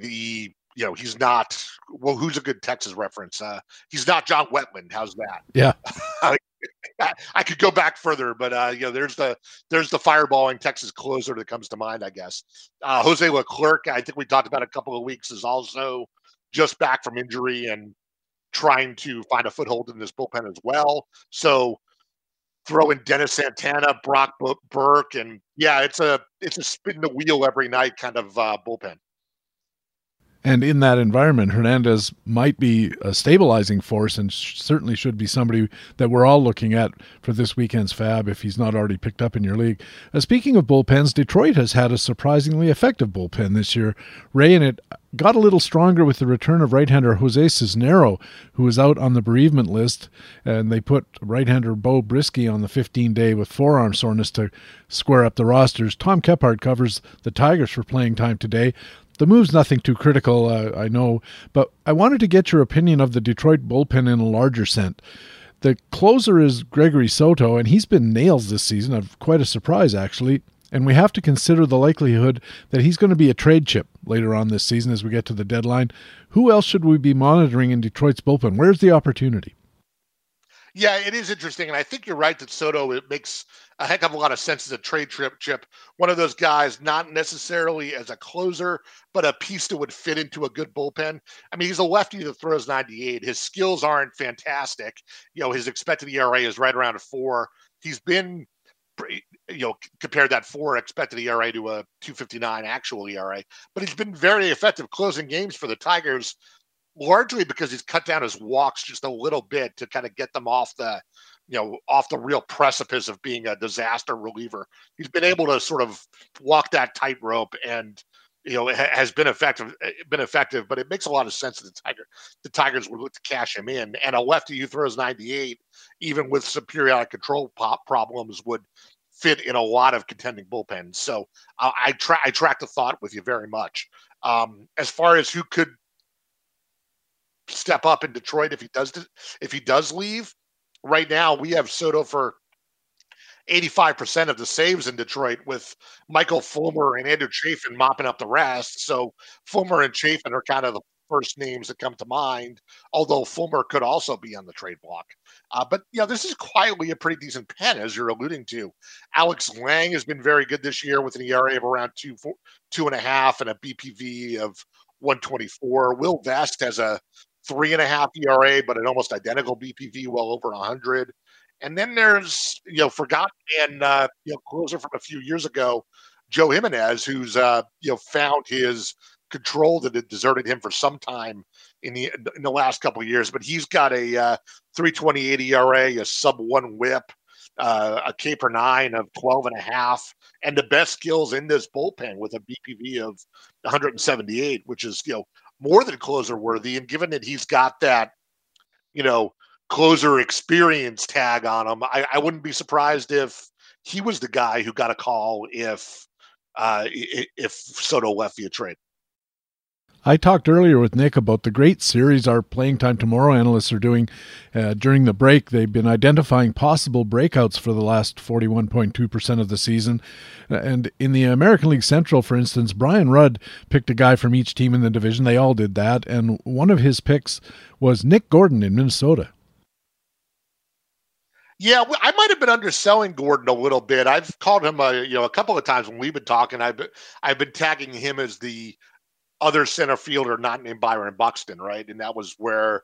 he's not, well, who's a good Texas reference? He's not John Wetland. How's that? Yeah. I could go back further, but there's the fireballing Texas closer that comes to mind, I guess. Jose Leclerc, I think we talked about a couple of weeks, is also just back from injury and trying to find a foothold in this bullpen as well. So throw in Dennis Santana, Brock Burke, and yeah, it's a spin the wheel every night kind of bullpen. And in that environment, Hernandez might be a stabilizing force and certainly should be somebody that we're all looking at for this weekend's FAB if he's not already picked up in your league. Speaking of bullpens, Detroit has had a surprisingly effective bullpen this year, Ray, and it got a little stronger with the return of right-hander Jose Cisnero, who was out on the bereavement list, and they put right-hander Bo Brisky on the 15-day with forearm soreness to square up the rosters. Tom Kephart covers the Tigers for playing time today. The move's nothing too critical, I know, but I wanted to get your opinion of the Detroit bullpen in a larger sense. The closer is Gregory Soto, and he's been nails this season, of quite a surprise, actually, and we have to consider the likelihood that he's going to be a trade chip later on this season as we get to the deadline. Who else should we be monitoring in Detroit's bullpen? Where's the opportunity? Yeah, it is interesting, and I think you're right that Soto, it makes a heck of a lot of sense as a trade chip. One of those guys, not necessarily as a closer, but a piece that would fit into a good bullpen. I mean, he's a lefty that throws 98. His skills aren't fantastic. You know, his expected ERA is right around 4. He's been, compare that 4 expected ERA to a 2.59 actual ERA, but he's been very effective closing games for the Tigers, largely because he's cut down his walks just a little bit to kind of get them off the real precipice of being a disaster reliever. He's been able to sort of walk that tightrope and, has been effective, but it makes a lot of sense that the Tigers would look to cash him in, and a lefty who throws 98, even with some periodic control problems, would fit in a lot of contending bullpens. So I track the thought with you very much. As far as who could step up in Detroit if he does leave. Right now, we have Soto for 85% of the saves in Detroit, with Michael Fulmer and Andrew Chafin mopping up the rest. So Fulmer and Chafin are kind of the first names that come to mind, although Fulmer could also be on the trade block. But this is quietly a pretty decent pen, as you're alluding to. Alex Lang has been very good this year with an ERA of around 2.5 and a BPV of 124. Will Vest has a 3.5 ERA, but an almost identical BPV, well over 100. And then there's, forgotten and closer from a few years ago, Joe Jimenez, who's found his control that had deserted him for some time in the last couple of years. But he's got a 3.28 ERA, a sub-1 whip, a K per 9 of 12.5, and the best skills in this bullpen with a BPV of 178, which is more than closer worthy. And given that he's got that, closer experience tag on him, I wouldn't be surprised if he was the guy who got a call if Soto left via trade. I talked earlier with Nick about the great series our Playing Time Tomorrow analysts are doing during the break. They've been identifying possible breakouts for the last 41.2% of the season. And in the American League Central, for instance, Brian Rudd picked a guy from each team in the division. They all did that. And one of his picks was Nick Gordon in Minnesota. Yeah, I might have been underselling Gordon a little bit. I've called him a couple of times when we've been talking. I've been tagging him as the other center fielder not named Byron Buxton, right? And that was where,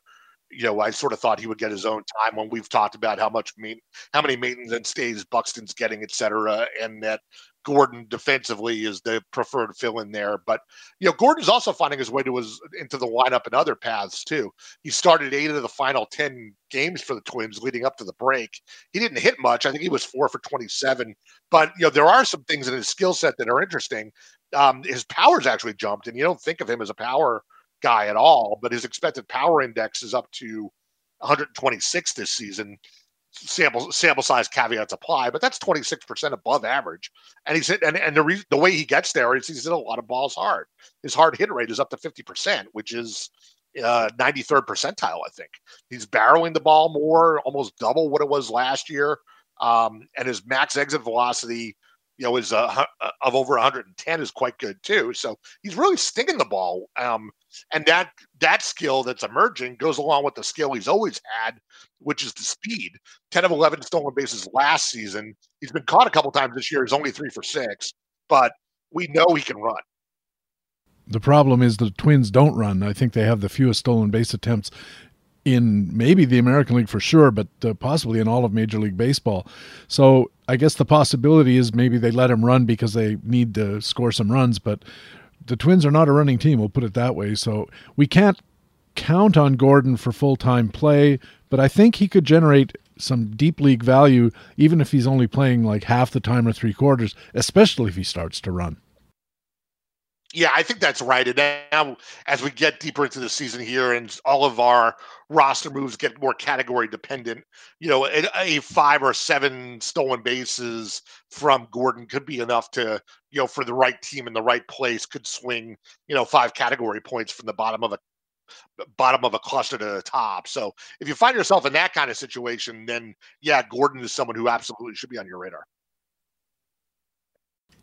I sort of thought he would get his own time when we've talked about how many maintenance stays Buxton's getting, et cetera, and that Gordon defensively is the preferred fill-in there. But, Gordon's also finding his way into the lineup in other paths, too. He started 8 of the final 10 games for the Twins leading up to the break. He didn't hit much. I think he was 4 for 27. But, there are some things in his skill set that are interesting. His power's actually jumped, and you don't think of him as a power guy at all, but his expected power index is up to 126 this season. Sample size caveats apply, but that's 26% above average. And he's the way he gets there is he's hit a lot of balls hard. His hard hit rate is up to 50%, which is 93rd percentile, I think. He's barreling the ball more, almost double what it was last year. And his max exit velocity, you know, is of over 110 is quite good too. So he's really stinging the ball. And that skill that's emerging goes along with the skill he's always had, which is the speed. 10 of 11 stolen bases last season. He's been caught a couple times this year. He's only 3 for 6, but we know he can run. The problem is the Twins don't run. I think they have the fewest stolen base attempts in maybe the American League for sure, but possibly in all of Major League Baseball. So I guess the possibility is maybe they let him run because they need to score some runs, but the Twins are not a running team, we'll put it that way. So we can't count on Gordon for full-time play, but I think he could generate some deep league value, even if he's only playing like half the time or 3/4, especially if he starts to run. Yeah, I think that's right. And now as we get deeper into the season here and all of our roster moves get more category dependent, you know, a 5 or 7 stolen bases from Gordon could be enough to, you know, for the right team in the right place, could swing, you know, 5 category points from the bottom of a cluster to the top. So if you find yourself in that kind of situation, then yeah, Gordon is someone who absolutely should be on your radar.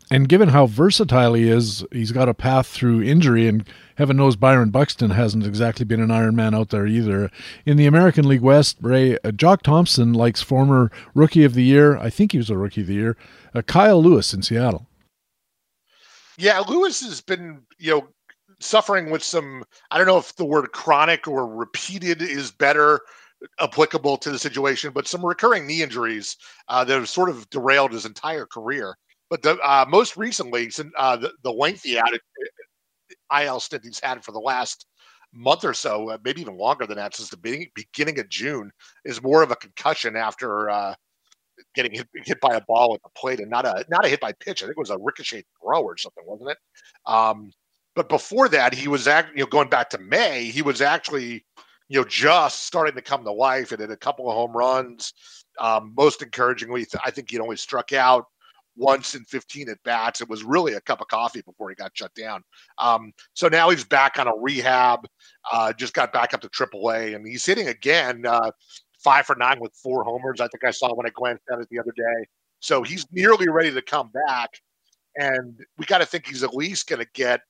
And given how versatile he is, he's got a path through injury, and heaven knows Byron Buxton hasn't exactly been an Iron Man out there either. In the American League West, Ray, Jock Thompson likes former Rookie of the Year, I think he was a Rookie of the Year, Kyle Lewis in Seattle. Yeah, Lewis has been, you know, suffering with some, I don't know if the word chronic or repeated is better applicable to the situation, but some recurring knee injuries that have sort of derailed his entire career. But most recently, the lengthy IL stint he's had for the last month or so, maybe even longer than that, since the beginning of June, is more of a concussion after getting hit by a ball at the plate and not a hit by pitch. I think it was a ricochet throw or something, wasn't it? But before that, he was going back to May, he was actually just starting to come to life and hit a couple of home runs. Most encouragingly, I think he'd only struck out once in 15 at bats. It was really a cup of coffee before he got shut down. So now he's back on a rehab, just got back up to AAA, and he's hitting again, 5 for 9 with 4 homers. I think I saw when I glanced at it the other day. So he's nearly ready to come back, and we got to think he's at least going to get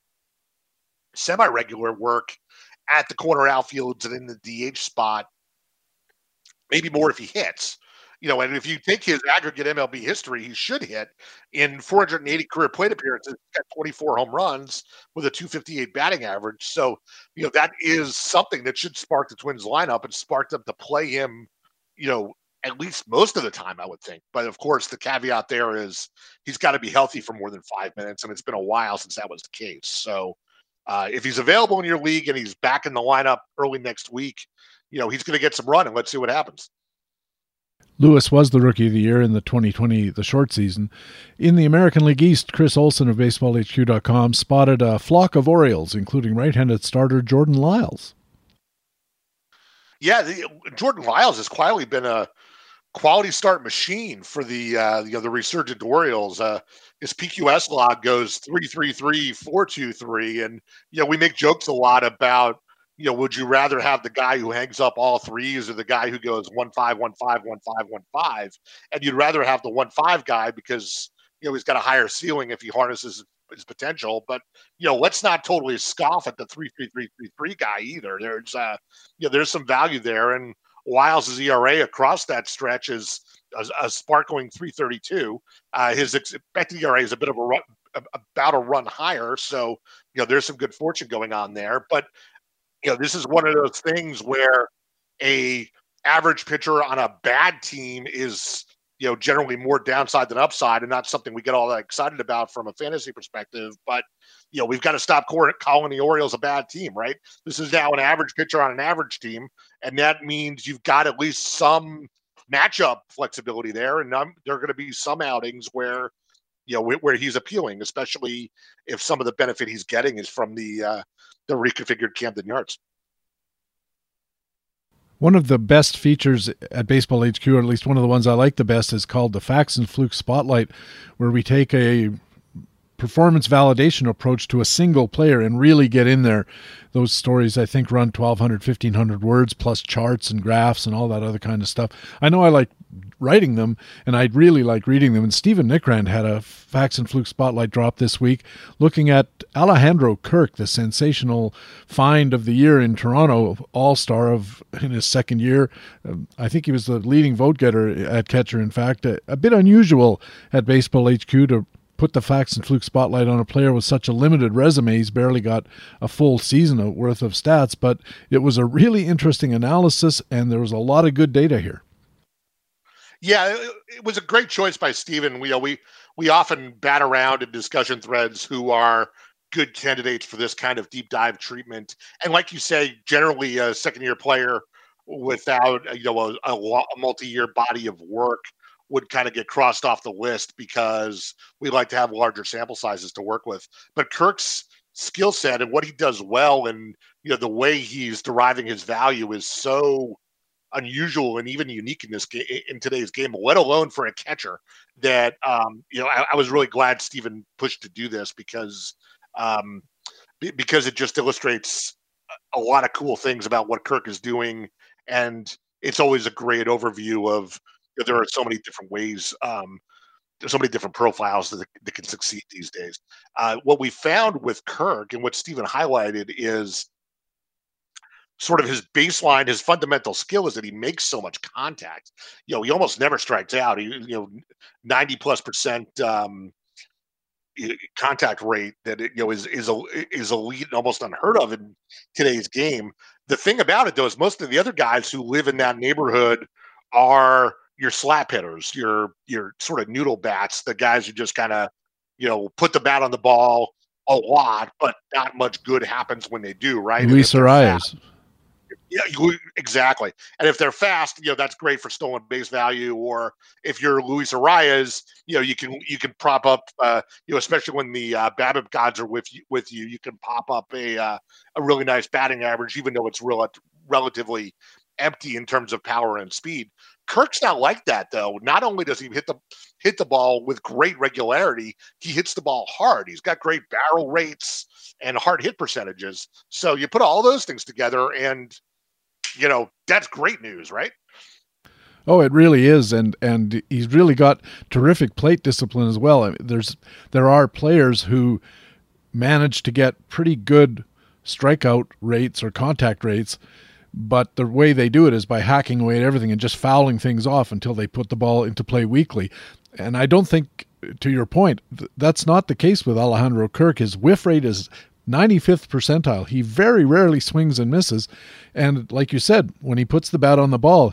semi-regular work at the corner outfields and in the DH spot, maybe more if he hits. You know, and if you take his aggregate MLB history, he should hit in 480 career plate appearances, at 24 home runs with a 258 batting average. So, you know, that is something that should spark the Twins lineup and spark them to play him, you know, at least most of the time, I would think. But of course, the caveat there is he's got to be healthy for more than 5 minutes. And it's been a while since that was the case. So if he's available in your league and he's back in the lineup early next week, you know, he's going to get some run and let's see what happens. Lewis was the Rookie of the Year in the 2020, the short season. In the American League East, Chris Olson of BaseballHQ.com spotted a flock of Orioles, including right-handed starter Jordan Lyles. Yeah, Jordan Lyles has quietly been a quality start machine for the resurgent Orioles. His PQS log goes 3-3-3, 4-2-3, and we make jokes a lot about, would you rather have the guy who hangs up all threes or the guy who goes 1-5, 1-5, 1-5, 1-5? And you'd rather have the 1-5 guy because, he's got a higher ceiling if he harnesses his potential. But, let's not totally scoff at the 3-3-3-3-3 guy either. There's, there's some value there. And Lyles' ERA across that stretch is a sparkling 3.32. His expected ERA is about a run higher. So, there's some good fortune going on there. But, this is one of those things where a average pitcher on a bad team is, generally more downside than upside, and not something we get all that excited about from a fantasy perspective. But, we've got to stop calling the Orioles a bad team, right? This is now an average pitcher on an average team, and that means you've got at least some matchup flexibility there, and there are going to be some outings where, where he's appealing, especially if some of the benefit he's getting is from the reconfigured Camden Yards. One of the best features at Baseball HQ, or at least one of the ones I like the best, is called the Facts and Fluke Spotlight, where we take a performance validation approach to a single player and really get in there. Those stories, I think, run 1,200, 1,500 words, plus charts and graphs and all that other kind of stuff. I know I like writing them, and I really like reading them. And Stephen Nickrand had a Facts and Fluke Spotlight drop this week looking at Alejandro Kirk, the sensational find of the year in Toronto, all-star of in his second year. I think he was the leading vote-getter at catcher, in fact. A bit unusual at Baseball HQ to put the Facts and Fluke Spotlight on a player with such a limited resume. He's barely got a full season worth of stats, but it was a really interesting analysis, and there was a lot of good data here. Yeah, it was a great choice by Stephen. We often bat around in discussion threads who are good candidates for this kind of deep dive treatment. And like you say, generally a second-year player without a multi-year body of work would kind of get crossed off the list because we like to have larger sample sizes to work with. But Kirk's skill set and what he does well and the way he's deriving his value is so unusual and even unique in this game, in today's game, let alone for a catcher, that I was really glad Stephen pushed to do this because it just illustrates a lot of cool things about what Kirk is doing, and it's always a great overview of there are so many different ways, there's so many different profiles that can succeed these days. What we found with Kirk and what Stephen highlighted is sort of his baseline, his fundamental skill is that he makes so much contact. He almost never strikes out. He, 90+% contact rate that is elite and almost unheard of in today's game. The thing about it though is most of the other guys who live in that neighborhood are your slap hitters, your sort of noodle bats, the guys who just kind of put the bat on the ball a lot, but not much good happens when they do. Right, Luis Arias. Yeah, exactly. And if they're fast, that's great for stolen base value. Or if you're Luis Arias, you can prop up, especially when the BABIP gods are with you, you can pop up a really nice batting average, even though it's relatively empty in terms of power and speed. Kirk's not like that though. Not only does he hit the ball with great regularity, he hits the ball hard. He's got great barrel rates and hard hit percentages. So you put all those things together and that's great news, right? Oh, it really is, and he's really got terrific plate discipline as well. I mean, there are players who manage to get pretty good strikeout rates or contact rates, but the way they do it is by hacking away at everything and just fouling things off until they put the ball into play weakly. And I don't think, to your point, that's not the case with Alejandro Kirk. His whiff rate is 95th percentile. He very rarely swings and misses. And like you said, when he puts the bat on the ball,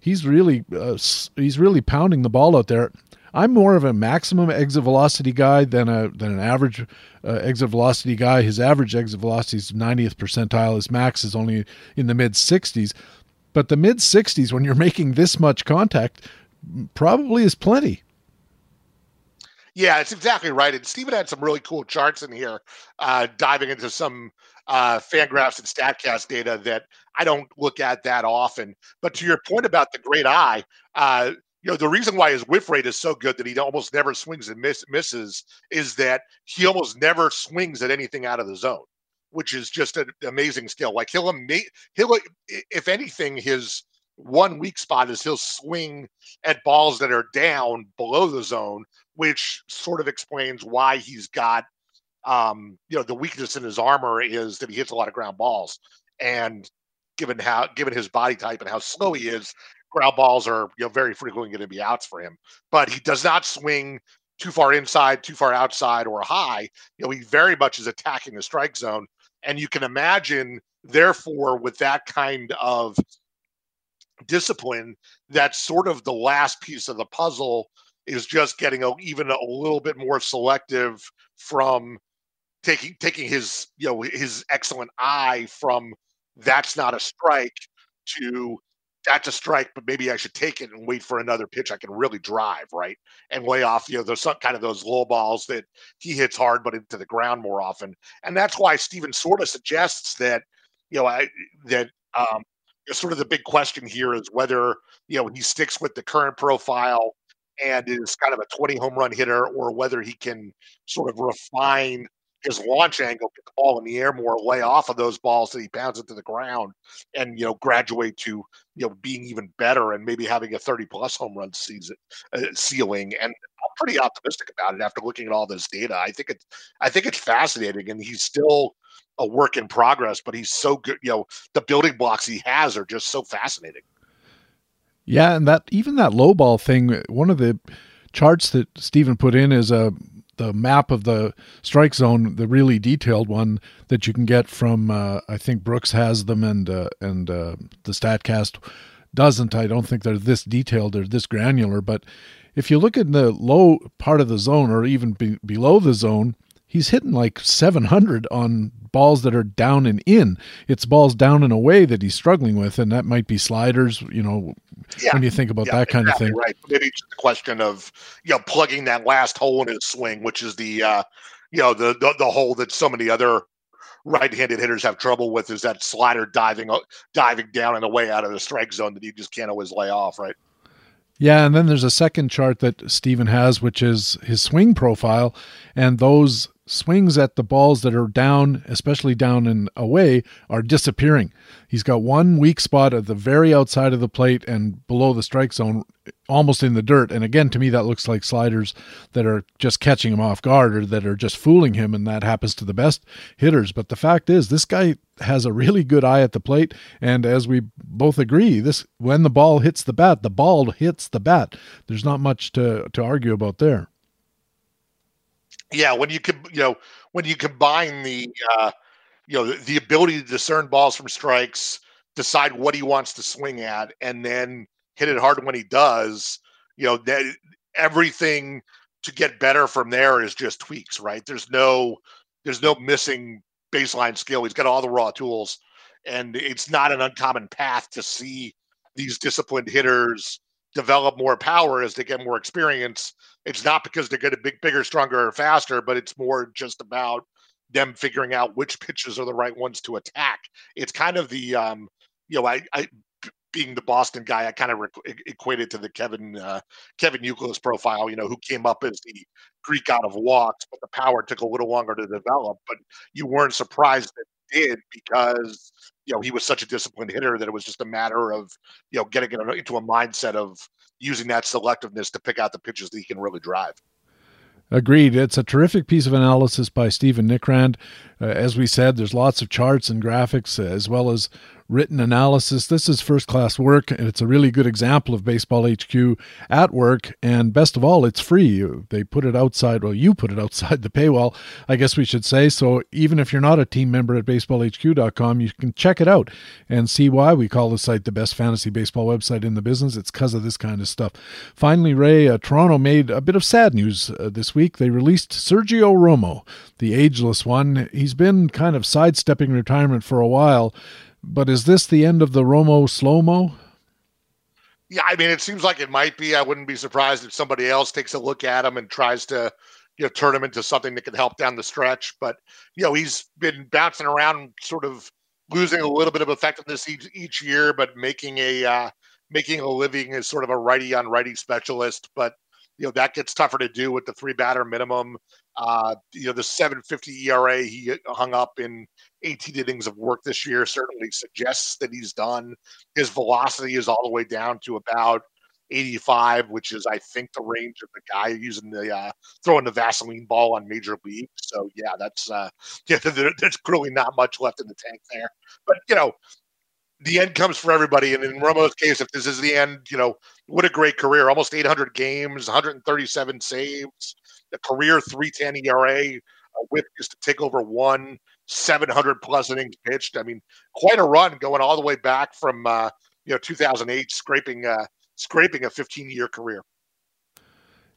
he's really he's really pounding the ball out there. I'm more of a maximum exit velocity guy than an average exit velocity guy. His average exit velocity is 90th percentile. His max is only in the mid-60s. But the mid-60s, when you're making this much contact, probably is plenty. Yeah, that's exactly right. And Stephen had some really cool charts in here, diving into some Fangraphs and StatCast data that I don't look at that often. But to your point about the great eye, the reason why his whiff rate is so good that he almost never swings and misses is that he almost never swings at anything out of the zone, which is just an amazing skill. Like he'll, if anything, his one weak spot is he'll swing at balls that are down below the zone, which sort of explains why he's got, the weakness in his armor is that he hits a lot of ground balls, and given his body type and how slow he is, ground balls are very frequently going to be outs for him. But he does not swing too far inside, too far outside, or high. He very much is attacking the strike zone. And you can imagine, therefore, with that kind of discipline, that's sort of the last piece of the puzzle, is just getting even a little bit more selective from taking his his excellent eye from that's not a strike to that's a strike, but maybe I should take it and wait for another pitch I can really drive, right? And lay off, there's some kind of those low balls that he hits hard, but into the ground more often. And that's why Stephen sort of suggests that, sort of the big question here is whether, he sticks with the current profile and is kind of a 20 home run hitter, or whether he can sort of refine his launch angle, pick the ball in the air more, lay off of those balls that he pounds it to the ground, and, you know, graduate to, you know, being even better and maybe having a 30-plus home run season ceiling. And I'm pretty optimistic about it after looking at all this data. I think it's fascinating, and he's still a work in progress, but he's so good. You know, the building blocks he has are just so fascinating. Yeah, and that even that low ball thing, one of the charts that Stephen put in is the map of the strike zone, the really detailed one that you can get from, I think Brooks has them, and the StatCast doesn't. I don't think they're this detailed or this granular, but if you look at the low part of the zone or even below the zone, he's hitting like 700 on balls that are down and in. It's balls down and away that he's struggling with, and that might be sliders, you know, when you think about that kind of thing. Right. Maybe it's the question of, you know, plugging that last hole in his swing, which is the, you know, the hole that so many other right-handed hitters have trouble with, is that slider diving down and away out of the strike zone that you just can't always lay off, right? Yeah, and then there's a second chart that Stephen has, which is his swing profile, and those swings at the balls that are down, especially down and away, are disappearing. He's got one weak spot at the very outside of the plate and below the strike zone, almost in the dirt. And again, to me, that looks like sliders that are just catching him off guard or that are just fooling him. And that happens to the best hitters. But the fact is, this guy has a really good eye at the plate. And as we both agree, this, when the ball hits the bat, the ball hits the bat. There's not much to argue about there. Yeah, when you combine the the ability to discern balls from strikes, decide what he wants to swing at, and then hit it hard when he does, you know, that everything to get better from there is just tweaks, right? There's no missing baseline skill. He's got all the raw tools, and it's not an uncommon path to see these disciplined hitters develop more power as they get more experience. It's not because they're getting bigger, stronger, or faster, but it's more just about them figuring out which pitches are the right ones to attack. It's kind of the, I being the Boston guy, I kind of equate it to the Kevin Youkilis profile, you know, who came up as the Greek god of walks, but the power took a little longer to develop. But you weren't surprised that it did, because you know, he was such a disciplined hitter that it was just a matter of, you know, getting into a mindset of using that selectiveness to pick out the pitches that he can really drive. Agreed. It's a terrific piece of analysis by Stephen Nickrand. As we said, there's lots of charts and graphics as well as written analysis. This is first-class work, and it's a really good example of Baseball HQ at work. And best of all, it's free. They put it outside. Well, you put it outside the paywall, I guess we should say. So even if you're not a team member at BaseballHQ.com, you can check it out and see why we call the site the best fantasy baseball website in the business. It's because of this kind of stuff. Finally, Ray, Toronto made a bit of sad news this week. They released Sergio Romo, the ageless one. He's been kind of sidestepping retirement for a while. But is this the end of the Romo slow-mo? Yeah, I mean, it seems like it might be. I wouldn't be surprised if somebody else takes a look at him and tries to, you know, turn him into something that can help down the stretch. But, you know, he's been bouncing around, sort of losing a little bit of effectiveness each year, but making a living as sort of a righty on righty specialist. But, you know, that gets tougher to do with the 3-batter minimum. The 7.50 ERA he hung up in 18 innings of work this year certainly suggests that he's done. His velocity is all the way down to about 85, which is, I think, the range of the guy using throwing the Vaseline ball on Major League. So yeah, there's clearly not much left in the tank there. But you know, the end comes for everybody. And in Romo's case, if this is the end, you know, what a great career. Almost 800 games, 137 saves, a career 3.10 ERA, a whip just to take over 1, 700-plus innings pitched. I mean, quite a run going all the way back from, 2008, scraping a 15-year career.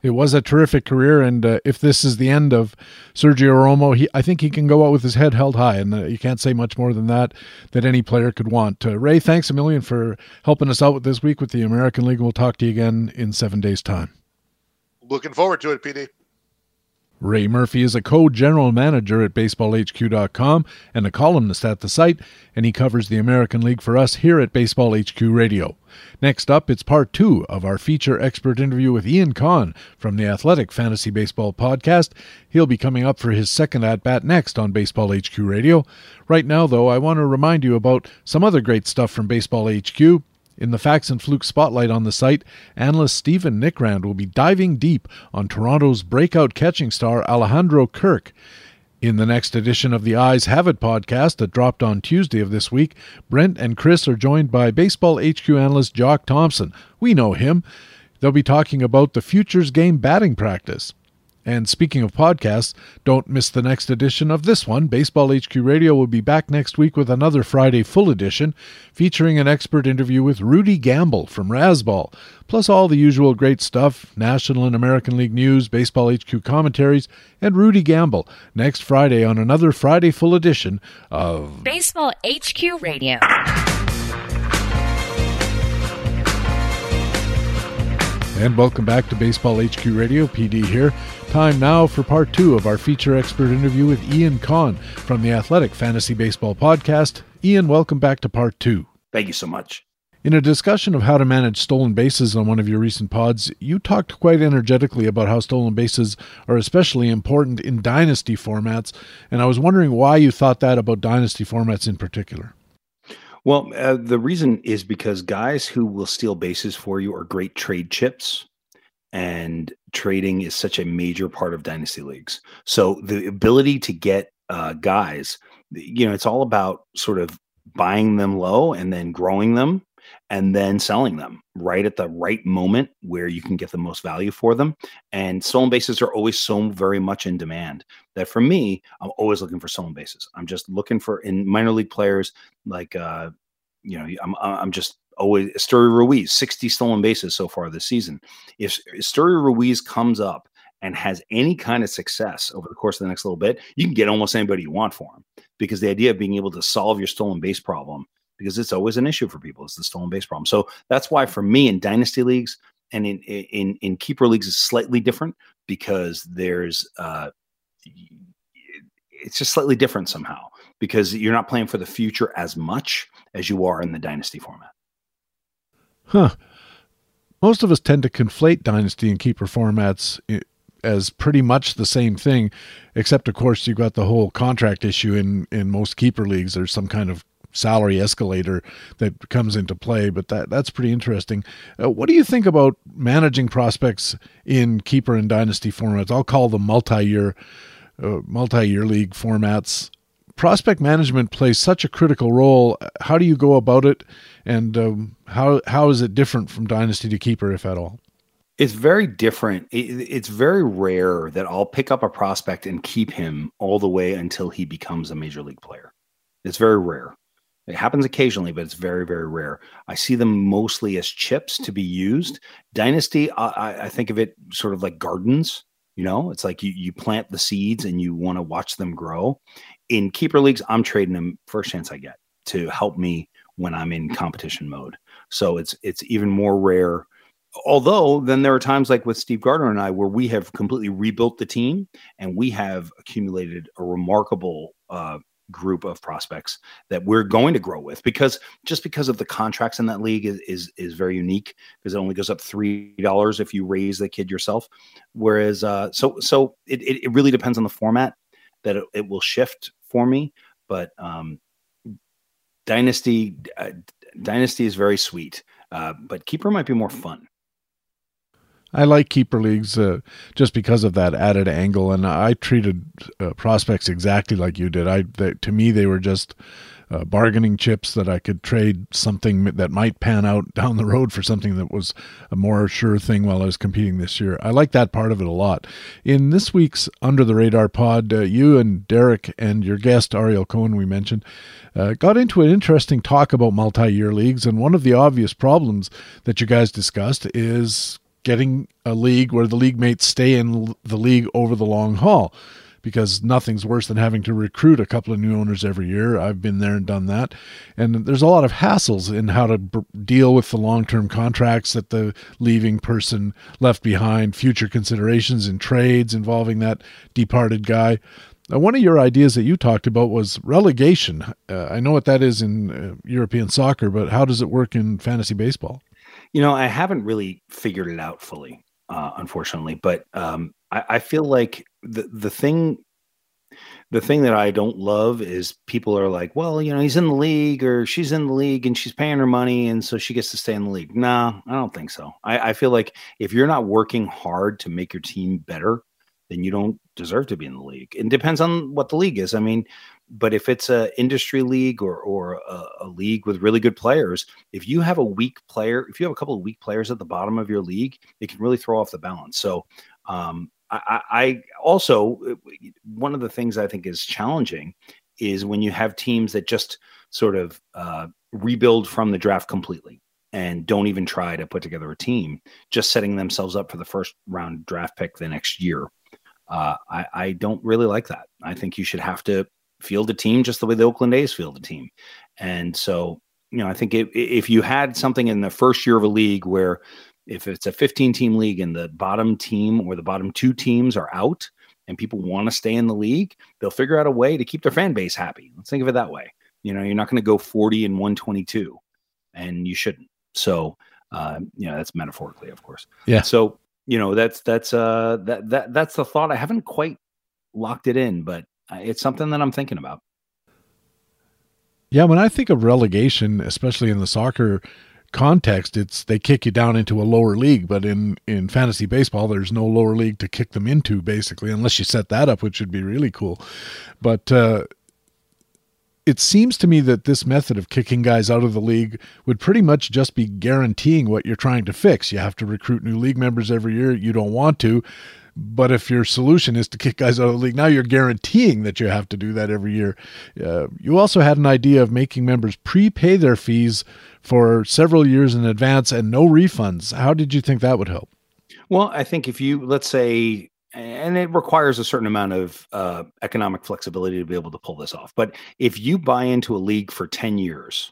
It was a terrific career, and if this is the end of Sergio Romo, I think he can go out with his head held high, and you can't say much more than that any player could want. Ray, thanks a million for helping us out with this week with the American League. We'll talk to you again in 7 days' time. Looking forward to it, PD. Ray Murphy is a co-general manager at BaseballHQ.com and a columnist at the site, and he covers the American League for us here at Baseball HQ Radio. Next up, it's part two of our feature expert interview with Ian Kahn from the Athletic Fantasy Baseball Podcast. He'll be coming up for his second at-bat next on Baseball HQ Radio. Right now, though, I want to remind you about some other great stuff from Baseball HQ. In the Facts and Fluke Spotlight on the site, analyst Stephen Nickrand will be diving deep on Toronto's breakout catching star Alejandro Kirk. In the next edition of the Eyes Have It podcast that dropped on Tuesday of this week, Brent and Chris are joined by Baseball HQ analyst Jock Thompson. We know him. They'll be talking about the Futures Game batting practice. And speaking of podcasts, don't miss the next edition of this one. Baseball HQ Radio will be back next week with another Friday full edition featuring an expert interview with Rudy Gamble from Rasball, plus all the usual great stuff, National and American League news, Baseball HQ commentaries, and Rudy Gamble next Friday on another Friday full edition of Baseball HQ Radio. And welcome back to Baseball HQ Radio. PD here. Time now for part two of our feature expert interview with Ian Kahn from the Athletic Fantasy Baseball Podcast. Ian, welcome back to part two. Thank you so much. In a discussion of how to manage stolen bases on one of your recent pods, you talked quite energetically about how stolen bases are especially important in dynasty formats, and I was wondering why you thought that about dynasty formats in particular. Well, the reason is because guys who will steal bases for you are great trade chips, and trading is such a major part of dynasty leagues. So the ability to get guys, you know, it's all about sort of buying them low and then growing them and then selling them right at the right moment where you can get the most value for them. And stolen bases are always so very much in demand that for me, I'm always looking for stolen bases. I'm just looking for in minor league players like, you know, I'm just always Astory Ruiz, 60 stolen bases so far this season. If Astory Ruiz comes up and has any kind of success over the course of the next little bit, you can get almost anybody you want for him, because the idea of being able to solve your stolen base problem, because it's always an issue for people. It's the stolen base problem. So that's why for me in dynasty leagues and in keeper leagues is slightly different, because there's it's just slightly different somehow, because you're not playing for the future as much as you are in the dynasty format. Huh. Most of us tend to conflate dynasty and keeper formats as pretty much the same thing, except of course you've got the whole contract issue in most keeper leagues. There's some kind of salary escalator that comes into play, but that's pretty interesting. What do you think about managing prospects in keeper and dynasty formats? I'll call them multi-year league formats. Prospect management plays such a critical role. How do you go about it, and how is it different from dynasty to keeper, if at all? It's very different. It's very rare that I'll pick up a prospect and keep him all the way until he becomes a major league player. It's very rare. It happens occasionally, but it's very, very rare. I see them mostly as chips to be used. Dynasty, I think of it sort of like gardens. You know, it's like you plant the seeds and you want to watch them grow. In keeper leagues, I'm trading them first chance I get to help me when I'm in competition mode. So it's even more rare. Although then there are times like with Steve Gardner and I where we have completely rebuilt the team and we have accumulated a remarkable group of prospects that we're going to grow with, because just because of the contracts in that league is very unique, because it only goes up $3 if you raise the kid yourself. Whereas, so it really depends on the format that it will shift for me. But, dynasty is very sweet. But keeper might be more fun. I like keeper leagues just because of that added angle, and I treated prospects exactly like you did. To me, they were just bargaining chips that I could trade something that might pan out down the road for something that was a more sure thing while I was competing this year. I like that part of it a lot. In this week's Under the Radar pod, you and Derek and your guest, Ariel Cohen, we mentioned, got into an interesting talk about multi-year leagues, and one of the obvious problems that you guys discussed is getting a league where the league mates stay in the league over the long haul, because nothing's worse than having to recruit a couple of new owners every year. I've been there and done that. And there's a lot of hassles in how to deal with the long-term contracts that the leaving person left behind, future considerations in trades involving that departed guy. Now, one of your ideas that you talked about was relegation. I know what that is in European soccer, but how does it work in fantasy baseball? You know, I haven't really figured it out fully, unfortunately, but I feel like the thing that I don't love is people are like, well, you know, he's in the league or she's in the league and she's paying her money, and so she gets to stay in the league. Nah, I don't think so. I feel like if you're not working hard to make your team better, then you don't deserve to be in the league. It depends on what the league is. I mean, but if it's an industry league or a league with really good players, if you have a weak player, if you have a couple of weak players at the bottom of your league, it can really throw off the balance. So I also, one of the things I think is challenging is when you have teams that just sort of rebuild from the draft completely and don't even try to put together a team, just setting themselves up for the first round draft pick the next year. I don't really like that. I think you should have to field a team just the way the Oakland A's field a team. And so, you know, I think if you had something in the first year of a league where if it's a 15-team league and the bottom team or the bottom two teams are out and people want to stay in the league, they'll figure out a way to keep their fan base happy. Let's think of it that way. You know, you're not going to go 40-122, and you shouldn't. So, you know, that's metaphorically, of course. Yeah. So, you know, that's the thought. I haven't quite locked it in, but it's something that I'm thinking about. Yeah. When I think of relegation, especially in the soccer context, it's they kick you down into a lower league, but in fantasy baseball, there's no lower league to kick them into, basically, unless you set that up, which would be really cool. But, it seems to me that this method of kicking guys out of the league would pretty much just be guaranteeing what you're trying to fix. You have to recruit new league members every year. You don't want to, but if your solution is to kick guys out of the league, now you're guaranteeing that you have to do that every year. You also had an idea of making members prepay their fees for several years in advance and no refunds. How did you think that would help? Well, I think if you, let's say, and it requires a certain amount of economic flexibility to be able to pull this off. But if you buy into a league for 10 years,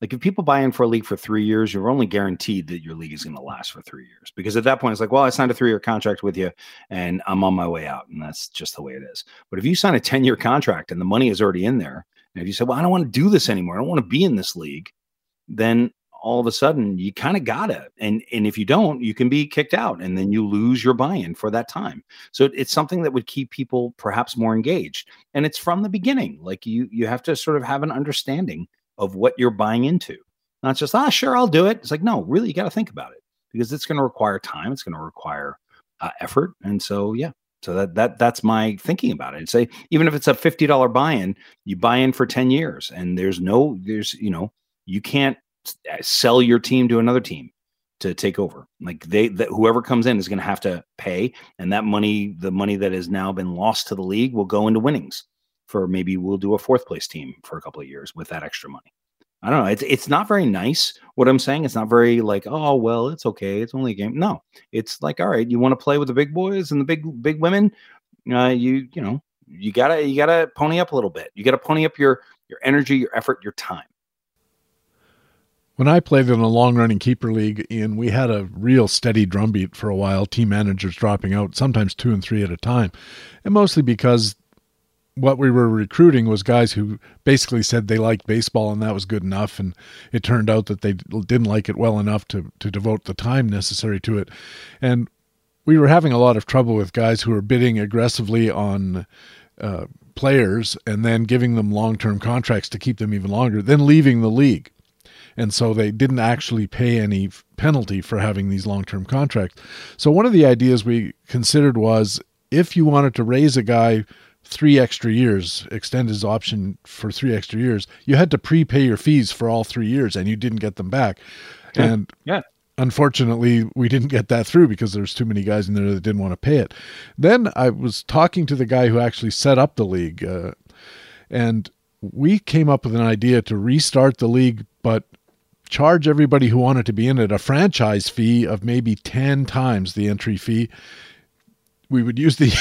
like if people buy in for a league for 3 years, you're only guaranteed that your league is going to last for 3 years. Because at that point, it's like, well, I signed a 3-year contract with you and I'm on my way out. And that's just the way it is. But if you sign a 10-year contract and the money is already in there, and if you say, well, I don't want to do this anymore, I don't want to be in this league, then all of a sudden you kind of got it. And if you don't, you can be kicked out and then you lose your buy-in for that time. So it's something that would keep people perhaps more engaged. And it's from the beginning. Like you have to sort of have an understanding of what you're buying into. Not just, sure, I'll do it. It's like, no, really, you got to think about it because it's going to require time. It's going to require effort. And so, yeah. So that's my thinking about it. Say, even if it's a $50 buy-in, you buy in for 10 years and you can't sell your team to another team to take over. Like whoever comes in is going to have to pay, and that money, the money that has now been lost to the league, will go into winnings for maybe we'll do a 4th place team for a couple of years with that extra money. I don't know. It's not very nice. What I'm saying, it's not very like, oh, well, it's okay. It's only a game. No, it's like, all right, you want to play with the big boys and the big women. You gotta pony up a little bit. You got to pony up your energy, your effort, your time. When I played in a long-running keeper league, Ian, we had a real steady drumbeat for a while, team managers dropping out, sometimes 2 and 3 at a time, and mostly because what we were recruiting was guys who basically said they liked baseball and that was good enough, and it turned out that they didn't like it well enough to devote the time necessary to it. And we were having a lot of trouble with guys who were bidding aggressively on players and then giving them long-term contracts to keep them even longer, then leaving the league. And so they didn't actually pay any penalty for having these long-term contracts. So one of the ideas we considered was if you wanted to raise a guy 3 extra years, extend his option for 3 extra years, you had to prepay your fees for all 3 years and you didn't get them back. And yeah. Unfortunately, we didn't get that through because there's too many guys in there that didn't want to pay it. Then I was talking to the guy who actually set up the league, and we came up with an idea to restart the league, but charge everybody who wanted to be in it a franchise fee of maybe 10 times the entry fee, we would use the,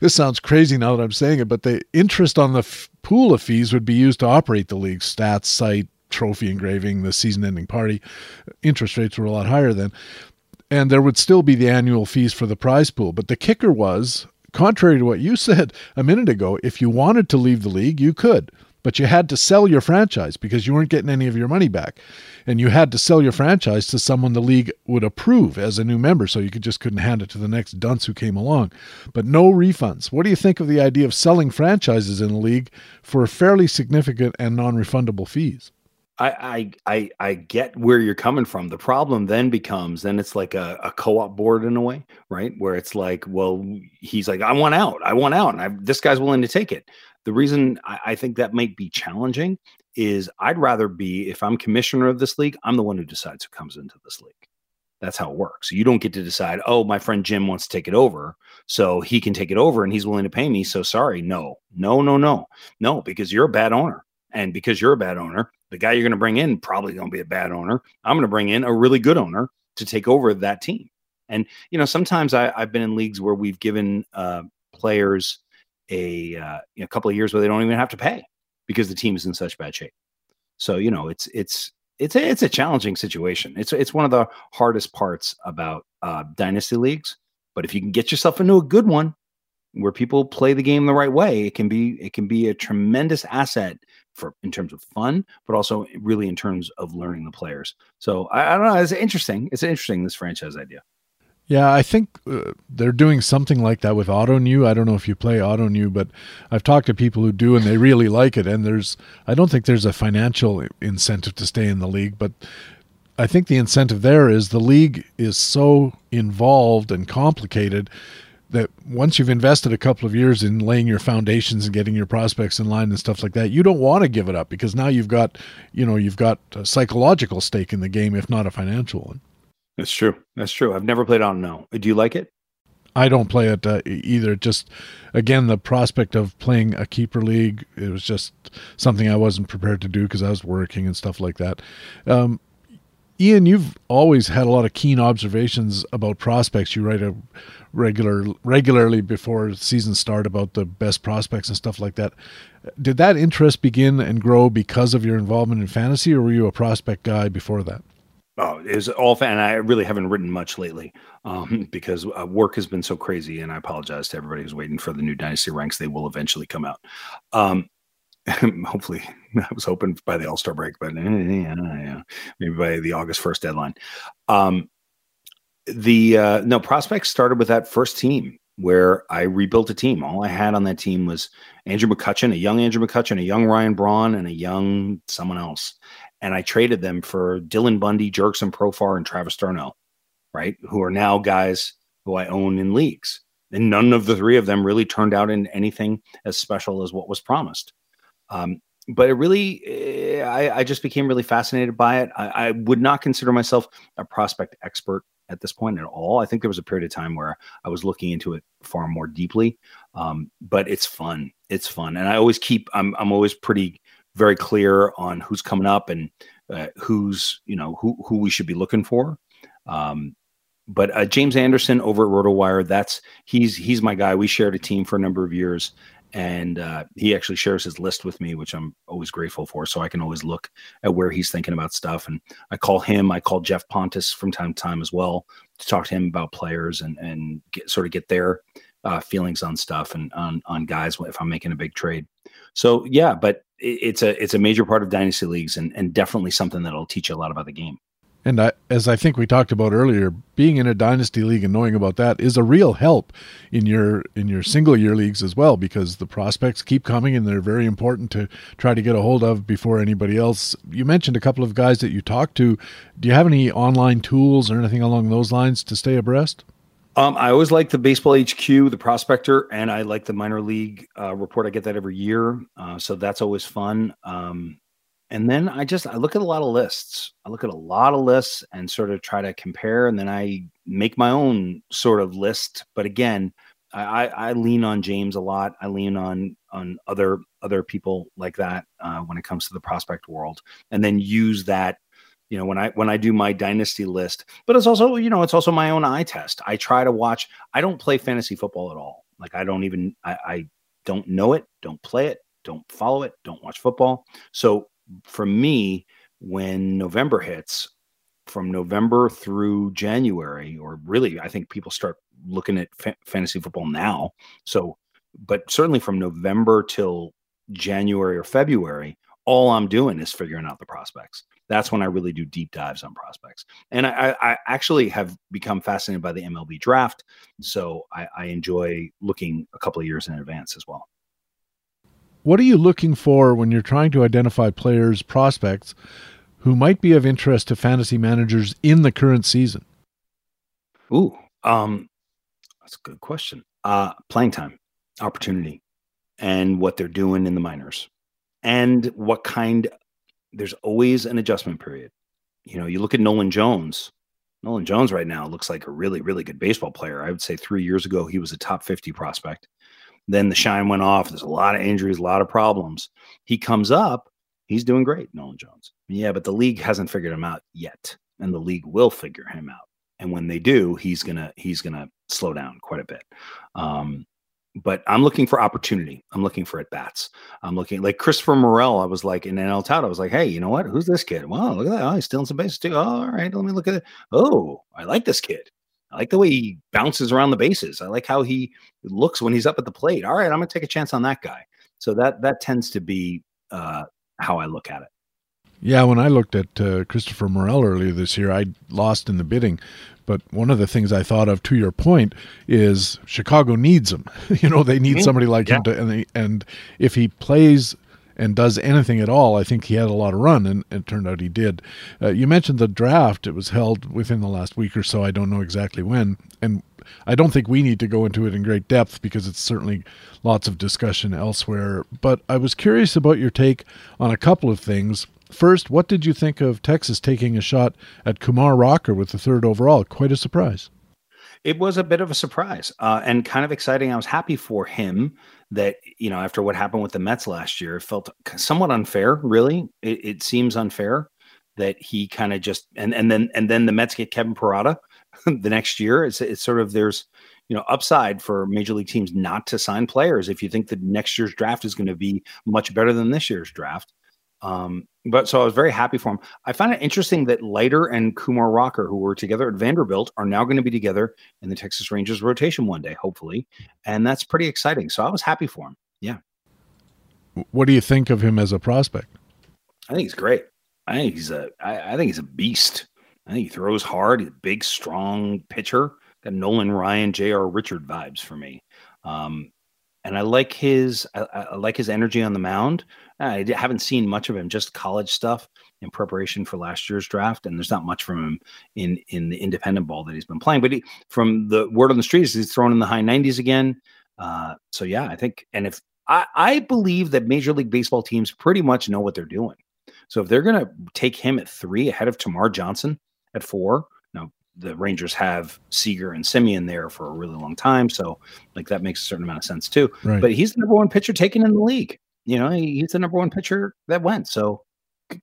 this sounds crazy now that I'm saying it, but the interest on the pool of fees would be used to operate the league's stats, site, trophy engraving, the season-ending party. Interest rates were a lot higher then. And there would still be the annual fees for the prize pool. But the kicker was, contrary to what you said a minute ago, if you wanted to leave the league, you could. But you had to sell your franchise because you weren't getting any of your money back. And you had to sell your franchise to someone the league would approve as a new member, so you couldn't hand it to the next dunce who came along. But no refunds. What do you think of the idea of selling franchises in a league for fairly significant and non-refundable fees? I get where you're coming from. The problem then becomes, then it's like a co-op board in a way, right? Where it's like, well, he's like, I want out. And this guy's willing to take it. The reason I think that might be challenging is I'd rather be, if I'm commissioner of this league, I'm the one who decides who comes into this league. That's how it works. You don't get to decide, oh, my friend Jim wants to take it over, so he can take it over and he's willing to pay me. So sorry. No, because you're a bad owner. And because you're a bad owner, the guy you're going to bring in probably going to be a bad owner. I'm going to bring in a really good owner to take over that team. And, you know, sometimes I've been in leagues where we've given players a couple of years where they don't even have to pay because the team is in such bad shape. So, you know, it's a challenging situation. It's one of the hardest parts about dynasty leagues. But if you can get yourself into a good one where people play the game the right way, it can be a tremendous asset for in terms of fun, but also really in terms of learning the players. So I don't know. It's interesting. This franchise idea. Yeah, I think they're doing something like that with AutoNew. I don't know if you play AutoNew, but I've talked to people who do, and they really like it. And I don't think there's a financial incentive to stay in the league, but I think the incentive there is the league is so involved and complicated that once you've invested a couple of years in laying your foundations and getting your prospects in line and stuff like that, you don't want to give it up because now you've got a psychological stake in the game, if not a financial one. That's true. I've never played on. No. Do you like it? I don't play it either. Just, again, the prospect of playing a keeper league, it was just something I wasn't prepared to do because I was working and stuff like that. Ian, you've always had a lot of keen observations about prospects. You write regularly before season start about the best prospects and stuff like that. Did that interest begin and grow because of your involvement in fantasy, or were you a prospect guy before that? Oh, it was all fan. I really haven't written much lately because work has been so crazy, and I apologize to everybody who's waiting for the new Dynasty ranks. They will eventually come out. Hopefully, I was hoping by the All-Star break, but yeah, maybe by the August 1st deadline. Prospects started with that first team where I rebuilt a team. All I had on that team was a young Andrew McCutchen, a young Ryan Braun, and a young someone else. And I traded them for Dylan Bundy, Jerkson Profar, and Travis d'Arnaud, right? Who are now guys who I own in leagues. And none of the three of them really turned out in anything as special as what was promised. But it really, I just became really fascinated by it. I would not consider myself a prospect expert at this point at all. I think there was a period of time where I was looking into it far more deeply. But it's fun. And I always I'm always pretty very clear on who's coming up and who we should be looking for. But James Anderson over at RotoWire, he's my guy. We shared a team for a number of years, and he actually shares his list with me, which I'm always grateful for. So I can always look at where he's thinking about stuff. And I call Jeff Pontus from time to time as well to talk to him about players and get their feelings on stuff and on guys if I'm making a big trade. So yeah, but it's a major part of dynasty leagues and definitely something that'll teach you a lot about the game. And as I think we talked about earlier, being in a dynasty league and knowing about that is a real help in your single year leagues as well, because the prospects keep coming and they're very important to try to get a hold of before anybody else. You mentioned a couple of guys that you talked to. Do you have any online tools or anything along those lines to stay abreast? I always like the Baseball HQ, the Prospector, and I like the minor league report. I get that every year. So that's always fun. And then I look at a lot of lists. I look at a lot of lists and sort of try to compare. And then I make my own sort of list. But again, I lean on James a lot. I lean on other people like that when it comes to the prospect world, and then use that you know, when I do my dynasty list, but it's also, you know, it's also my own eye test. I try to watch, I don't play fantasy football at all. Like I don't know it, don't play it, don't follow it, don't watch football. So for me, when November hits, from November through January, or really, I think people start looking at fantasy football now. So, but certainly from November till January or February, all I'm doing is figuring out the prospects. That's when I really do deep dives on prospects. And I actually have become fascinated by the MLB draft. So I enjoy looking a couple of years in advance as well. What are you looking for when you're trying to identify players, prospects, who might be of interest to fantasy managers in the current season? Ooh, that's a good question. Playing time, opportunity, and what they're doing in the minors, and what kind. There's always an adjustment period. You know, you look at Nolan Jones. Nolan Jones right now looks like a really, really good baseball player. I would say 3 years ago, he was a top 50 prospect. Then the shine went off. There's a lot of injuries, a lot of problems. He comes up. He's doing great, Nolan Jones. Yeah, but the league hasn't figured him out yet, and the league will figure him out. And when they do, he's gonna slow down quite a bit. But I'm looking for opportunity. I'm looking for at-bats. I'm looking, like Christopher Morel, I was like, in NL Tout, I was like, hey, you know what? Who's this kid? Wow, look at that. Oh, he's stealing some bases too. Oh, all right, let me look at it. Oh, I like this kid. I like the way he bounces around the bases. I like how he looks when he's up at the plate. All right, I'm gonna take a chance on that guy. So that tends to be how I look at it. Yeah, when I looked at Christopher Morel earlier this year, I lost in the bidding. But one of the things I thought of, to your point, is Chicago needs him. You know, they need somebody like him to, and if he plays and does anything at all, I think he had a lot of run, and it turned out he did. You mentioned the draft. It was held within the last week or so. I don't know exactly when, and I don't think we need to go into it in great depth because it's certainly lots of discussion elsewhere. But I was curious about your take on a couple of things. First, what did you think of Texas taking a shot at Kumar Rocker with the 3rd overall? Quite a surprise. It was a bit of a surprise and kind of exciting. I was happy for him that, you know, after what happened with the Mets last year, it felt somewhat unfair, really. It seems unfair that he kind of just and then the Mets get Kevin Parada the next year. It's sort of, there's, you know, upside for major league teams not to sign players if you think that next year's draft is going to be much better than this year's draft. But so I was very happy for him. I find it interesting that Leiter and Kumar Rocker, who were together at Vanderbilt, are now going to be together in the Texas Rangers rotation one day, hopefully. And that's pretty exciting. So I was happy for him. Yeah. What do you think of him as a prospect? I think he's great. I think he's a beast. I think he throws hard. He's a big, strong pitcher. Got Nolan Ryan, J.R. Richard vibes for me. And I like his energy on the mound. I haven't seen much of him, just college stuff in preparation for last year's draft, and there's not much from him in the independent ball that he's been playing. But from the word on the street is he's thrown in the high 90s again. So yeah, I think, and if I believe that Major League Baseball teams pretty much know what they're doing. So if they're going to take him at 3 ahead of Tamar Johnson at 4, now the Rangers have Seager and Simeon there for a really long time. So like that makes a certain amount of sense too, right? But he's the number 1 pitcher taken in the league. You know, he's the number 1 pitcher that went. So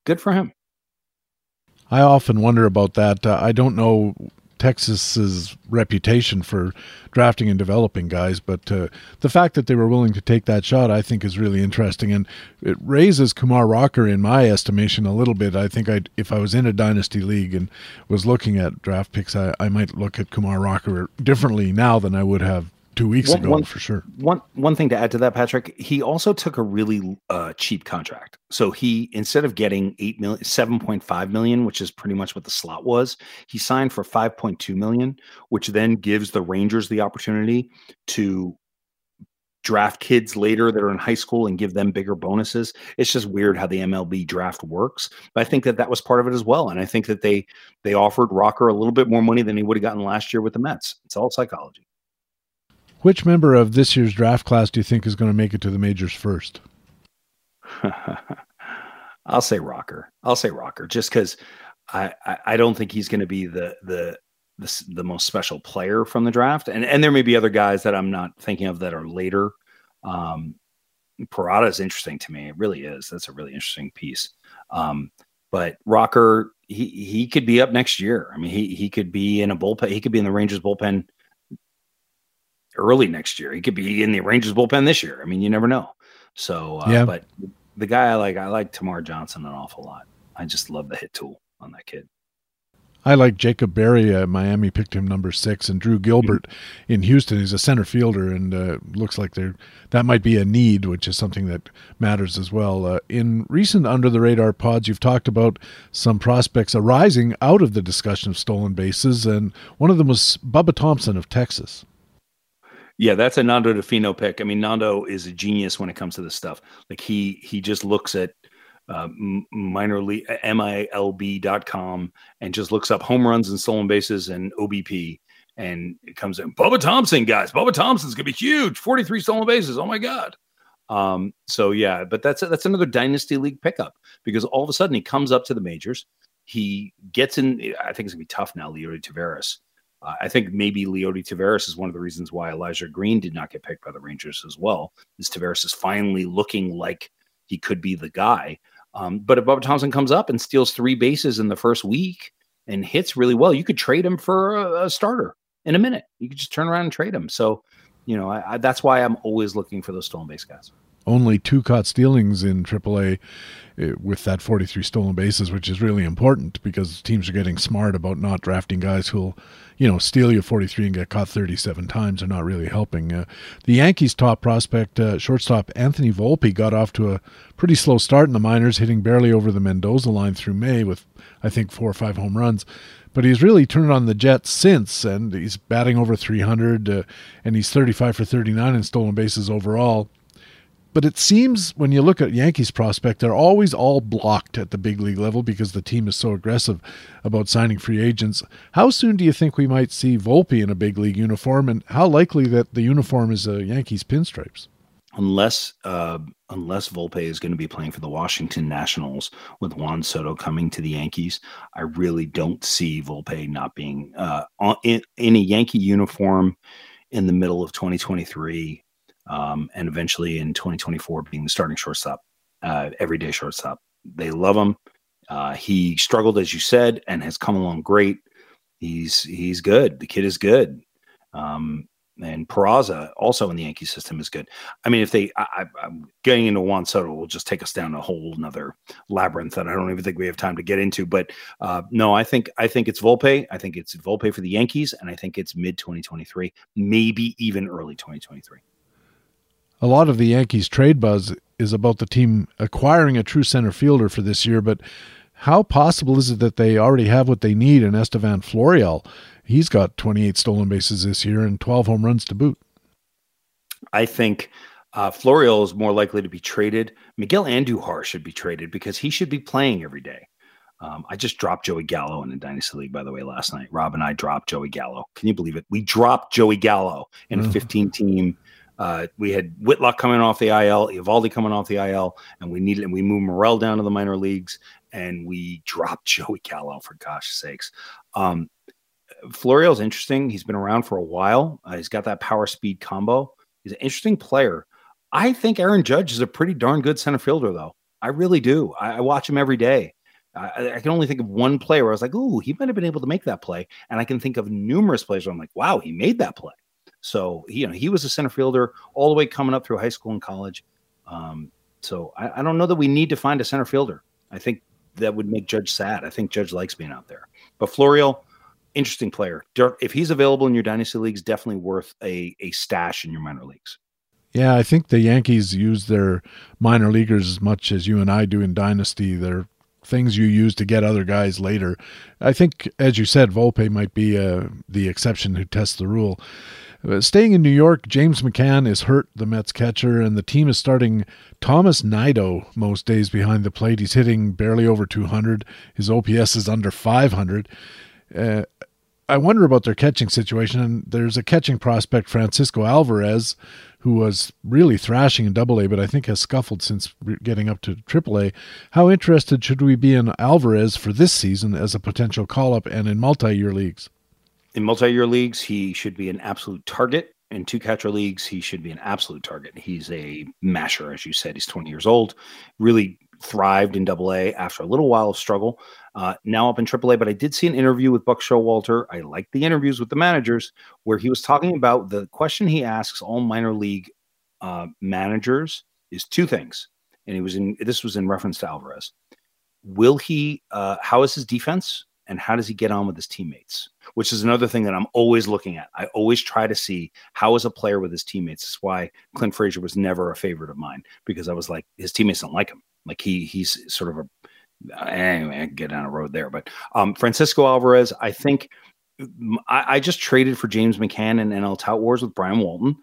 good for him. I often wonder about that. I don't know Texas's reputation for drafting and developing guys, but the fact that they were willing to take that shot, I think, is really interesting, and it raises Kumar Rocker in my estimation a little bit. I think if I was in a dynasty league and was looking at draft picks, I might look at Kumar Rocker differently now than I would have 2 weeks ago, for sure. One thing to add to that, Patrick, he also took a really cheap contract. So he, instead of getting $7.5 million, which is pretty much what the slot was, he signed for $5.2 million, which then gives the Rangers the opportunity to draft kids later that are in high school and give them bigger bonuses. It's just weird how the MLB draft works, but I think that was part of it as well. And I think that they offered Rocker a little bit more money than he would have gotten last year with the Mets. It's all psychology. Which member of this year's draft class do you think is going to make it to the majors first? I'll say Rocker, just because I don't think he's going to be the most special player from the draft, and there may be other guys that I'm not thinking of that are later. Parada is interesting to me. It really is. That's a really interesting piece. But Rocker, he could be up next year. I mean, he could be in a bullpen. He could be in the Rangers bullpen early next year. He could be in the Rangers bullpen this year. I mean, you never know. So, yeah. But the guy I like Tamar Johnson an awful lot. I just love the hit tool on that kid. I like Jacob Berry. Miami picked him number 6, and Drew Gilbert in Houston. He's a center fielder, and looks like that might be a need, which is something that matters as well. In recent under-the-radar pods, you've talked about some prospects arising out of the discussion of stolen bases, and one of them was Bubba Thompson of Texas. Yeah, that's a Nando Di Fino pick. I mean, Nando is a genius when it comes to this stuff. Like he just looks at minor league milb.com and just looks up home runs and stolen bases and OBP, and it comes in Bubba Thompson. Guys, Bubba Thompson's gonna be huge. 43 stolen bases. Oh my God. So yeah, but that's another dynasty league pickup, because all of a sudden he comes up to the majors. He gets in. I think it's gonna be tough now. Leody Taveras. I think maybe Leody Taveras is one of the reasons why Elijah Green did not get picked by the Rangers as well. Is Taveras is finally looking like he could be the guy. But if Bubba Thompson comes up and steals 3 bases in the first week and hits really well, you could trade him for a starter in a minute. You could just turn around and trade him. So, you know, that's why I'm always looking for those stolen base guys. Only 2 caught stealings in AAA with that 43 stolen bases, which is really important because teams are getting smart about not drafting guys who'll, you know, steal you 43 and get caught 37 times. Are not really helping. The Yankees' top prospect, shortstop Anthony Volpe, got off to a pretty slow start in the minors, hitting barely over the Mendoza line through May with, I think, 4 or 5 home runs. But he's really turned on the Jets since, and he's batting over 300, and he's 35 for 39 in stolen bases overall. But it seems when you look at Yankees prospect, they're always all blocked at the big league level because the team is so aggressive about signing free agents. How soon do you think we might see Volpe in a big league uniform, and how likely that the uniform is a Yankees pinstripes? Unless Volpe is going to be playing for the Washington Nationals with Juan Soto coming to the Yankees, I really don't see Volpe not being in a Yankee uniform in the middle of 2023. And eventually in 2024 being the starting shortstop, everyday shortstop. They love him. He struggled, as you said, and has come along great. He's good. The kid is good. And Peraza, also in the Yankee system, is good. I mean, I'm getting into Juan Soto will just take us down a whole another labyrinth that I don't even think we have time to get into. But no, I think it's Volpe. I think it's Volpe for the Yankees, and I think it's mid 2023, maybe even early 2023. A lot of the Yankees trade buzz is about the team acquiring a true center fielder for this year, but how possible is it that they already have what they need in Estevan Florial? He's got 28 stolen bases this year and 12 home runs to boot. I think Florial is more likely to be traded. Miguel Andujar should be traded because he should be playing every day. I just dropped Joey Gallo in the Dynasty League, by the way, last night. Rob and I dropped Joey Gallo. Can you believe it? We dropped Joey Gallo in a 15-team. We had Whitlock coming off the IL, Eovaldi coming off the IL, and we moved Morel down to the minor leagues, and we dropped Joey Gallo, for gosh sakes. Florial's interesting. He's been around for a while. He's got that power speed combo. He's an interesting player. I think Aaron Judge is a pretty darn good center fielder, though. I really do. I watch him every day. I can only think of one play where I was like, ooh, he might have been able to make that play. And I can think of numerous plays where I'm like, wow, he made that play. So, you know, he was a center fielder all the way coming up through high school and college. So I don't know that we need to find a center fielder. I think that would make Judge sad. I think Judge likes being out there. But Florial, interesting player. If he's available in your dynasty leagues, definitely worth a stash in your minor leagues. Yeah, I think the Yankees use their minor leaguers as much as you and I do in dynasty. They're things you use to get other guys later. I think, as you said, Volpe might be the exception who tests the rule. Staying in New York, James McCann is hurt, the Mets catcher, and the team is starting Thomas Nido most days behind the plate. He's hitting barely over 200. His OPS is under 500. I wonder about their catching situation. And there's a catching prospect, Francisco Alvarez, who was really thrashing in Double A, but I think has scuffled since getting up to Triple A. How interested should we be in Alvarez for this season as a potential call-up and in multi-year leagues? In multi-year leagues, he should be an absolute target. In 2 catcher leagues, he should be an absolute target. He's a masher, as you said. He's 20 years old. Really thrived in AA after a little while of struggle, now up in AAA. But I did see an interview with Buck Showalter. I like the interviews with the managers where he was talking about the question he asks all minor league managers is two things. And he was in, this was in reference to Alvarez. Will he, how is his defense and how does he get on with his teammates? Which is another thing that I'm always looking at. I always try to see how is a player with his teammates. That's why Clint Frazier was never a favorite of mine, because I was like, his teammates don't like him. Like he's sort of a, anyway, I can get down a road there, but Francisco Alvarez, I think I just traded for James McCann in NL Tout Wars with Brian Walton.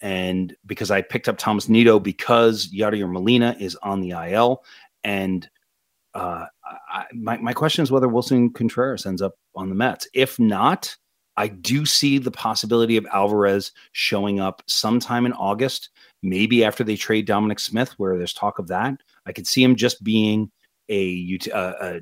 And because I picked up Thomas Nido because Yadier Molina is on the IL. And my question is whether Wilson Contreras ends up on the Mets. If not, I do see the possibility of Alvarez showing up sometime in August, maybe after they trade Dominic Smith, where there's talk of that. I could see him just being a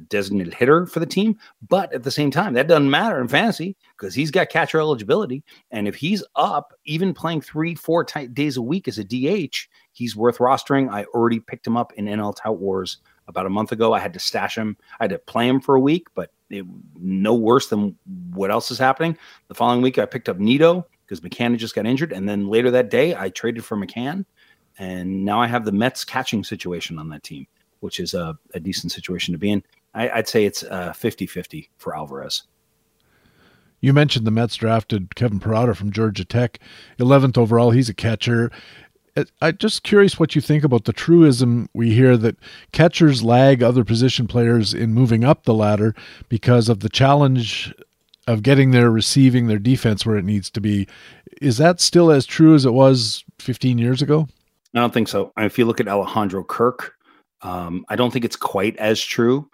designated hitter for the team, but at the same time, that doesn't matter in fantasy because he's got catcher eligibility. And if he's up, even playing 3-4 days a week as a DH, he's worth rostering. I already picked him up in NL Tout Wars about a month ago. I had to stash him. I had to play him for a week, but it, no worse than what else is happening. The following week, I picked up Nido because McCann just got injured. And then later that day, I traded for McCann. And now I have the Mets catching situation on that team, which is a decent situation to be in. I'd say it's 50-50 for Alvarez. You mentioned the Mets drafted Kevin Parada from Georgia Tech, 11th overall. He's a catcher. I'm just curious what you think about the truism we hear that catchers lag other position players in moving up the ladder because of the challenge of getting their receiving, their defense where it needs to be. Is that still as true as it was 15 years ago? I don't think so. If you look at Alejandro Kirk, I don't think it's quite as true,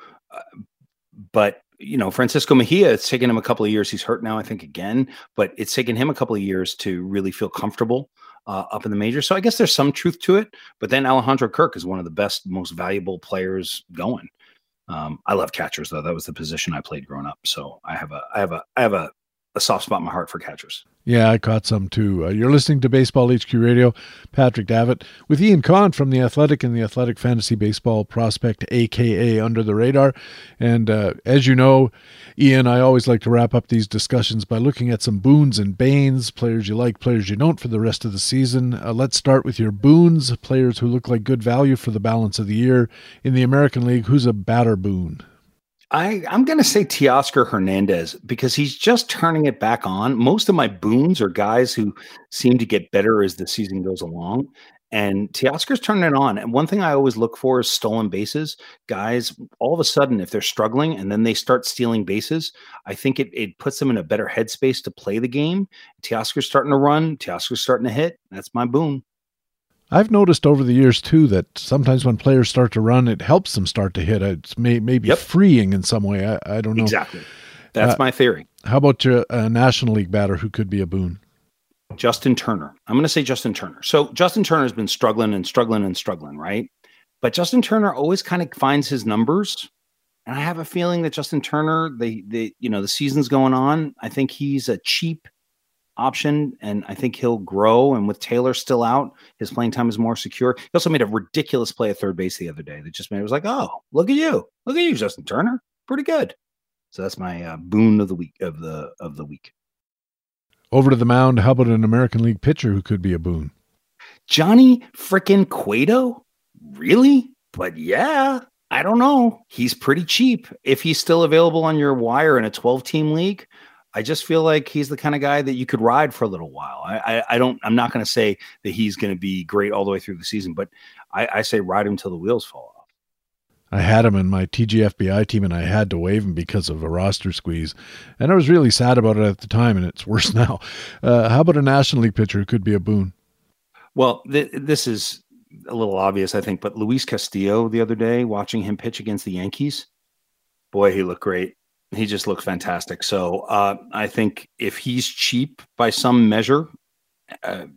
but you know, Francisco Mejia, it's taken him a couple of years. He's hurt now, I think again, but it's taken him a couple of years to really feel comfortable up in the majors. So I guess there's some truth to it, but then Alejandro Kirk is one of the best, most valuable players going. I love catchers though. That was the position I played growing up. So I have a soft spot in my heart for catchers. Yeah, I caught some too. You're listening to Baseball HQ Radio. Patrick Davitt with Ian Kahn from The Athletic and The Athletic Fantasy Baseball Prospect, a.k.a. Under the Radar. And as you know, Ian, I always like to wrap up these discussions by looking at some boons and banes, players you like, players you don't for the rest of the season. Let's start with your boons, players who look like good value for the balance of the year. In the American League, who's a batter boon? I'm going to say Teoscar Hernandez because he's just turning it back on. Most of my boons are guys who seem to get better as the season goes along, and Teoscar's turning it on. And one thing I always look for is stolen bases. Guys, all of a sudden, if they're struggling and then they start stealing bases, I think it puts them in a better headspace to play the game. Teoscar's starting to run. Teoscar's starting to hit. That's my boon. I've noticed over the years, too, that sometimes when players start to run, it helps them start to hit. It's maybe freeing in some way. I don't know. Exactly. That's my theory. How about your National League batter who could be a boon? Justin Turner. I'm going to say Justin Turner. So Justin Turner's been struggling, right? But Justin Turner always kind of finds his numbers. And I have a feeling that Justin Turner, the season's going on. I think he's a cheap option, and I think he'll grow. And with Taylor still out, his playing time is more secure. He also made a ridiculous play at third base the other day that just made it was like, oh, look at you, Justin Turner, pretty good. So that's my boon of the week. Of the week. Over to the mound. How about an American League pitcher who could be a boon? Johnny frickin' Cueto, really? But yeah, I don't know. He's pretty cheap if he's still available on your wire in a 12-team league. I just feel like he's the kind of guy that you could ride for a little while. I'm not going to say that he's going to be great all the way through the season, but I say ride him till the wheels fall off. I had him in my TGFBI team and I had to waive him because of a roster squeeze. And I was really sad about it at the time, and it's worse now. How about a National League pitcher who could be a boon? Well, this is a little obvious, I think, but Luis Castillo the other day, watching him pitch against the Yankees, boy, he looked great. He just looks fantastic. So I think if he's cheap by some measure,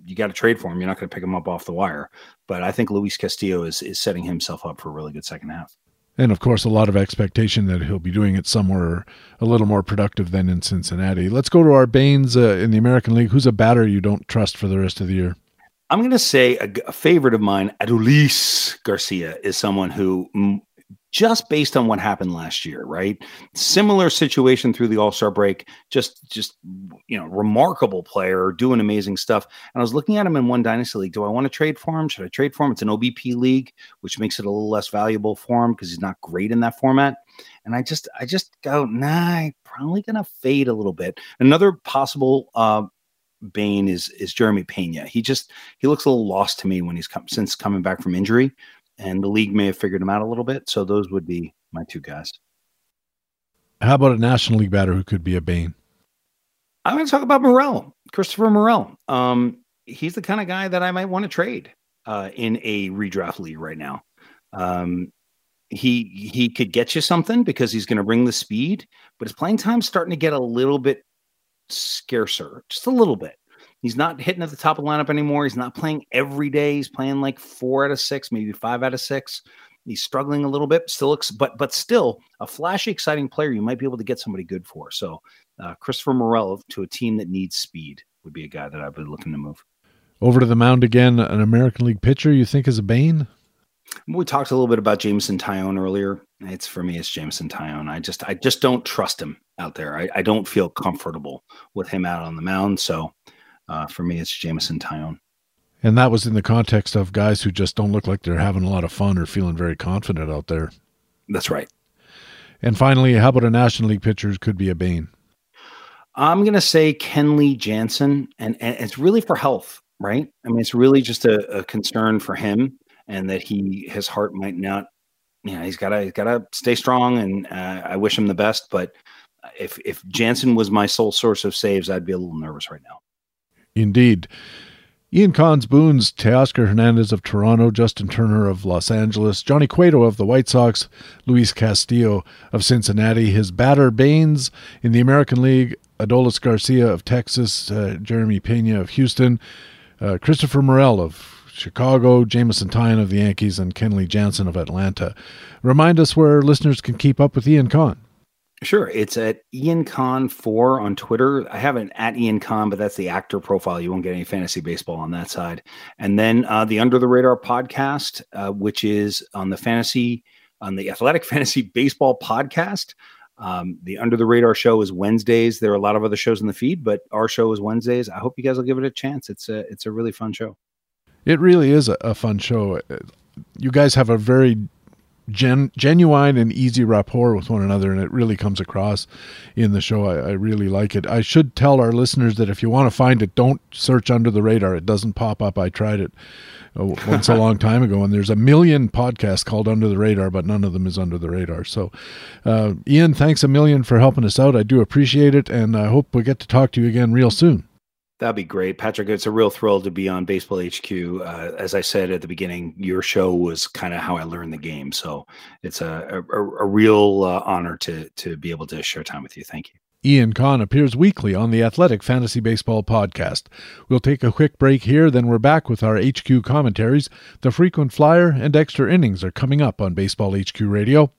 you got to trade for him. You're not going to pick him up off the wire. But I think Luis Castillo is setting himself up for a really good second half. And, of course, a lot of expectation that he'll be doing it somewhere a little more productive than in Cincinnati. Let's go to our banes in the American League. Who's a batter you don't trust for the rest of the year? I'm going to say a favorite of mine, Adolis Garcia, is someone who, just based on what happened last year, right? Similar situation through the All-Star break, just remarkable player, doing amazing stuff. And I was looking at him in one dynasty league. Do I want to trade for him? Should I trade for him? It's an OBP league, which makes it a little less valuable for him because he's not great in that format. And I just go, I'm probably going to fade a little bit. Another possible, Bane is Jeremy Pena. He looks a little lost to me when since coming back from injury, and the league may have figured him out a little bit. So those would be my two guys. How about a National League batter who could be a Bane? I'm going to talk about Morel, Christopher Morel. He's the kind of guy that I might want to trade in a redraft league right now. He could get you something because he's going to bring the speed, but his playing time's starting to get a little bit scarcer, just a little bit. He's not hitting at the top of the lineup anymore. He's not playing every day. He's playing like 4 out of 6, maybe 5 out of 6. He's struggling a little bit, still, but still a flashy, exciting player you might be able to get somebody good for. So Christopher Morel to a team that needs speed would be a guy that I've been looking to move. Over to the mound again, an American League pitcher you think is a Bane? We talked a little bit about Jameson Taillon earlier. For me, it's Jameson Taillon. I just don't trust him out there. I don't feel comfortable with him out on the mound. So for me, it's Jameson Taillon. And that was in the context of guys who just don't look like they're having a lot of fun or feeling very confident out there. That's right. And finally, how about a National League pitcher who could be a Bane? I'm going to say Kenley Jansen. And it's really for health, right? I mean, it's really just a concern for him. And that his heart might not, he's got to stay strong. And I wish him the best. But if Jansen was my sole source of saves, I'd be a little nervous right now. Indeed. Ian Kahn's Boons, Teoscar Hernandez of Toronto, Justin Turner of Los Angeles, Johnny Cueto of the White Sox, Luis Castillo of Cincinnati. His batter Banes in the American League, Adolis Garcia of Texas, Jeremy Pena of Houston, Christopher Morel of Chicago, Jameson Taillon of the Yankees, and Kenley Jansen of Atlanta. Remind us where listeners can keep up with Ian Kahn. Sure. It's at Ian Kahn4 on Twitter. I have an at Ian Kahn, but that's the actor profile. You won't get any fantasy baseball on that side. And then the Under the Radar podcast, which is on the Athletic Fantasy Baseball podcast. The Under the Radar show is Wednesdays. There are a lot of other shows in the feed, but our show is Wednesdays. I hope you guys will give it a chance. It's a really fun show. It really is a fun show. You guys have a very genuine and easy rapport with one another, and it really comes across in the show. I really like it. I should tell our listeners that if you want to find it, don't search Under the Radar. It doesn't pop up. I tried it once a long time ago, and there's a million podcasts called Under the Radar, but none of them is Under the Radar. So, Ian, thanks a million for helping us out. I do appreciate it, and I hope we get to talk to you again real soon. That'd be great, Patrick. It's a real thrill to be on Baseball HQ. As I said at the beginning, your show was kind of how I learned the game. So it's a real honor to be able to share time with you. Thank you. Ian Kahn appears weekly on the Athletic Fantasy Baseball Podcast. We'll take a quick break here, then we're back with our HQ commentaries. The Frequent Flyer and Extra Innings are coming up on Baseball HQ Radio.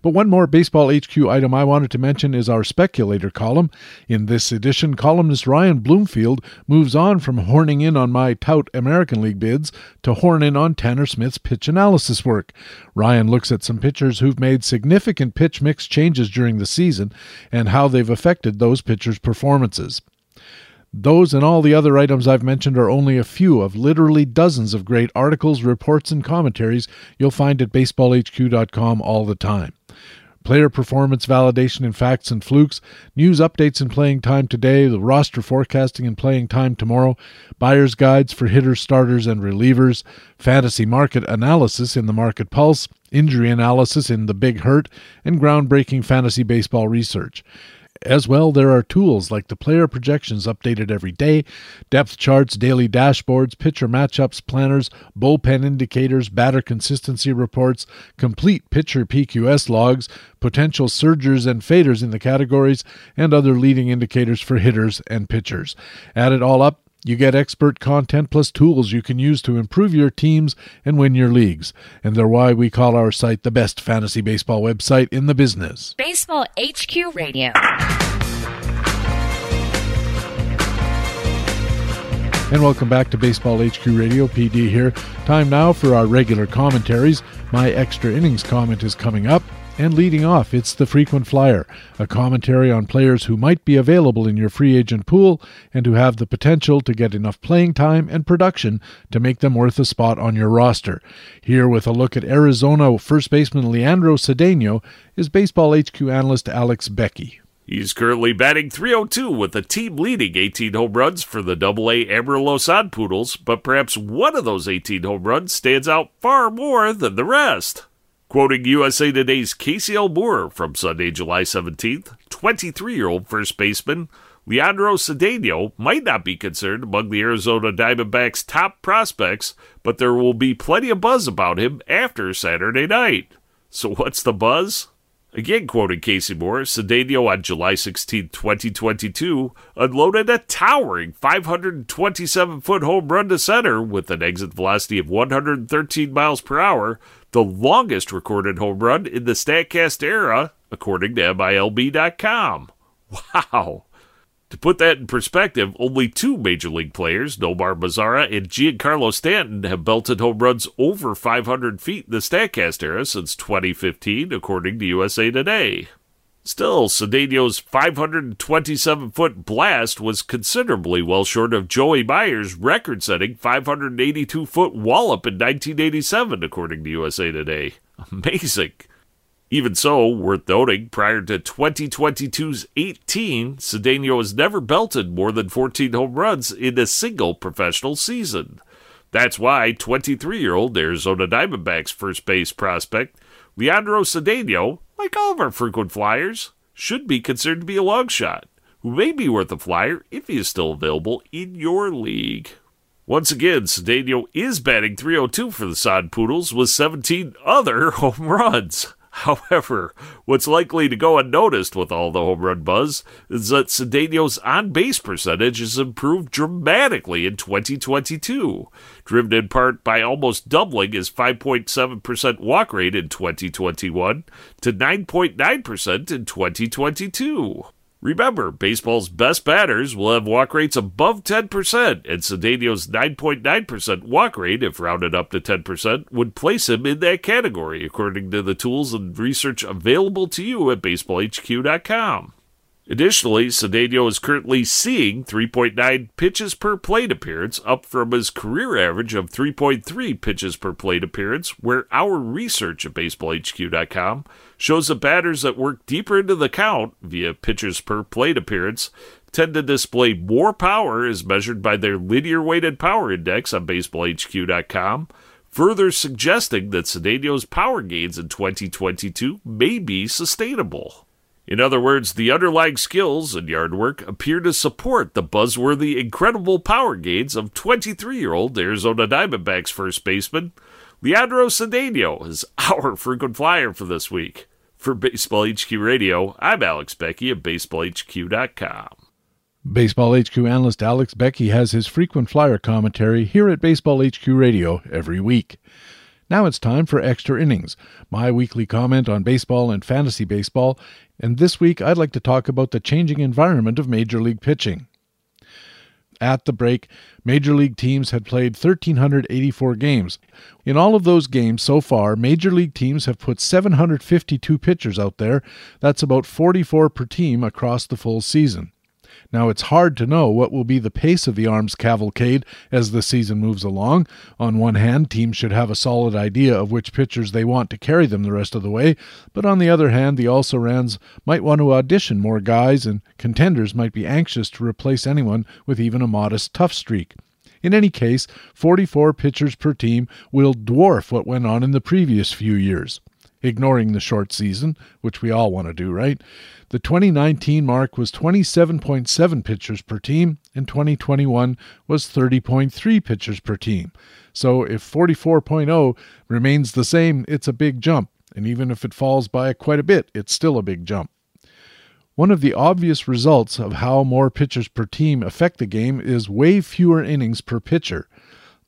But one more Baseball HQ item I wanted to mention is our speculator column. In this edition, columnist Ryan Bloomfield moves on from horning in on my tout American League bids to horn in on Tanner Smith's pitch analysis work. Ryan looks at some pitchers who've made significant pitch mix changes during the season and how they've affected those pitchers' performances. Those and all the other items I've mentioned are only a few of literally dozens of great articles, reports, and commentaries you'll find at baseballhq.com all the time. Player performance validation in Facts and Flukes, news updates in Playing Time today, the roster forecasting in Playing Time tomorrow, buyer's guides for hitters, starters, and relievers, fantasy market analysis in the Market Pulse, injury analysis in the Big Hurt, and groundbreaking fantasy baseball research. As well, there are tools like the player projections updated every day, depth charts, daily dashboards, pitcher matchups, planners, bullpen indicators, batter consistency reports, complete pitcher PQS logs, potential surgers and faders in the categories, and other leading indicators for hitters and pitchers. Add it all up, you get expert content plus tools you can use to improve your teams and win your leagues. And they're why we call our site the best fantasy baseball website in the business. Baseball HQ Radio. And welcome back to Baseball HQ Radio. PD here. Time now for our regular commentaries. My extra innings comment is coming up. And leading off, it's the Frequent Flyer, a commentary on players who might be available in your free agent pool and who have the potential to get enough playing time and production to make them worth a spot on your roster. Here with a look at Arizona first baseman Leandro Cedeno is Baseball HQ analyst Alex Becky. He's currently batting .302 with a team-leading 18 home runs for the AA Amarillo Sod Poodles, but perhaps one of those 18 home runs stands out far more than the rest. Quoting USA Today's Casey L. Moore from Sunday, July 17th, 23-year-old first baseman Leandro Cedeno might not be considered among the Arizona Diamondbacks' top prospects, but there will be plenty of buzz about him after Saturday night. So what's the buzz? Again, quoting Casey Moore, Cedeno on July 16, 2022, unloaded a towering 527-foot home run to center with an exit velocity of 113 miles per hour, the longest recorded home run in the StatCast era, according to MILB.com. Wow. To put that in perspective, only two Major League players, Nomar Mazara and Giancarlo Stanton, have belted home runs over 500 feet in the StatCast era since 2015, according to USA Today. Still, Cedeno's 527-foot blast was considerably well short of Joey Meyer's record-setting 582-foot wallop in 1987, according to USA Today. Amazing. Even so, worth noting, prior to 2022's 18, Cedeno has never belted more than 14 home runs in a single professional season. That's why 23-year-old Arizona Diamondbacks first base prospect Leandro Cedeno, like all of our frequent flyers, should be considered to be a long shot, who may be worth a flyer if he is still available in your league. Once again, Cedeno is batting .302 for the Sod Poodles with 17 other home runs. However, what's likely to go unnoticed with all the home run buzz is that Cedeno's on-base percentage has improved dramatically in 2022, driven in part by almost doubling his 5.7% walk rate in 2021 to 9.9% in 2022. Remember, baseball's best batters will have walk rates above 10%, and Cedeno's 9.9% walk rate, if rounded up to 10%, would place him in that category, according to the tools and research available to you at BaseballHQ.com. Additionally, Cedeno is currently seeing 3.9 pitches per plate appearance, up from his career average of 3.3 pitches per plate appearance, where our research at BaseballHQ.com shows that batters that work deeper into the count via pitches per plate appearance tend to display more power as measured by their linear-weighted power index on BaseballHQ.com, further suggesting that Cedeno's power gains in 2022 may be sustainable. In other words, the underlying skills and yard work appear to support the buzzworthy incredible power gains of 23-year-old Arizona Diamondbacks first baseman Leandro Cedeno is our frequent flyer for this week. For Baseball HQ Radio, I'm Alex Becky at BaseballHQ.com. Baseball HQ analyst Alex Becky has his frequent flyer commentary here at Baseball HQ Radio every week. Now it's time for Extra Innings, my weekly comment on baseball and fantasy baseball, and this week I'd like to talk about the changing environment of Major League pitching. At the break, Major League teams had played 1,384 games. In all of those games so far, Major League teams have put 752 pitchers out there. That's about 44 per team across the full season. Now, it's hard to know what will be the pace of the arms cavalcade as the season moves along. On one hand, teams should have a solid idea of which pitchers they want to carry them the rest of the way, but on the other hand, the also-rans might want to audition more guys, and contenders might be anxious to replace anyone with even a modest tough streak. In any case, 44 pitchers per team will dwarf what went on in the previous few years. Ignoring the short season, which we all want to do, right? The 2019 mark was 27.7 pitchers per team, and 2021 was 30.3 pitchers per team. So if 44.0 remains the same, it's a big jump, and even if it falls by quite a bit, it's still a big jump. One of the obvious results of how more pitchers per team affect the game is way fewer innings per pitcher.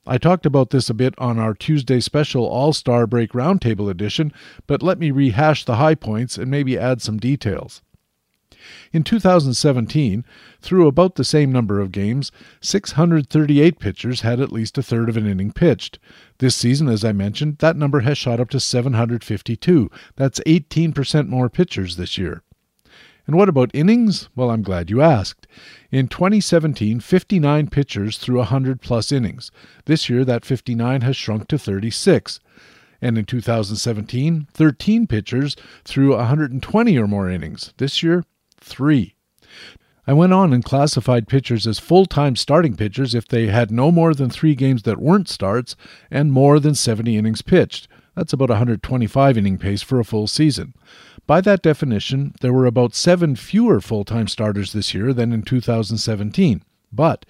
I talked about this a bit on our Tuesday special All-Star Break Roundtable edition, but let me rehash the high points and maybe add some details. In 2017, through about the same number of games, 638 pitchers had at least a third of an inning pitched. This season, as I mentioned, that number has shot up to 752. That's 18% more pitchers this year. And what about innings? Well, I'm glad you asked. In 2017, 59 pitchers threw 100-plus innings. This year, that 59 has shrunk to 36. And in 2017, 13 pitchers threw 120 or more innings. This year, 3. I went on and classified pitchers as full-time starting pitchers if they had no more than 3 games that weren't starts and more than 70 innings pitched. That's about 125 inning pace for a full season. By that definition, there were about 7 fewer full-time starters this year than in 2017. But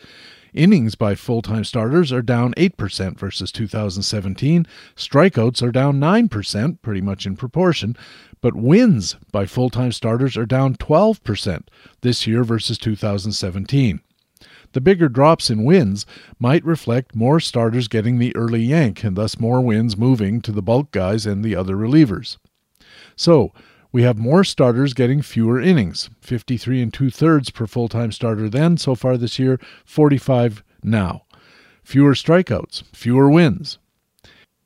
innings by full-time starters are down 8% versus 2017. Strikeouts are down 9%, pretty much in proportion. But wins by full-time starters are down 12% this year versus 2017. The bigger drops in wins might reflect more starters getting the early yank and thus more wins moving to the bulk guys and the other relievers. So, we have more starters getting fewer innings, 53 2/3 per full-time starter then so far this year, 45 now. Fewer strikeouts, fewer wins.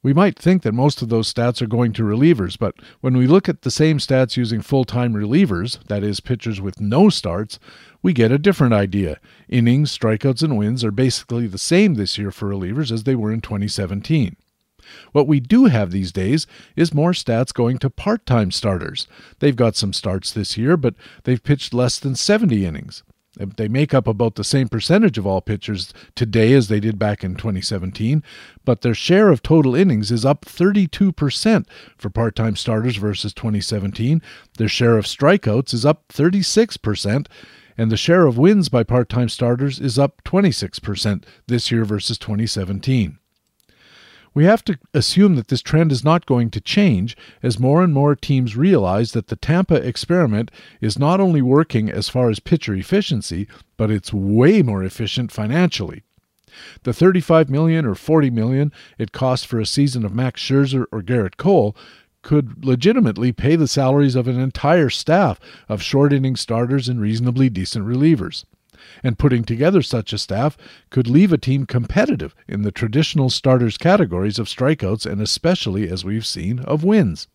We might think that most of those stats are going to relievers, but when we look at the same stats using full-time relievers, that is, pitchers with no starts, we get a different idea. Innings, strikeouts, and wins are basically the same this year for relievers as they were in 2017. What we do have these days is more stats going to part-time starters. They've got some starts this year, but they've pitched less than 70 innings. They make up about the same percentage of all pitchers today as they did back in 2017, but their share of total innings is up 32% for part-time starters versus 2017. Their share of strikeouts is up 36%, and the share of wins by part-time starters is up 26% this year versus 2017. We have to assume that this trend is not going to change as more and more teams realize that the Tampa experiment is not only working as far as pitcher efficiency, but it's way more efficient financially. The $35 million or $40 million it costs for a season of Max Scherzer or Garrett Cole could legitimately pay the salaries of an entire staff of short-inning starters and reasonably decent relievers. And putting together such a staff could leave a team competitive in the traditional starters categories of strikeouts and especially, as we've seen, of wins.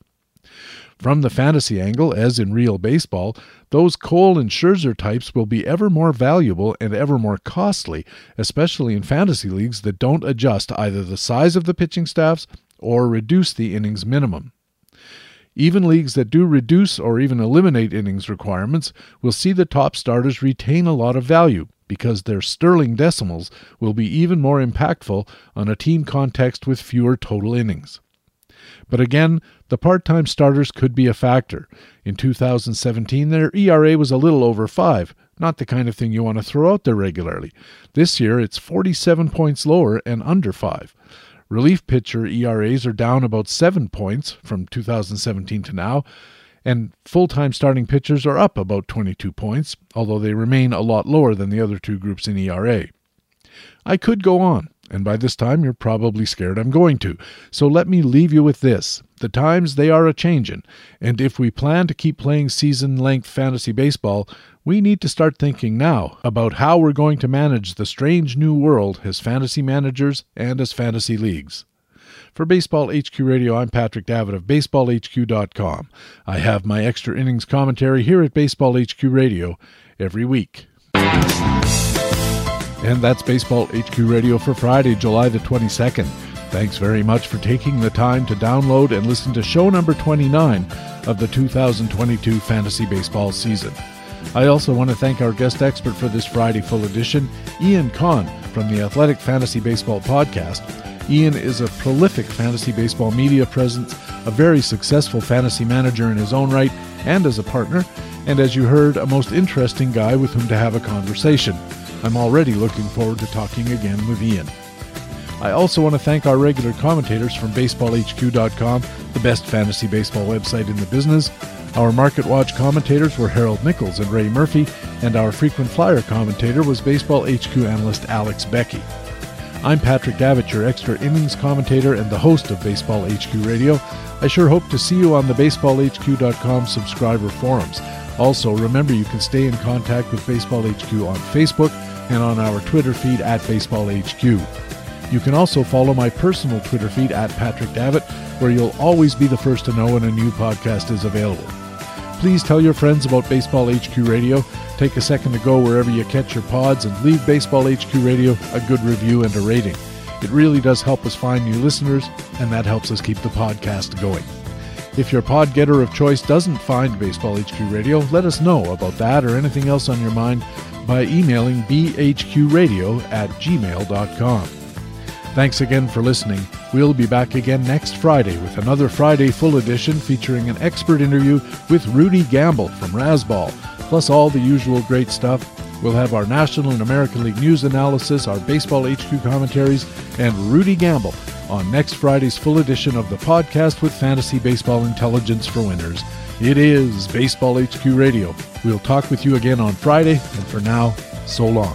From the fantasy angle, as in real baseball, those Cole and Scherzer types will be ever more valuable and ever more costly, especially in fantasy leagues that don't adjust either the size of the pitching staffs or reduce the innings minimum. Even leagues that do reduce or even eliminate innings requirements will see the top starters retain a lot of value because their sterling decimals will be even more impactful on a team context with fewer total innings. But again, the part-time starters could be a factor. In 2017, their ERA was a little over 5, not the kind of thing you want to throw out there regularly. This year, it's 47 points lower and under 5. Relief pitcher ERAs are down about 7 points from 2017 to now, and full-time starting pitchers are up about 22 points, although they remain a lot lower than the other two groups in ERA. I could go on, and by this time you're probably scared I'm going to, so let me leave you with this. The times, they are a-changin', and if we plan to keep playing season-length fantasy baseball, we need to start thinking now about how we're going to manage the strange new world as fantasy managers and as fantasy leagues. For Baseball HQ Radio, I'm Patrick Davitt of BaseballHQ.com. I have my extra innings commentary here at Baseball HQ Radio every week. And that's Baseball HQ Radio for Friday, July the 22nd. Thanks very much for taking the time to download and listen to show number 29 of the 2022 fantasy baseball season. I also want to thank our guest expert for this Friday full edition, Ian Kahn from the Athletic Fantasy Baseball Podcast. Ian is a prolific fantasy baseball media presence, a very successful fantasy manager in his own right and as a partner, and as you heard, a most interesting guy with whom to have a conversation. I'm already looking forward to talking again with Ian. I also want to thank our regular commentators from BaseballHQ.com, the best fantasy baseball website in the business. Our Market Watch commentators were Harold Nichols and Ray Murphy, and our frequent flyer commentator was Baseball HQ analyst Alex Becky. I'm Patrick Davitt, your extra innings commentator and the host of Baseball HQ Radio. I sure hope to see you on the BaseballHQ.com subscriber forums. Also, remember you can stay in contact with Baseball HQ on Facebook and on our Twitter feed at Baseball HQ. You can also follow my personal Twitter feed at Patrick Davitt, where you'll always be the first to know when a new podcast is available. Please tell your friends about Baseball HQ Radio. Take a second to go wherever you catch your pods and leave Baseball HQ Radio a good review and a rating. It really does help us find new listeners, and that helps us keep the podcast going. If your pod getter of choice doesn't find Baseball HQ Radio, let us know about that or anything else on your mind by emailing bhqradio@gmail.com. Thanks again for listening. We'll be back again next Friday with another Friday Full Edition featuring an expert interview with Rudy Gamble from Rasball, plus all the usual great stuff. We'll have our National and American League news analysis, our Baseball HQ commentaries, and Rudy Gamble on next Friday's Full Edition of the podcast with Fantasy Baseball Intelligence for Winners. It is Baseball HQ Radio. We'll talk with you again on Friday, and for now, so long.